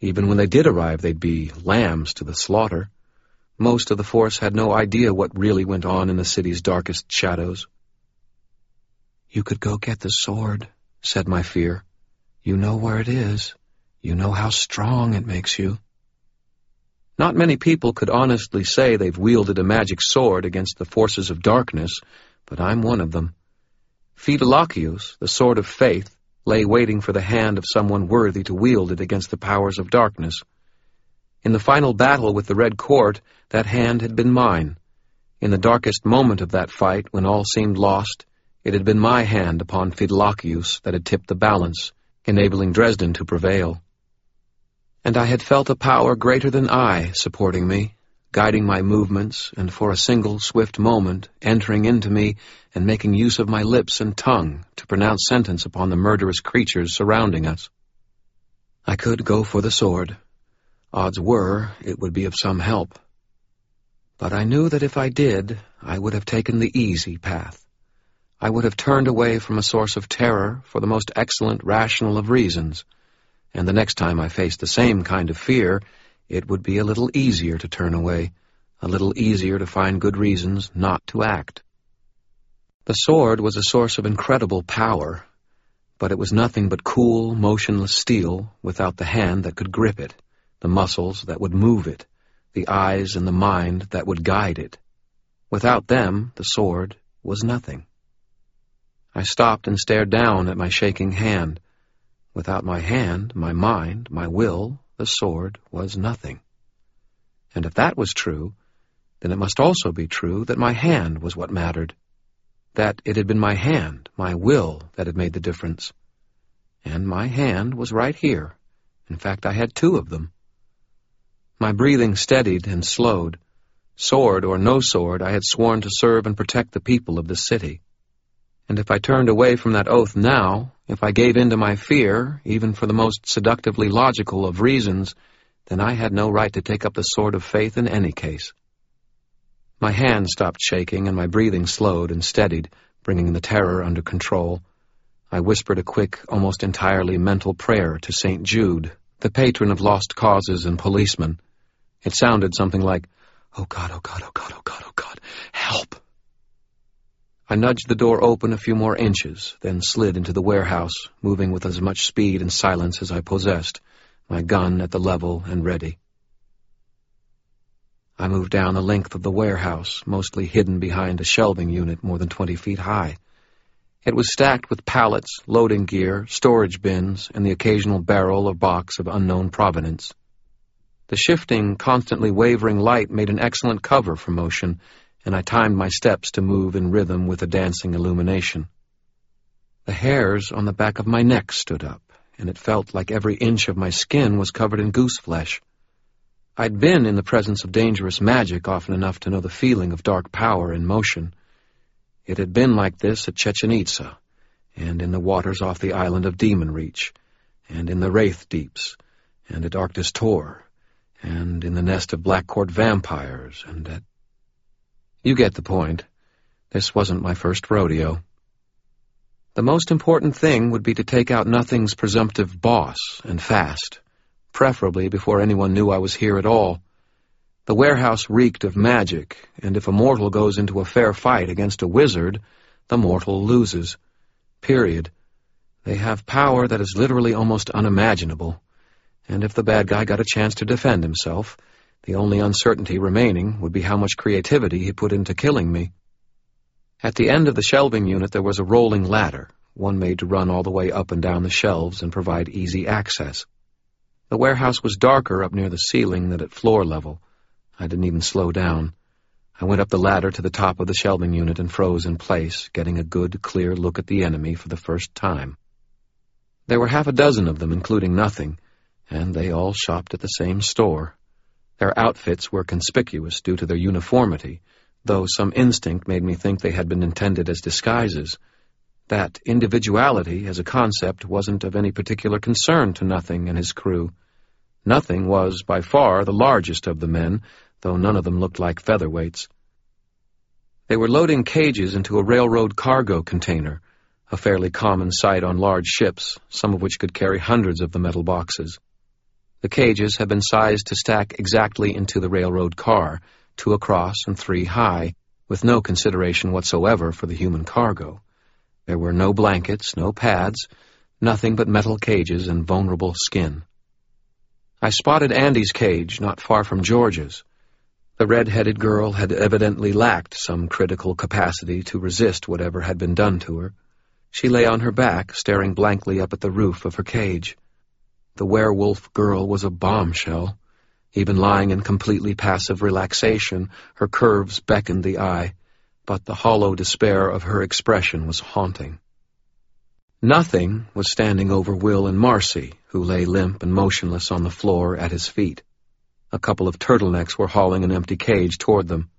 Even when they did arrive, they'd be lambs to the slaughter. Most of the force had no idea what really went on in the city's darkest shadows. "You could go get the sword," said my fear. "You know where it is. You know how strong it makes you." Not many people could honestly say they've wielded a magic sword against the forces of darkness, but I'm one of them. Fidelacius, the sword of faith, lay waiting for the hand of someone worthy to wield it against the powers of darkness. In the final battle with the Red Court, that hand had been mine. In the darkest moment of that fight, when all seemed lost, it had been my hand upon Fidelacius that had tipped the balance, enabling Dresden to prevail. And I had felt a power greater than I supporting me, guiding my movements, and for a single swift moment entering into me and making use of my lips and tongue to pronounce sentence upon the murderous creatures surrounding us. I could go for the sword. Odds were it would be of some help. But I knew that if I did, I would have taken the easy path. I would have turned away from a source of terror for the most excellent, rational of reasons, and the next time I faced the same kind of fear, it would be a little easier to turn away, a little easier to find good reasons not to act. The sword was a source of incredible power, but it was nothing but cool, motionless steel without the hand that could grip it, the muscles that would move it, the eyes and the mind that would guide it. Without them, the sword was nothing. I stopped and stared down at my shaking hand. Without my hand, my mind, my will, the sword was nothing. And if that was true, then it must also be true that my hand was what mattered, that it had been my hand, my will, that had made the difference. And my hand was right here. In fact, I had two of them. My breathing steadied and slowed. Sword or no sword, I had sworn to serve and protect the people of the city. And if I turned away from that oath now, if I gave in to my fear, even for the most seductively logical of reasons, then I had no right to take up the sword of faith in any case. My hand stopped shaking and my breathing slowed and steadied, bringing the terror under control. I whispered a quick, almost entirely mental prayer to St. Jude, the patron of lost causes and policemen. It sounded something like, "Oh God, oh God, oh God, oh God, oh God, help!" I nudged the door open a few more inches, then slid into the warehouse, moving with as much speed and silence as I possessed, my gun at the level and ready. I moved down the length of the warehouse, mostly hidden behind a shelving unit more than 20 feet high. It was stacked with pallets, loading gear, storage bins, and the occasional barrel or box of unknown provenance. The shifting, constantly wavering light made an excellent cover for motion, and I timed my steps to move in rhythm with the dancing illumination. The hairs on the back of my neck stood up, and it felt like every inch of my skin was covered in goose flesh. I'd been in the presence of dangerous magic often enough to know the feeling of dark power in motion. It had been like this at Chichen Itza, and in the waters off the island of Demon Reach, and in the Wraith Deeps, and at Arctis Tor, and in the nest of Black Court vampires, and at... You get the point. This wasn't my first rodeo. The most important thing would be to take out Nothing's presumptive boss, and fast, preferably before anyone knew I was here at all. The warehouse reeked of magic, and if a mortal goes into a fair fight against a wizard, the mortal loses. Period. They have power that is literally almost unimaginable, and if the bad guy got a chance to defend himself, the only uncertainty remaining would be how much creativity he put into killing me. At the end of the shelving unit there was a rolling ladder, one made to run all the way up and down the shelves and provide easy access. The warehouse was darker up near the ceiling than at floor level. I didn't even slow down. I went up the ladder to the top of the shelving unit and froze in place, getting a good, clear look at the enemy for the first time. There were half a dozen of them, including Nothing, and they all shopped at the same store. Their outfits were conspicuous due to their uniformity, though some instinct made me think they had been intended as disguises. That individuality, as a concept, wasn't of any particular concern to Nothing and his crew. Nothing was, by far, the largest of the men, though none of them looked like featherweights. They were loading cages into a railroad cargo container, a fairly common sight on large ships, some of which could carry hundreds of the metal boxes. The cages had been sized to stack exactly into the railroad car, 2 across and 3 high, with no consideration whatsoever for the human cargo. There were no blankets, no pads, nothing but metal cages and vulnerable skin. I spotted Andy's cage not far from George's. The red-headed girl had evidently lacked some critical capacity to resist whatever had been done to her. She lay on her back, staring blankly up at the roof of her cage. The werewolf girl was a bombshell. Even lying in completely passive relaxation, her curves beckoned the eye, but the hollow despair of her expression was haunting. Nothing was standing over Will and Marcy, who lay limp and motionless on the floor at his feet. A couple of turtlenecks were hauling an empty cage toward them.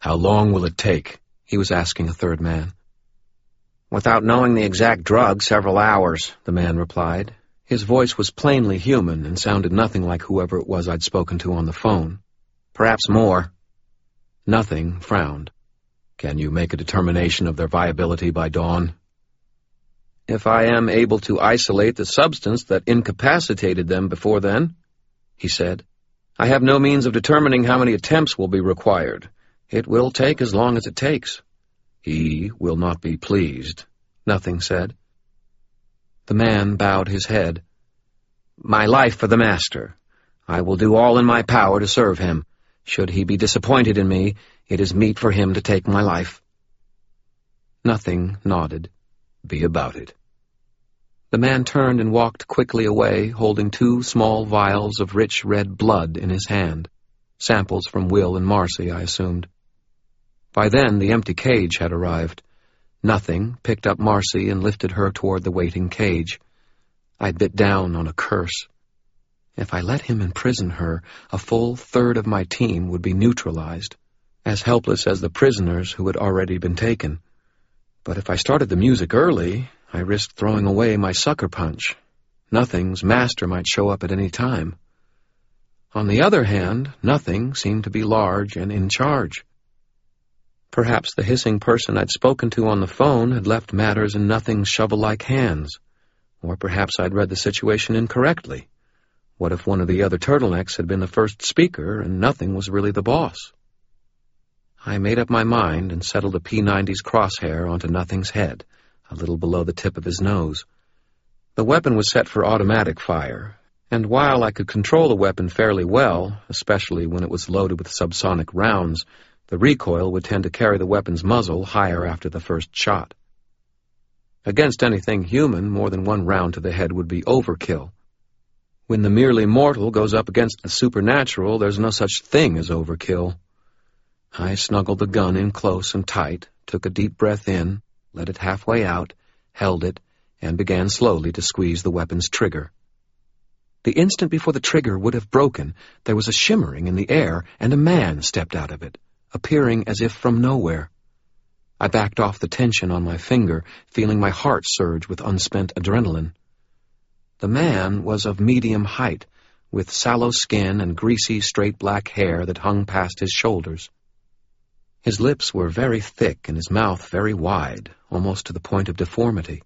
"How long will it take?" he was asking a third man. "Without knowing the exact drug, several hours," the man replied. His voice was plainly human and sounded nothing like whoever it was I'd spoken to on the phone. "Perhaps more." Nothing frowned. "Can you make a determination of their viability by dawn?" "If I am able to isolate the substance that incapacitated them before then," he said. "I have no means of determining how many attempts will be required. It will take as long as it takes." "He will not be pleased," Nothing said. The man bowed his head. "My life for the master. I will do all in my power to serve him. Should he be disappointed in me, it is meet for him to take my life." Nothing nodded. "Be about it." The man turned and walked quickly away, holding two small vials of rich red blood in his hand. Samples from Will and Marcy, I assumed. By then, the empty cage had arrived. Nothing picked up Marcy and lifted her toward the waiting cage. I bit down on a curse. If I let him imprison her, a full third of my team would be neutralized, as helpless as the prisoners who had already been taken. But if I started the music early, I risked throwing away my sucker punch. Nothing's master might show up at any time. On the other hand, Nothing seemed to be large and in charge. Perhaps the hissing person I'd spoken to on the phone had left matters in Nothing's shovel-like hands. Or perhaps I'd read the situation incorrectly. What if one of the other turtlenecks had been the first speaker and Nothing was really the boss? I made up my mind and settled a P-90's crosshair onto Nothing's head, a little below the tip of his nose. The weapon was set for automatic fire, and while I could control the weapon fairly well, especially when it was loaded with subsonic rounds, the recoil would tend to carry the weapon's muzzle higher after the first shot. Against anything human, more than one round to the head would be overkill. When the merely mortal goes up against the supernatural, there's no such thing as overkill. I snuggled the gun in close and tight, took a deep breath in, let it halfway out, held it, and began slowly to squeeze the weapon's trigger. The instant before the trigger would have broken, there was a shimmering in the air, and a man stepped out of it, appearing as if from nowhere. I backed off the tension on my finger, feeling my heart surge with unspent adrenaline. The man was of medium height, with sallow skin and greasy, straight black hair that hung past his shoulders. His lips were very thick and his mouth very wide, almost to the point of deformity.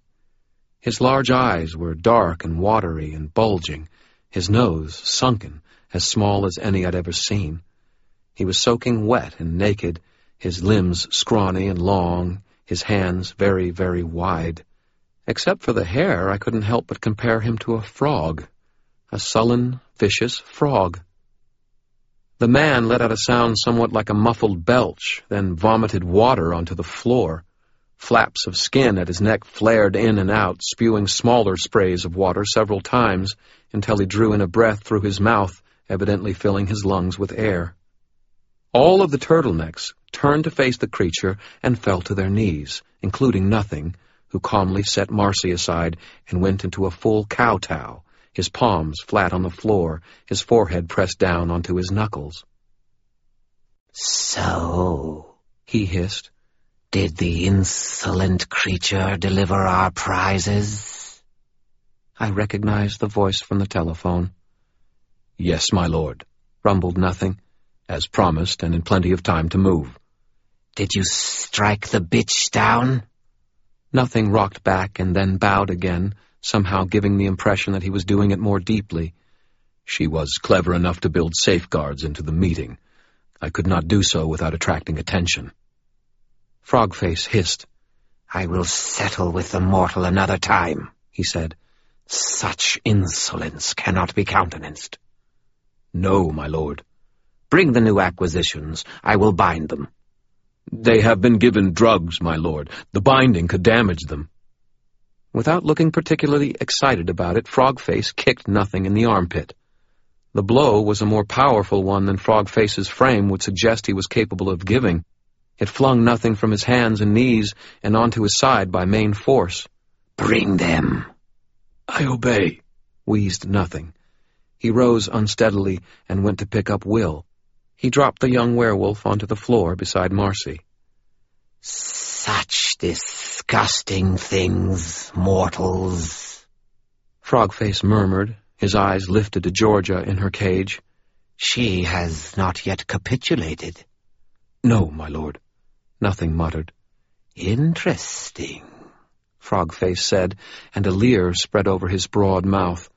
His large eyes were dark and watery and bulging, his nose sunken, as small as any I'd ever seen. He was soaking wet and naked, his limbs scrawny and long, his hands very, very wide. Except for the hair, I couldn't help but compare him to a frog, a sullen, vicious frog. The man let out a sound somewhat like a muffled belch, then vomited water onto the floor. Flaps of skin at his neck flared in and out, spewing smaller sprays of water several times until he drew in a breath through his mouth, evidently filling his lungs with air. All of the turtlenecks turned to face the creature and fell to their knees, including Nothing, who calmly set Marcy aside and went into a full kowtow, his palms flat on the floor, his forehead pressed down onto his knuckles. "So," he hissed, "did the insolent creature deliver our prizes?" I recognized the voice from the telephone. "Yes, my lord," rumbled Nothing, "as promised and in plenty of time to move." "Did you strike the bitch down?" Nothing rocked back and then bowed again, somehow giving the impression that he was doing it more deeply. "She was clever enough to build safeguards into the meeting. I could not do so without attracting attention." Frogface hissed. "I will settle with the mortal another time," he said. Such insolence cannot be countenanced. No, my lord. Bring the new acquisitions. I will bind them. They have been given drugs, my lord. The binding could damage them. Without looking particularly excited about it, Frogface kicked Nothing in the armpit. The blow was a more powerful one than Frogface's frame would suggest he was capable of giving. It flung Nothing from his hands and knees and onto his side by main force. Bring them. I obey, wheezed Nothing. He rose unsteadily and went to pick up Will. He dropped the young werewolf onto the floor beside Marcy. Such disgusting things, mortals, Frogface murmured, his eyes lifted to Georgia in her cage. She has not yet capitulated. No, my lord, Nothing muttered. Interesting, Frogface said, and a leer spread over his broad mouth.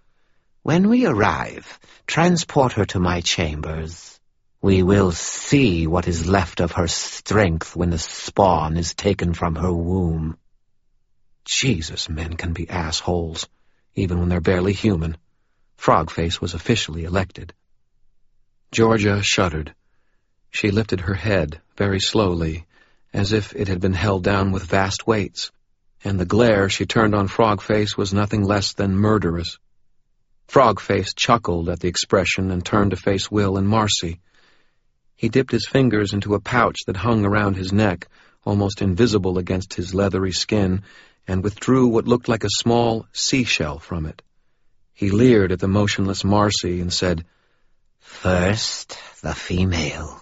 When we arrive, transport her to my chambers. We will see what is left of her strength when the spawn is taken from her womb. Jesus, men can be assholes, even when they're barely human. Frogface was officially elected. Georgia shuddered. She lifted her head very slowly, as if it had been held down with vast weights, and the glare she turned on Frogface was nothing less than murderous. Frogface chuckled at the expression and turned to face Will and Marcy. He dipped his fingers into a pouch that hung around his neck, almost invisible against his leathery skin, and withdrew what looked like a small seashell from it. He leered at the motionless Marcy and said, First, the female.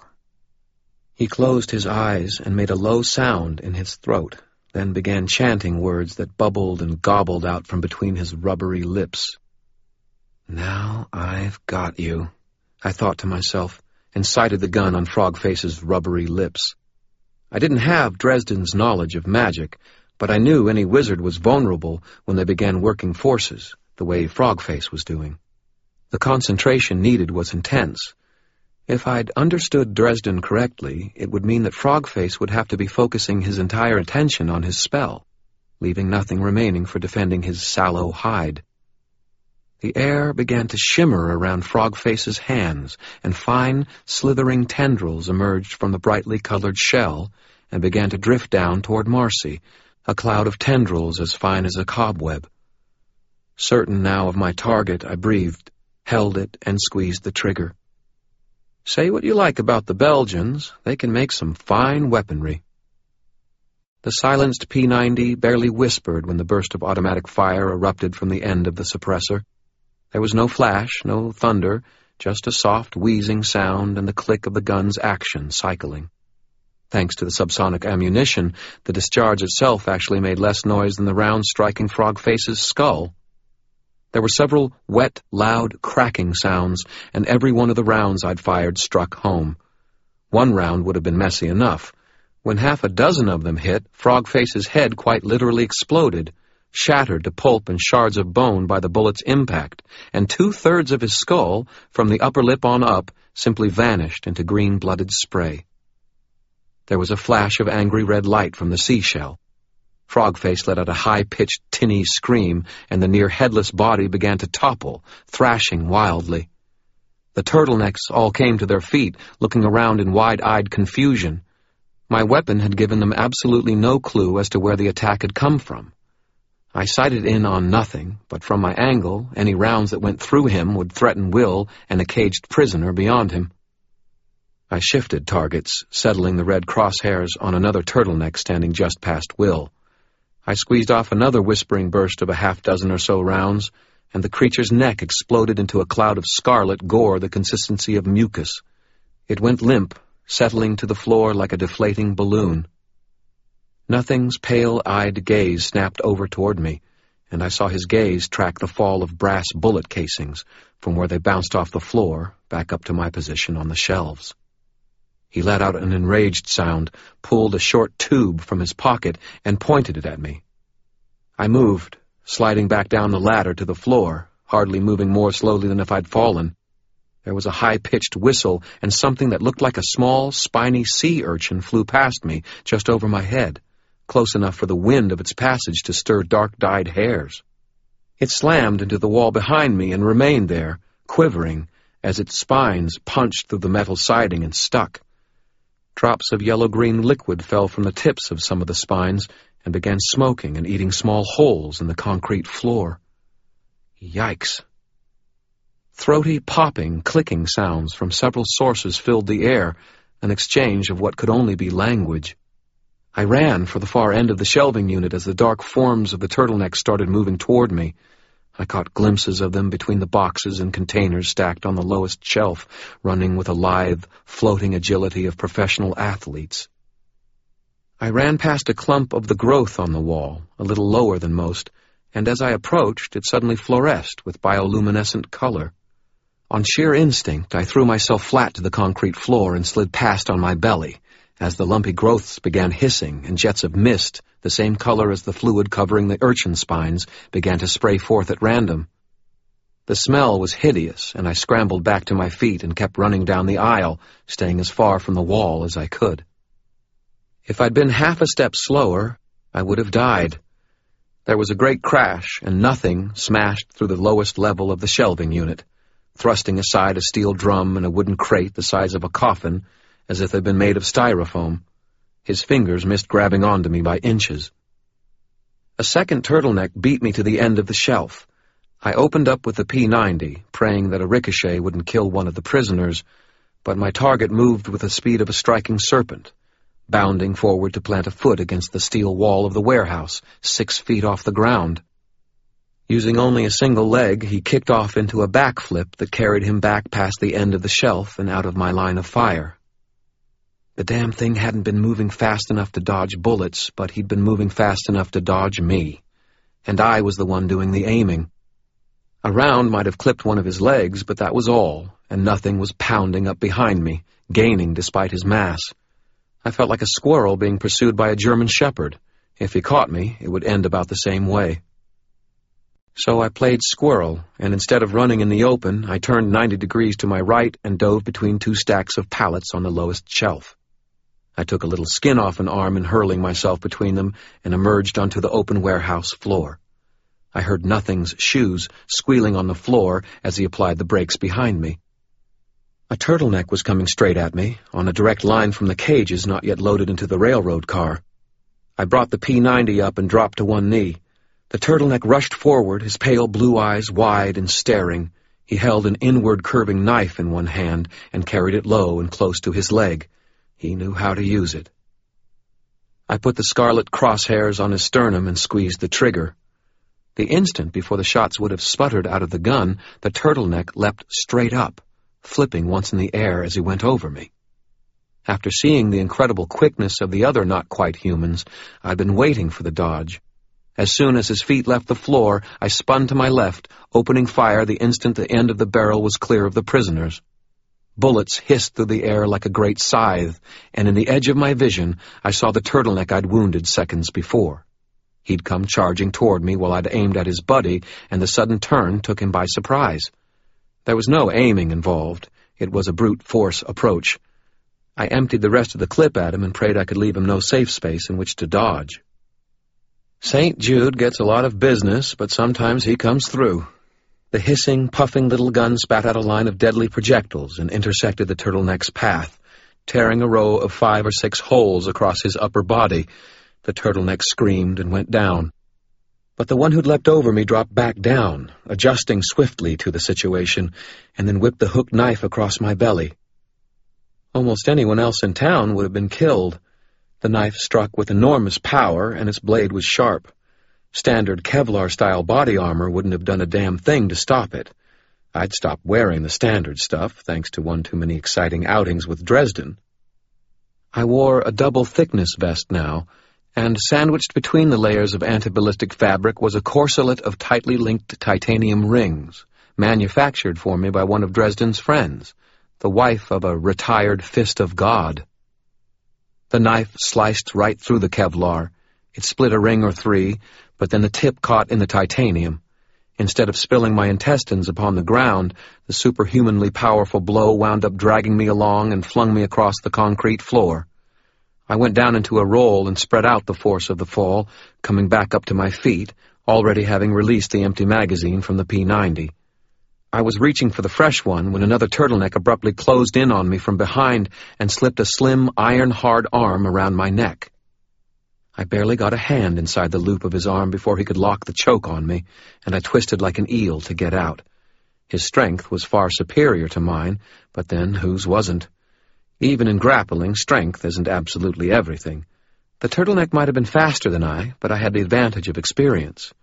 He closed his eyes and made a low sound in his throat, then began chanting words that bubbled and gobbled out from between his rubbery lips. Now I've got you, I thought to myself, and sighted the gun on Frogface's rubbery lips. I didn't have Dresden's knowledge of magic, but I knew any wizard was vulnerable when they began working forces, the way Frogface was doing. The concentration needed was intense. If I'd understood Dresden correctly, it would mean that Frogface would have to be focusing his entire attention on his spell, leaving nothing remaining for defending his sallow hide. The air began to shimmer around Frogface's hands, and fine, slithering tendrils emerged from the brightly colored shell and began to drift down toward Marcy, a cloud of tendrils as fine as a cobweb. Certain now of my target, I breathed, held it, and squeezed the trigger. Say what you like about the Belgians, they can make some fine weaponry. The silenced P-90 barely whispered when the burst of automatic fire erupted from the end of the suppressor. There was no flash, no thunder, just a soft wheezing sound and the click of the gun's action cycling. Thanks to the subsonic ammunition, the discharge itself actually made less noise than the round striking Frogface's skull. There were several wet, loud, cracking sounds, and every one of the rounds I'd fired struck home. One round would have been messy enough. When half a dozen of them hit, Frogface's head quite literally exploded, shattered to pulp and shards of bone by the bullet's impact, and 2/3 of his skull, from the upper lip on up, simply vanished into green-blooded spray. There was a flash of angry red light from the seashell. Frogface let out a high-pitched, tinny scream, and the near-headless body began to topple, thrashing wildly. The turtlenecks all came to their feet, looking around in wide-eyed confusion. My weapon had given them absolutely no clue as to where the attack had come from. I sighted in on Nothing, but from my angle, any rounds that went through him would threaten Will and a caged prisoner beyond him. I shifted targets, settling the red crosshairs on another turtleneck standing just past Will. I squeezed off another whispering burst of a half-dozen or so rounds, and the creature's neck exploded into a cloud of scarlet gore the consistency of mucus. It went limp, settling to the floor like a deflating balloon. Nothing's pale-eyed gaze snapped over toward me, and I saw his gaze track the fall of brass bullet casings from where they bounced off the floor back up to my position on the shelves. He let out an enraged sound, pulled a short tube from his pocket, and pointed it at me. I moved, sliding back down the ladder to the floor, hardly moving more slowly than if I'd fallen. There was a high-pitched whistle, and something that looked like a small, spiny sea urchin flew past me just over my head, close enough for the wind of its passage to stir dark-dyed hairs. It slammed into the wall behind me and remained there, quivering, as its spines punched through the metal siding and stuck. Drops of yellow-green liquid fell from the tips of some of the spines and began smoking and eating small holes in the concrete floor. Yikes. Throaty, popping, clicking sounds from several sources filled the air, an exchange of what could only be language. I ran for the far end of the shelving unit as the dark forms of the turtlenecks started moving toward me. I caught glimpses of them between the boxes and containers stacked on the lowest shelf, running with a lithe, floating agility of professional athletes. I ran past a clump of the growth on the wall, a little lower than most, and as I approached, it suddenly fluoresced with bioluminescent color. On sheer instinct, I threw myself flat to the concrete floor and slid past on my belly, as the lumpy growths began hissing and jets of mist, the same color as the fluid covering the urchin spines, began to spray forth at random. The smell was hideous, and I scrambled back to my feet and kept running down the aisle, staying as far from the wall as I could. If I'd been half a step slower, I would have died. There was a great crash, and nothing smashed through the lowest level of the shelving unit, thrusting aside a steel drum and a wooden crate the size of a coffin, as if they'd been made of styrofoam. His fingers missed grabbing onto me by inches. A second turtleneck beat me to the end of the shelf. I opened up with the P-90, praying that a ricochet wouldn't kill one of the prisoners, but my target moved with the speed of a striking serpent, bounding forward to plant a foot against the steel wall of the warehouse, 6 feet off the ground. Using only a single leg, he kicked off into a backflip that carried him back past the end of the shelf and out of my line of fire. The damn thing hadn't been moving fast enough to dodge bullets, but he'd been moving fast enough to dodge me, and I was the one doing the aiming. A round might have clipped one of his legs, but that was all, and nothing was pounding up behind me, gaining despite his mass. I felt like a squirrel being pursued by a German shepherd. If he caught me, it would end about the same way. So I played squirrel, and instead of running in the open, I turned 90 degrees to my right and dove between two stacks of pallets on the lowest shelf. I took a little skin off an arm in hurling myself between them and emerged onto the open warehouse floor. I heard Nothing's shoes squealing on the floor as he applied the brakes behind me. A turtleneck was coming straight at me, on a direct line from the cages not yet loaded into the railroad car. I brought the P-90 up and dropped to one knee. The turtleneck rushed forward, his pale blue eyes wide and staring. He held an inward-curving knife in one hand and carried it low and close to his leg. He knew how to use it. I put the scarlet crosshairs on his sternum and squeezed the trigger. The instant before the shots would have sputtered out of the gun, the turtleneck leapt straight up, flipping once in the air as he went over me. After seeing the incredible quickness of the other not-quite-humans, I'd been waiting for the dodge. As soon as his feet left the floor, I spun to my left, opening fire the instant the end of the barrel was clear of the prisoners. Bullets hissed through the air like a great scythe, and in the edge of my vision, I saw the turtleneck I'd wounded seconds before. He'd come charging toward me while I'd aimed at his buddy, and the sudden turn took him by surprise. There was no aiming involved. It was a brute force approach. I emptied the rest of the clip at him and prayed I could leave him no safe space in which to dodge. St. Jude gets a lot of business, but sometimes he comes through. The hissing, puffing little gun spat out a line of deadly projectiles and intersected the turtleneck's path, tearing a row of 5 or 6 holes across his upper body. The turtleneck screamed and went down. But the one who'd leapt over me dropped back down, adjusting swiftly to the situation, and then whipped the hooked knife across my belly. Almost anyone else in town would have been killed. The knife struck with enormous power, and its blade was sharp. Standard Kevlar-style body armor wouldn't have done a damn thing to stop it. I'd stopped wearing the standard stuff, thanks to one too many exciting outings with Dresden. I wore a double-thickness vest now, and sandwiched between the layers of anti-ballistic fabric was a corselet of tightly linked titanium rings, manufactured for me by one of Dresden's friends, the wife of a retired fist of God. The knife sliced right through the Kevlar. It split a ring or three, but then the tip caught in the titanium. Instead of spilling my intestines upon the ground, the superhumanly powerful blow wound up dragging me along and flung me across the concrete floor. I went down into a roll and spread out the force of the fall, coming back up to my feet, already having released the empty magazine from the P-90. I was reaching for the fresh one when another turtleneck abruptly closed in on me from behind and slipped a slim, iron-hard arm around my neck. I barely got a hand inside the loop of his arm before he could lock the choke on me, and I twisted like an eel to get out. His strength was far superior to mine, but then whose wasn't? Even in grappling, strength isn't absolutely everything. The turtleneck might have been faster than I, but I had the advantage of experience.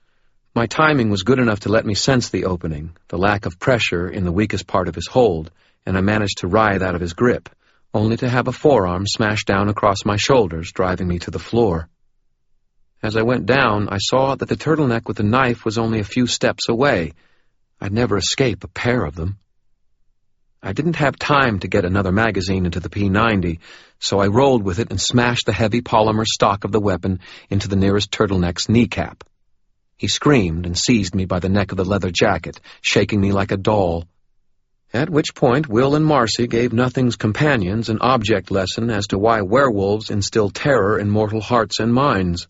My timing was good enough to let me sense the opening, the lack of pressure in the weakest part of his hold, and I managed to writhe out of his grip, only to have a forearm smash down across my shoulders, driving me to the floor. As I went down, I saw that the turtleneck with the knife was only a few steps away. I'd never escape a pair of them. I didn't have time to get another magazine into the P-90, so I rolled with it and smashed the heavy polymer stock of the weapon into the nearest turtleneck's kneecap. He screamed and seized me by the neck of the leather jacket, shaking me like a doll. At which point, Will and Marcy gave Nothing's companions an object lesson as to why werewolves instill terror in mortal hearts and minds.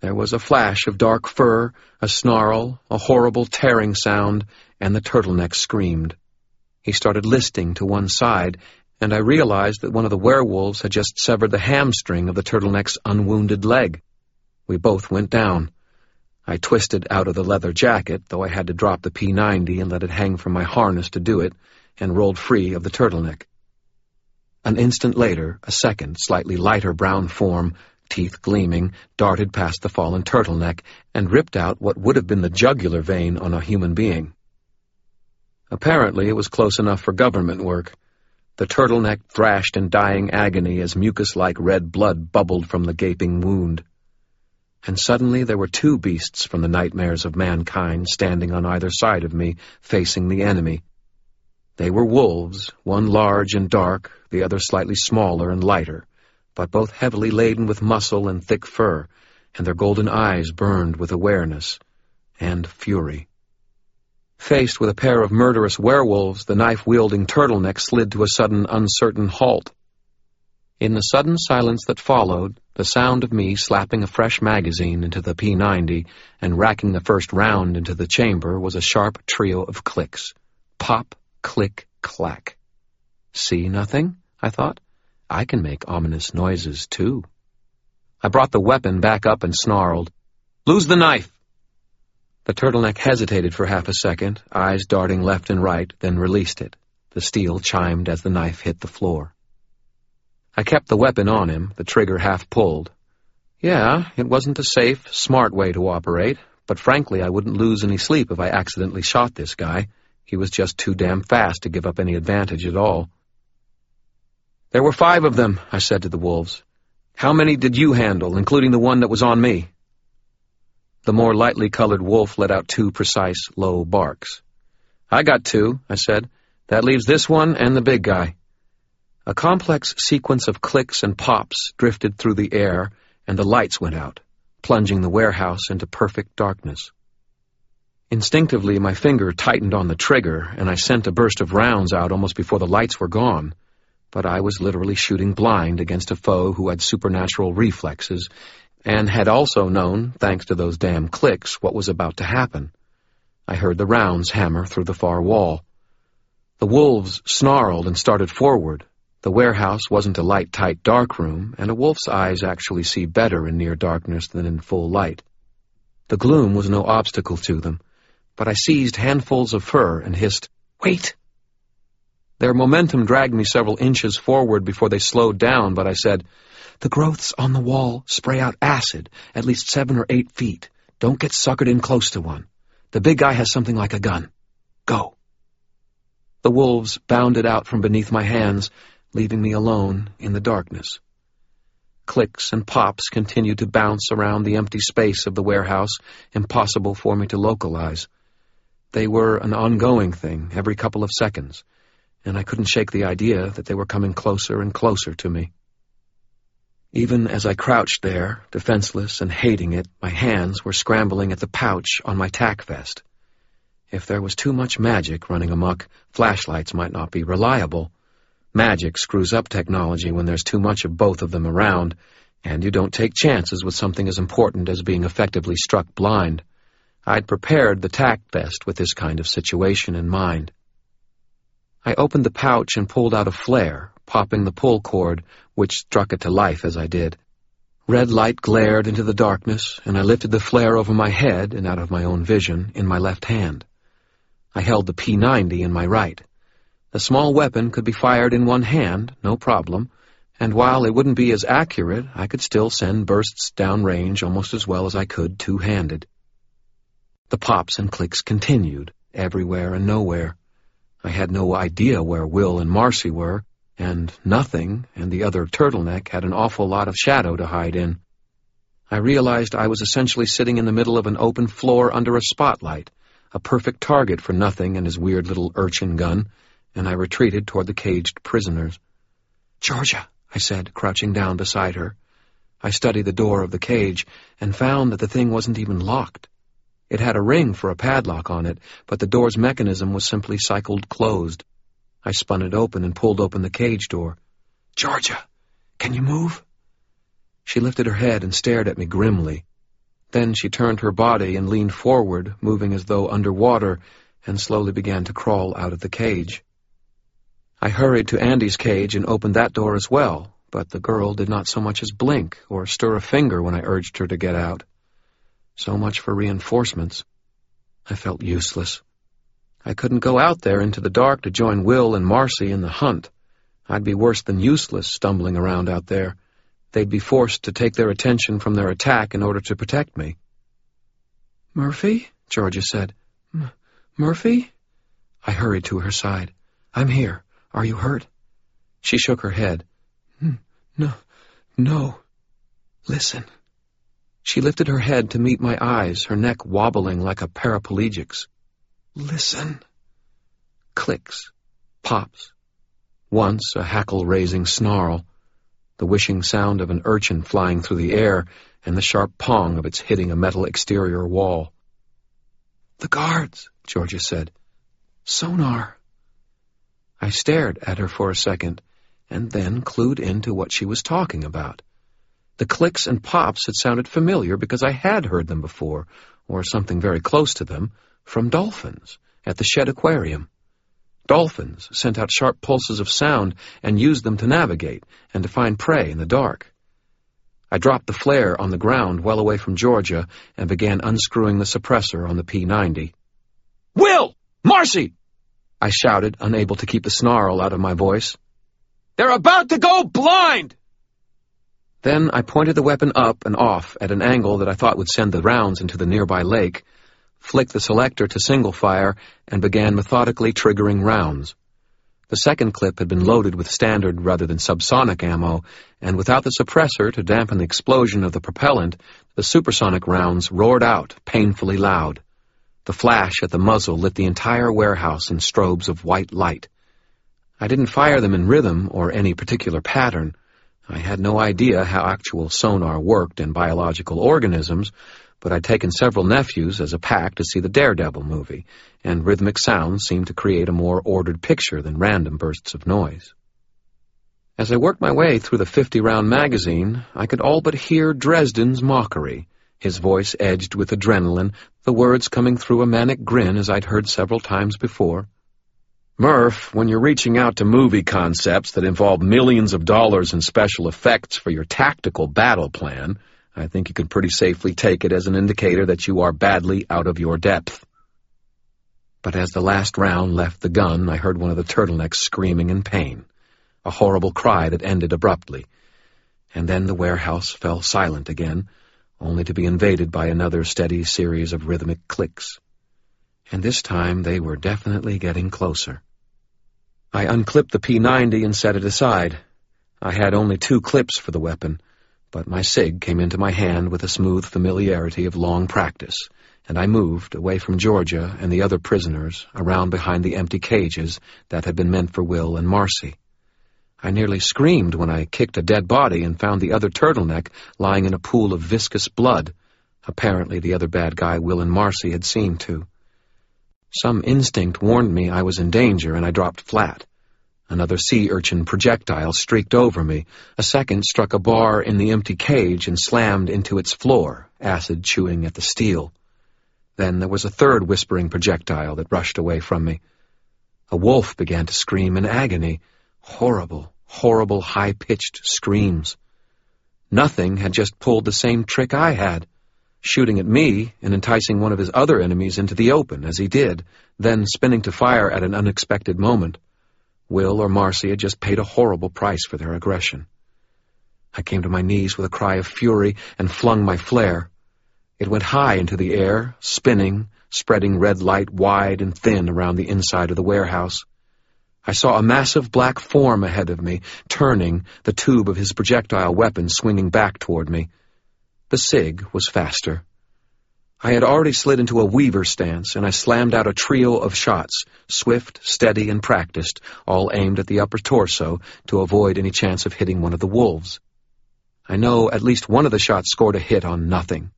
There was a flash of dark fur, a snarl, a horrible tearing sound, and the turtleneck screamed. He started listing to one side, and I realized that one of the werewolves had just severed the hamstring of the turtleneck's unwounded leg. We both went down. I twisted out of the leather jacket, though I had to drop the P-90 and let it hang from my harness to do it, and rolled free of the turtleneck. An instant later, a second, slightly lighter brown form, teeth gleaming, darted past the fallen turtleneck and ripped out what would have been the jugular vein on a human being. Apparently it was close enough for government work. The turtleneck thrashed in dying agony as mucus-like red blood bubbled from the gaping wound. And suddenly there were two beasts from the nightmares of mankind standing on either side of me, facing the enemy. They were wolves, one large and dark, the other slightly smaller and lighter, but both heavily laden with muscle and thick fur, and their golden eyes burned with awareness and fury. Faced with a pair of murderous werewolves, the knife-wielding turtleneck slid to a sudden, uncertain halt. In the sudden silence that followed, the sound of me slapping a fresh magazine into the P-90 and racking the first round into the chamber was a sharp trio of clicks. Pop, click, clack. See nothing? I thought. I can make ominous noises, too. I brought the weapon back up and snarled, "Lose the knife!" The turtleneck hesitated for half a second, eyes darting left and right, then released it. The steel chimed as the knife hit the floor. I kept the weapon on him, the trigger half pulled. Yeah, it wasn't a safe, smart way to operate, but frankly I wouldn't lose any sleep if I accidentally shot this guy. He was just too damn fast to give up any advantage at all. "There were 5 of them," I said to the wolves. "How many did you handle, including the one that was on me?" The more lightly colored wolf let out 2 precise, low barks. "I got 2, I said. "That leaves this one and the big guy." A complex sequence of clicks and pops drifted through the air, and the lights went out, plunging the warehouse into perfect darkness. Instinctively, my finger tightened on the trigger, and I sent a burst of rounds out almost before the lights were gone. But I was literally shooting blind against a foe who had supernatural reflexes and had also known, thanks to those damn clicks, what was about to happen. I heard the rounds hammer through the far wall. The wolves snarled and started forward. The warehouse wasn't a light-tight dark room, and a wolf's eyes actually see better in near darkness than in full light. The gloom was no obstacle to them, but I seized handfuls of fur and hissed, "Wait!" Their momentum dragged me several inches forward before they slowed down, but I said, "The growths on the wall spray out acid, at least 7 or 8 feet. Don't get suckered in close to one. The big guy has something like a gun. Go." The wolves bounded out from beneath my hands, leaving me alone in the darkness. Clicks and pops continued to bounce around the empty space of the warehouse, impossible for me to localize. They were an ongoing thing every couple of seconds, and I couldn't shake the idea that they were coming closer and closer to me. Even as I crouched there, defenseless and hating it, my hands were scrambling at the pouch on my tack vest. If there was too much magic running amok, flashlights might not be reliable. Magic screws up technology when there's too much of both of them around, and you don't take chances with something as important as being effectively struck blind. I'd prepared the tact vest with this kind of situation in mind. I opened the pouch and pulled out a flare, popping the pull cord, which struck it to life as I did. Red light glared into the darkness, and I lifted the flare over my head and out of my own vision in my left hand. I held the P-90 in my right. The small weapon could be fired in one hand, no problem, and while it wouldn't be as accurate, I could still send bursts downrange almost as well as I could two-handed. The pops and clicks continued, everywhere and nowhere. I had no idea where Will and Marcy were, and nothing, and the other turtleneck had an awful lot of shadow to hide in. I realized I was essentially sitting in the middle of an open floor under a spotlight, a perfect target for Nothing and his weird little urchin gun, and I retreated toward the caged prisoners. "Georgia," I said, crouching down beside her. I studied the door of the cage and found that the thing wasn't even locked. It had a ring for a padlock on it, but the door's mechanism was simply cycled closed. I spun it open and pulled open the cage door. "Georgia, can you move?" She lifted her head and stared at me grimly. Then she turned her body and leaned forward, moving as though underwater, and slowly began to crawl out of the cage. I hurried to Andy's cage and opened that door as well, but the girl did not so much as blink or stir a finger when I urged her to get out. So much for reinforcements. I felt useless. I couldn't go out there into the dark to join Will and Marcy in the hunt. I'd be worse than useless stumbling around out there. They'd be forced to take their attention from their attack in order to protect me. "Murphy?" Georgia said. Murphy? I hurried to her side. "I'm here. Are you hurt?" She shook her head. No. "Listen." She lifted her head to meet my eyes, her neck wobbling like a paraplegic's. "Listen." Clicks. Pops. Once a hackle-raising snarl, the wishing sound of an urchin flying through the air, and the sharp pong of its hitting a metal exterior wall. "The guards," Georgia said. "Sonar." I stared at her for a second, and then clued into what she was talking about. The clicks and pops had sounded familiar because I had heard them before, or something very close to them, from dolphins at the Shed Aquarium. Dolphins sent out sharp pulses of sound and used them to navigate and to find prey in the dark. I dropped the flare on the ground well away from Georgia and began unscrewing the suppressor on the P-90. "Will! Marcy!" I shouted, unable to keep the snarl out of my voice. "They're about to go blind!" Then I pointed the weapon up and off at an angle that I thought would send the rounds into the nearby lake, flicked the selector to single fire, and began methodically triggering rounds. The second clip had been loaded with standard rather than subsonic ammo, and without the suppressor to dampen the explosion of the propellant, the supersonic rounds roared out, painfully loud. The flash at the muzzle lit the entire warehouse in strobes of white light. I didn't fire them in rhythm or any particular pattern. I had no idea how actual sonar worked in biological organisms, but I'd taken several nephews as a pack to see the Daredevil movie, and rhythmic sounds seemed to create a more ordered picture than random bursts of noise. As I worked my way through the 50-round magazine, I could all but hear Dresden's mockery, his voice edged with adrenaline, the words coming through a manic grin as I'd heard several times before. "Murph, when you're reaching out to movie concepts that involve millions of dollars in special effects for your tactical battle plan, I think you can pretty safely take it as an indicator that you are badly out of your depth." But as the last round left the gun, I heard one of the turtlenecks screaming in pain, a horrible cry that ended abruptly. And then the warehouse fell silent again, only to be invaded by another steady series of rhythmic clicks. And this time they were definitely getting closer. I unclipped the P-90 and set it aside. I had only 2 clips for the weapon, but my Sig came into my hand with a smooth familiarity of long practice, and I moved away from Georgia and the other prisoners around behind the empty cages that had been meant for Will and Marcy. I nearly screamed when I kicked a dead body and found the other turtleneck lying in a pool of viscous blood. Apparently the other bad guy Will and Marcy had seen to. Some instinct warned me I was in danger, and I dropped flat. Another sea urchin projectile streaked over me. A second struck a bar in the empty cage and slammed into its floor, acid chewing at the steel. Then there was a third whispering projectile that rushed away from me. A wolf began to scream in agony, horrible, horrible high-pitched screams. Nothing had just pulled the same trick I had, shooting at me and enticing one of his other enemies into the open as he did, then spinning to fire at an unexpected moment. Will or Marcy had just paid a horrible price for their aggression. I came to my knees with a cry of fury and flung my flare. It went high into the air, spinning, spreading red light wide and thin around the inside of the warehouse. I saw a massive black form ahead of me, turning, the tube of his projectile weapon swinging back toward me. The Sig was faster. I had already slid into a weaver stance, and I slammed out a trio of shots, swift, steady, and practiced, all aimed at the upper torso to avoid any chance of hitting one of the wolves. I know at least one of the shots scored a hit on nothing.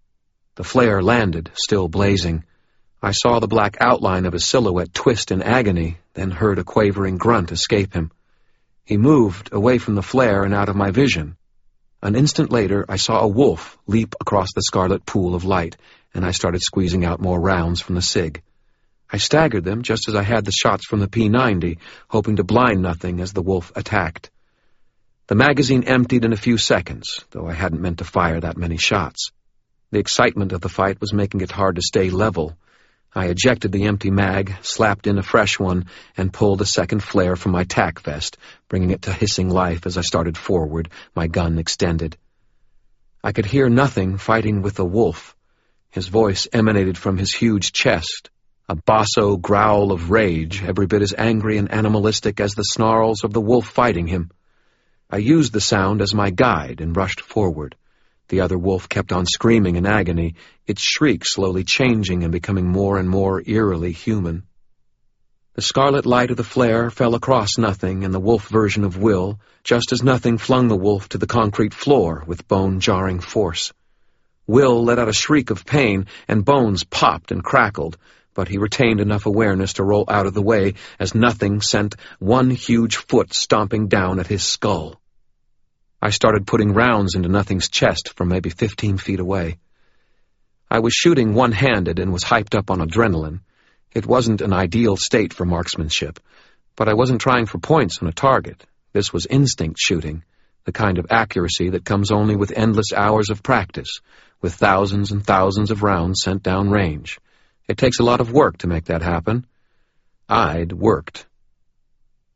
The flare landed, still blazing. I saw the black outline of his silhouette twist in agony, then heard a quavering grunt escape him. He moved away from the flare and out of my vision. An instant later, I saw a wolf leap across the scarlet pool of light, and I started squeezing out more rounds from the Sig. I staggered them just as I had the shots from the P-90, hoping to blind nothing as the wolf attacked. The magazine emptied in a few seconds, though I hadn't meant to fire that many shots. The excitement of the fight was making it hard to stay level. I ejected the empty mag, slapped in a fresh one, and pulled a second flare from my tack vest, bringing it to hissing life as I started forward, my gun extended. I could hear nothing fighting with the wolf. His voice emanated from his huge chest, a basso growl of rage, every bit as angry and animalistic as the snarls of the wolf fighting him. I used the sound as my guide and rushed forward. The other wolf kept on screaming in agony, its shriek slowly changing and becoming more and more eerily human. The scarlet light of the flare fell across nothing in the wolf version of Will, just as nothing flung the wolf to the concrete floor with bone-jarring force. Will let out a shriek of pain, and bones popped and crackled, but he retained enough awareness to roll out of the way as nothing sent one huge foot stomping down at his skull. I started putting rounds into nothing's chest from maybe 15 feet away. I was shooting one-handed and was hyped up on adrenaline. It wasn't an ideal state for marksmanship, but I wasn't trying for points on a target. This was instinct shooting, the kind of accuracy that comes only with endless hours of practice, with thousands and thousands of rounds sent down range. It takes a lot of work to make that happen. I'd worked.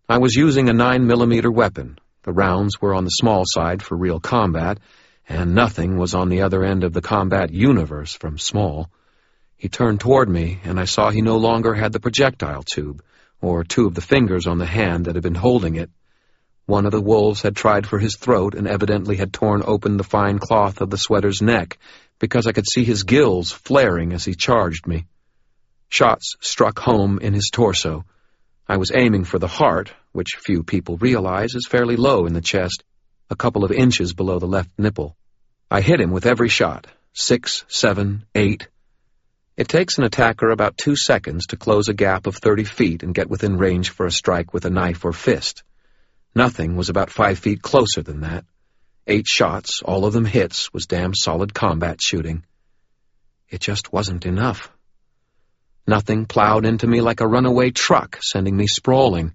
I was using a 9mm weapon. The rounds were on the small side for real combat, and nothing was on the other end of the combat universe from small. He turned toward me, and I saw he no longer had the projectile tube, or two of the fingers on the hand that had been holding it. One of the wolves had tried for his throat and evidently had torn open the fine cloth of the sweater's neck, because I could see his gills flaring as he charged me. Shots struck home in his torso. I was aiming for the heart, which few people realize is fairly low in the chest, a couple of inches below the left nipple. I hit him with every shot, 6, 7, 8. It takes an attacker about 2 seconds to close a gap of 30 feet and get within range for a strike with a knife or fist. Nothing was about 5 feet closer than that. 8 shots, all of them hits, was damn solid combat shooting. It just wasn't enough. Nothing plowed into me like a runaway truck, sending me sprawling.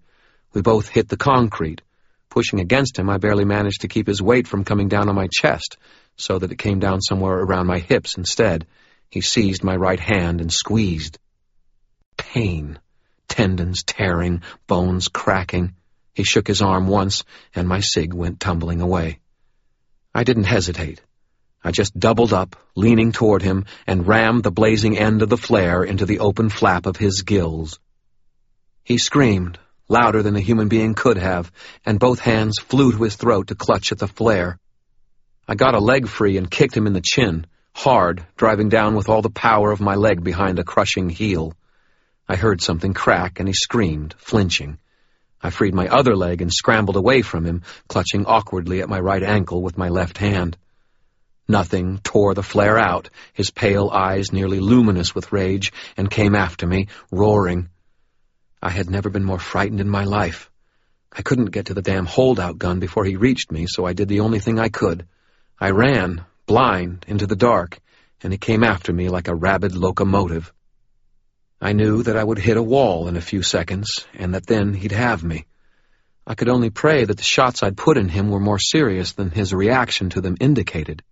We both hit the concrete. Pushing against him, I barely managed to keep his weight from coming down on my chest, so that it came down somewhere around my hips instead. He seized my right hand and squeezed. Pain. Tendons tearing, bones cracking. He shook his arm once, and my Sig went tumbling away. I didn't hesitate. I just doubled up, leaning toward him, and rammed the blazing end of the flare into the open flap of his gills. He screamed, louder than a human being could have, and both hands flew to his throat to clutch at the flare. I got a leg free and kicked him in the chin, hard, driving down with all the power of my leg behind a crushing heel. I heard something crack, and he screamed, flinching. I freed my other leg and scrambled away from him, clutching awkwardly at my right ankle with my left hand. Nothing tore the flare out, his pale eyes nearly luminous with rage, and came after me, roaring. I had never been more frightened in my life. I couldn't get to the damn holdout gun before he reached me, so I did the only thing I could. I ran, blind, into the dark, and he came after me like a rabid locomotive. I knew that I would hit a wall in a few seconds, and that then he'd have me. I could only pray that the shots I'd put in him were more serious than his reaction to them indicated,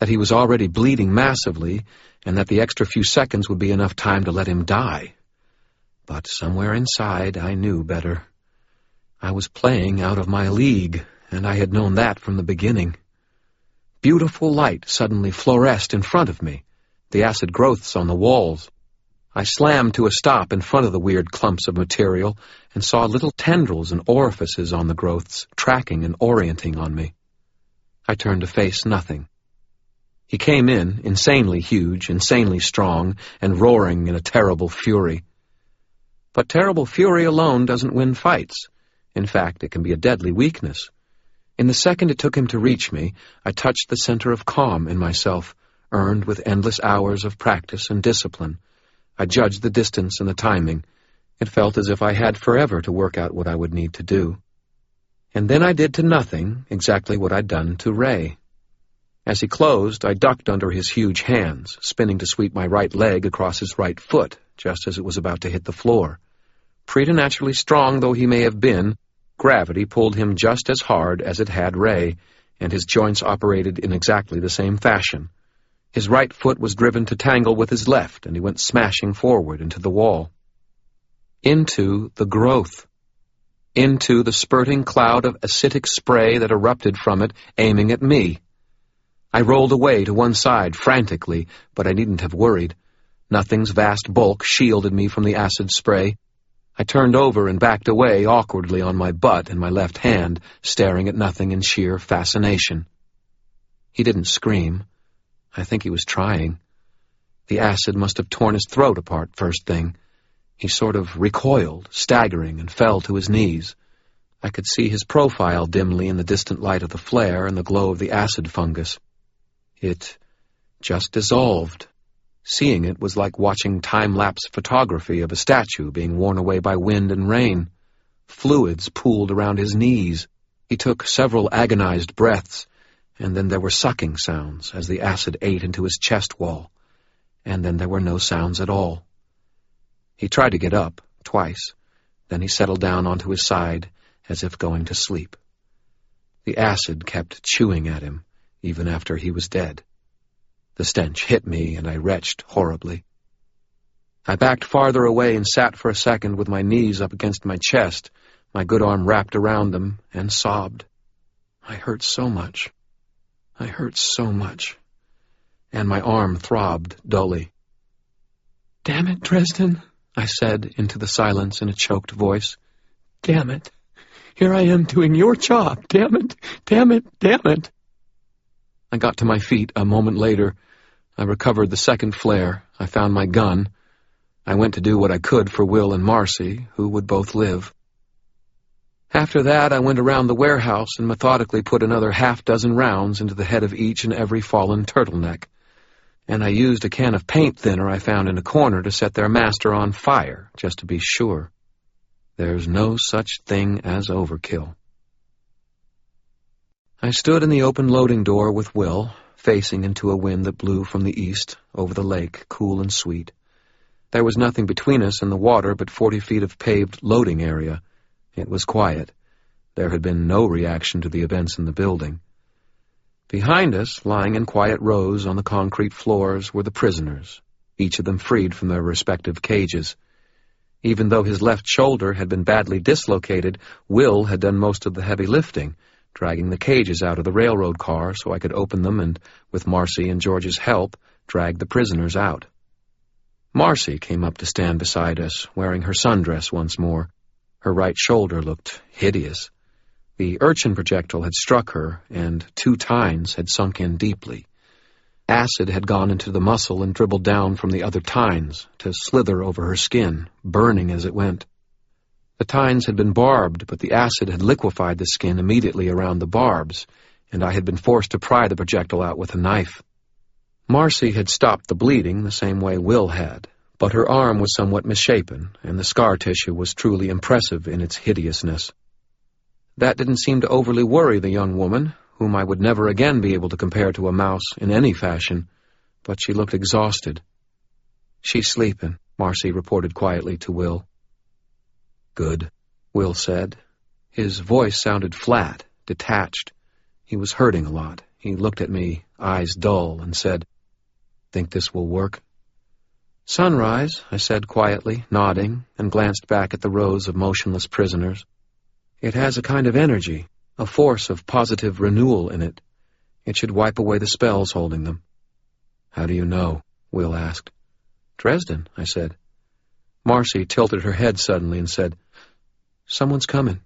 that he was already bleeding massively, and that the extra few seconds would be enough time to let him die. But somewhere inside, I knew better. I was playing out of my league, and I had known that from the beginning. Beautiful light suddenly fluoresced in front of me, the acid growths on the walls. I slammed to a stop in front of the weird clumps of material and saw little tendrils and orifices on the growths, tracking and orienting on me. I turned to face nothing. He came in, insanely huge, insanely strong, and roaring in a terrible fury. But terrible fury alone doesn't win fights. In fact, it can be a deadly weakness. In the second it took him to reach me, I touched the center of calm in myself, earned with endless hours of practice and discipline. I judged the distance and the timing. It felt as if I had forever to work out what I would need to do. And then I did to nothing exactly what I'd done to Ray. As he closed, I ducked under his huge hands, spinning to sweep my right leg across his right foot, just as it was about to hit the floor. Preternaturally strong though he may have been, gravity pulled him just as hard as it had Ray, and his joints operated in exactly the same fashion. His right foot was driven to tangle with his left, and he went smashing forward into the wall. Into the growth. Into the spurting cloud of acidic spray that erupted from it, aiming at me. I rolled away to one side frantically, but I needn't have worried. Nothing's vast bulk shielded me from the acid spray. I turned over and backed away awkwardly on my butt and my left hand, staring at nothing in sheer fascination. He didn't scream. I think he was trying. The acid must have torn his throat apart first thing. He sort of recoiled, staggering, and fell to his knees. I could see his profile dimly in the distant light of the flare and the glow of the acid fungus. It just dissolved. Seeing it was like watching time-lapse photography of a statue being worn away by wind and rain. Fluids pooled around his knees. He took several agonized breaths, and then there were sucking sounds as the acid ate into his chest wall, and then there were no sounds at all. He tried to get up, twice, then he settled down onto his side as if going to sleep. The acid kept chewing at him, even after he was dead. The stench hit me, and I retched horribly. I backed farther away and sat for a second with my knees up against my chest, my good arm wrapped around them, and sobbed. I hurt so much. I hurt so much. And my arm throbbed dully. "Damn it, Dresden," I said into the silence in a choked voice. "Damn it. Here I am doing your job. Damn it. Damn it. Damn it." I got to my feet a moment later. I recovered the second flare. I found my gun. I went to do what I could for Will and Marcy, who would both live. After that, I went around the warehouse and methodically put another half-dozen rounds into the head of each and every fallen turtleneck. And I used a can of paint thinner I found in a corner to set their master on fire, just to be sure. There's no such thing as overkill. I stood in the open loading door with Will, facing into a wind that blew from the east, over the lake, cool and sweet. There was nothing between us and the water but 40 feet of paved loading area. It was quiet. There had been no reaction to the events in the building. Behind us, lying in quiet rows on the concrete floors, were the prisoners, each of them freed from their respective cages. Even though his left shoulder had been badly dislocated, Will had done most of the heavy lifting, dragging the cages out of the railroad car so I could open them and, with Marcy and George's help, drag the prisoners out. Marcy came up to stand beside us, wearing her sundress once more. Her right shoulder looked hideous. The urchin projectile had struck her, and 2 tines had sunk in deeply. Acid had gone into the muscle and dribbled down from the other tines to slither over her skin, burning as it went. The tines had been barbed, but the acid had liquefied the skin immediately around the barbs, and I had been forced to pry the projectile out with a knife. Marcy had stopped the bleeding the same way Will had, but her arm was somewhat misshapen, and the scar tissue was truly impressive in its hideousness. That didn't seem to overly worry the young woman, whom I would never again be able to compare to a mouse in any fashion. but she looked exhausted. "She's sleeping," Marcy reported quietly to Will. "Good," Will said. His voice sounded flat, detached. He was hurting a lot. He looked at me, eyes dull, and said, "Think this will work?" "Sunrise," I said quietly, nodding, and glanced back at the rows of motionless prisoners. "It has a kind of energy, a force of positive renewal in it. It should wipe away the spells holding them." "How do you know?" Will asked. "Dresden," I said. Marcy tilted her head suddenly and said, "Someone's coming."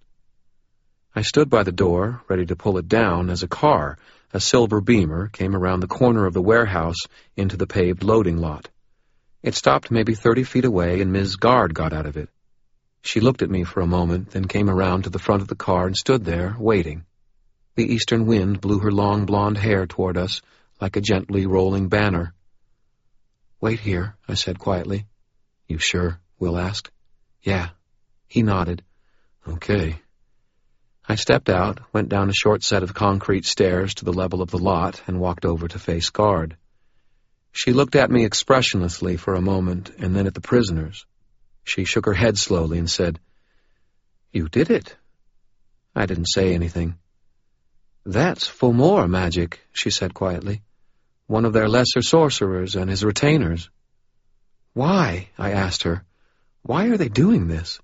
I stood by the door, ready to pull it down, as a car, a silver beamer, came around the corner of the warehouse into the paved loading lot. It stopped maybe 30 feet away, and Ms. Gard got out of it. She looked at me for a moment, then came around to the front of the car and stood there, waiting. The eastern wind blew her long blonde hair toward us like a gently rolling banner. "Wait here," I said quietly. "You sure?" Will asked. "Yeah." He nodded. "Okay." I stepped out, went down a short set of concrete stairs to the level of the lot, and walked over to face Gard. She looked at me expressionlessly for a moment, and then at the prisoners. She shook her head slowly and said, "You did it." I didn't say anything. "That's Fomor magic," she said quietly. "One of their lesser sorcerers and his retainers." "Why?" I asked her. "Why are they doing this?"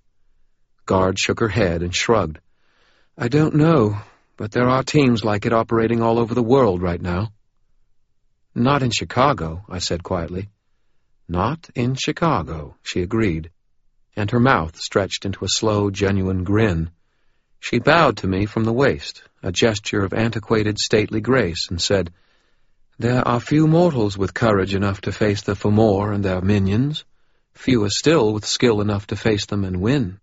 Gard shook her head and shrugged. "I don't know, but there are teams like it operating all over the world right now." "Not in Chicago," I said quietly. "Not in Chicago," she agreed, and her mouth stretched into a slow, genuine grin. She bowed to me from the waist, a gesture of antiquated, stately grace, and said, "There are few mortals with courage enough to face the Fomor and their minions, fewer still with skill enough to face them and win."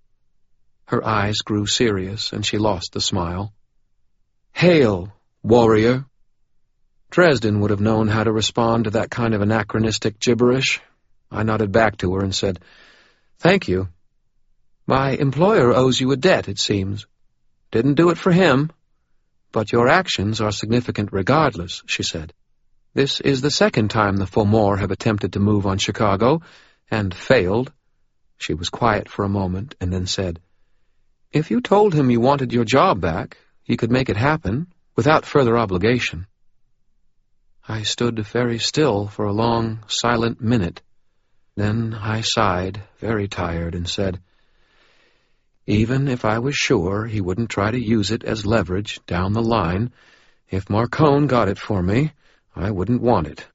Her eyes grew serious, and she lost the smile. "Hail, warrior!" Dresden would have known how to respond to that kind of anachronistic gibberish. I nodded back to her and said, "Thank you. My employer owes you a debt, it seems. Didn't do it for him. But your actions are significant regardless," she said. "This is the second time the Fomor have attempted to move on Chicago, and failed." She was quiet for a moment, and then said, "If you told him you wanted your job back, you could make it happen, without further obligation." I stood very still for a long, silent minute. Then I sighed, very tired, and said, "Even if I was sure he wouldn't try to use it as leverage down the line, if Marcone got it for me, I wouldn't want it.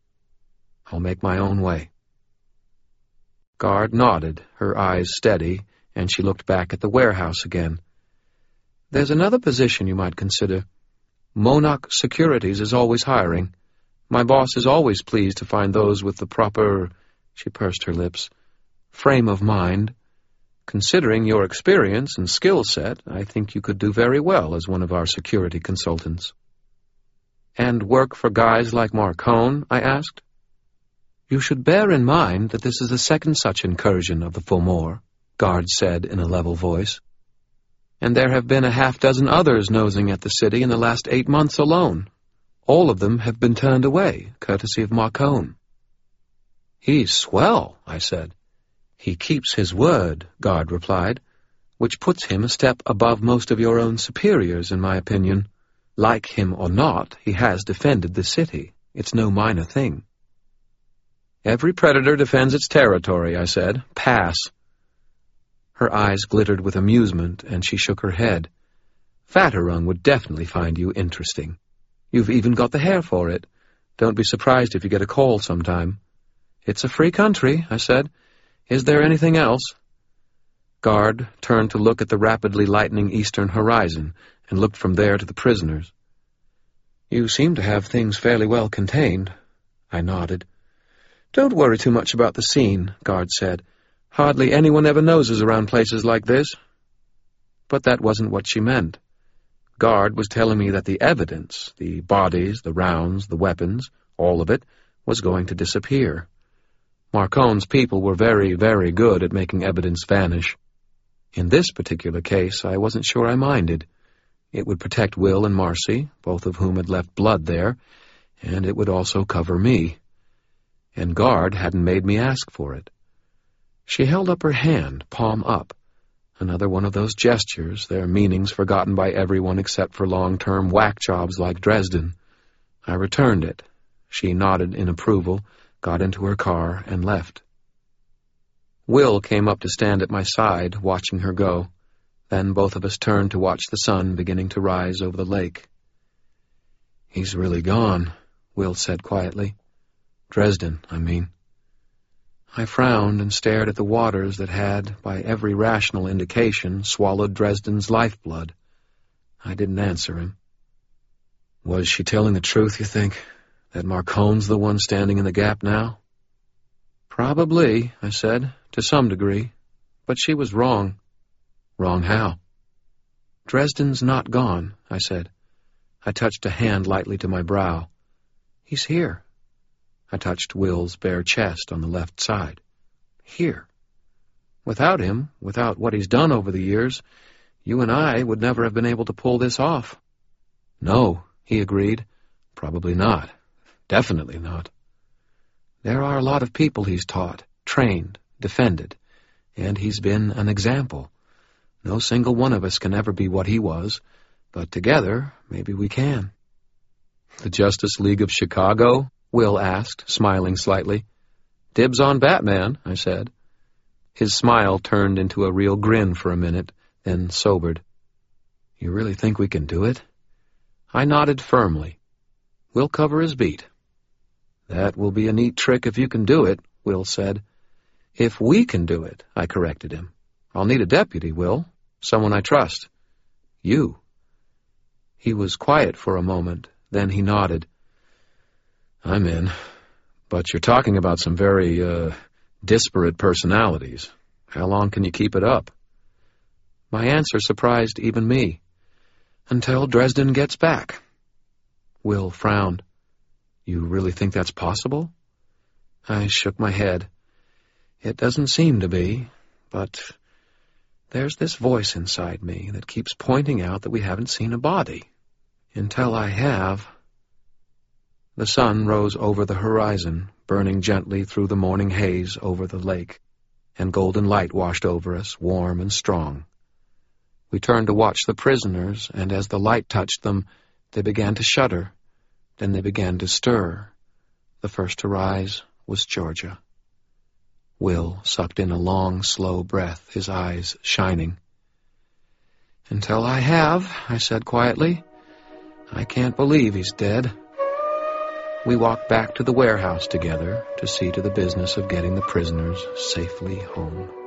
I'll make my own way." Gard nodded, her eyes steady, and she looked back at the warehouse again. "There's another position you might consider. Monarch Securities is always hiring. My boss is always pleased to find those with the proper," she pursed her lips, "frame of mind. Considering your experience and skill set, I think you could do very well as one of our security consultants." "And work for guys like Marcone?" I asked. "You should bear in mind that this is the second such incursion of the Fomor," Gard said in a level voice. "And there have been a half-dozen others nosing at the city in the last 8 months alone. All of them have been turned away, courtesy of Marcone." "He's swell," I said. "He keeps his word," Gard replied, "which puts him a step above most of your own superiors, in my opinion. Like him or not, he has defended the city. It's no minor thing." "Every predator defends its territory," I said. "Pass." Her eyes glittered with amusement, and she shook her head. "Vatterung would definitely find you interesting. You've even got the hair for it. Don't be surprised if you get a call sometime." "It's a free country," I said. "Is there anything else?" Gard turned to look at the rapidly lightening eastern horizon, and looked from there to the prisoners. "You seem to have things fairly well contained." I nodded. "Don't worry too much about the scene," Gard said. "Hardly anyone ever noses around places like this." But that wasn't what she meant. Gard was telling me that the evidence, the bodies, the rounds, the weapons, all of it, was going to disappear. Marcone's people were very, very good at making evidence vanish. In this particular case, I wasn't sure I minded. It would protect Will and Marcy, both of whom had left blood there, and it would also cover me. and Gard hadn't made me ask for it. She held up her hand, palm up, another one of those gestures, their meanings forgotten by everyone except for long-term whack jobs like Dresden. I returned it. She nodded in approval, got into her car, and left. Will came up to stand at my side, watching her go. Then both of us turned to watch the sun beginning to rise over the lake. "He's really gone," Will said quietly. "Dresden, I mean." I frowned and stared at the waters that had, by every rational indication, swallowed Dresden's lifeblood. I didn't answer him. "Was she telling the truth, you think? That Marcone's the one standing in the gap now?" "Probably," I said, "to some degree. But she was wrong." "Wrong how?" "Dresden's not gone," I said. I touched a hand lightly to my brow. "He's here." I touched Will's bare chest on the left side. "Here. Without him, without what he's done over the years, you and I would never have been able to pull this off." "No," he agreed. "Probably not. Definitely not." "There are a lot of people he's taught, trained, defended, and he's been an example. No single one of us can ever be what he was, but together, maybe we can." "The Justice League of Chicago?" Will asked, smiling slightly. "Dibs on Batman," I said. His smile turned into a real grin for a minute, then sobered. "You really think we can do it?" I nodded firmly. "We'll cover his beat." "That will be a neat trick if you can do it," Will said. "If we can do it," I corrected him. "I'll need a deputy, Will, someone I trust. You." He was quiet for a moment, then he nodded. "I'm in. But you're talking about some very, disparate personalities. How long can you keep it up?" My answer surprised even me. "Until Dresden gets back." Will frowned. "You really think that's possible?" I shook my head. "It doesn't seem to be, but there's this voice inside me that keeps pointing out that we haven't seen a body. Until I have..." The sun rose over the horizon, burning gently through the morning haze over the lake, and golden light washed over us, warm and strong. We turned to watch the prisoners, and as the light touched them, they began to shudder. Then they began to stir. The first to rise was Georgia. Will sucked in a long, slow breath, his eyes shining. "Until I have," I said quietly. "I can't believe he's dead." We walked back to the warehouse together to see to the business of getting the prisoners safely home.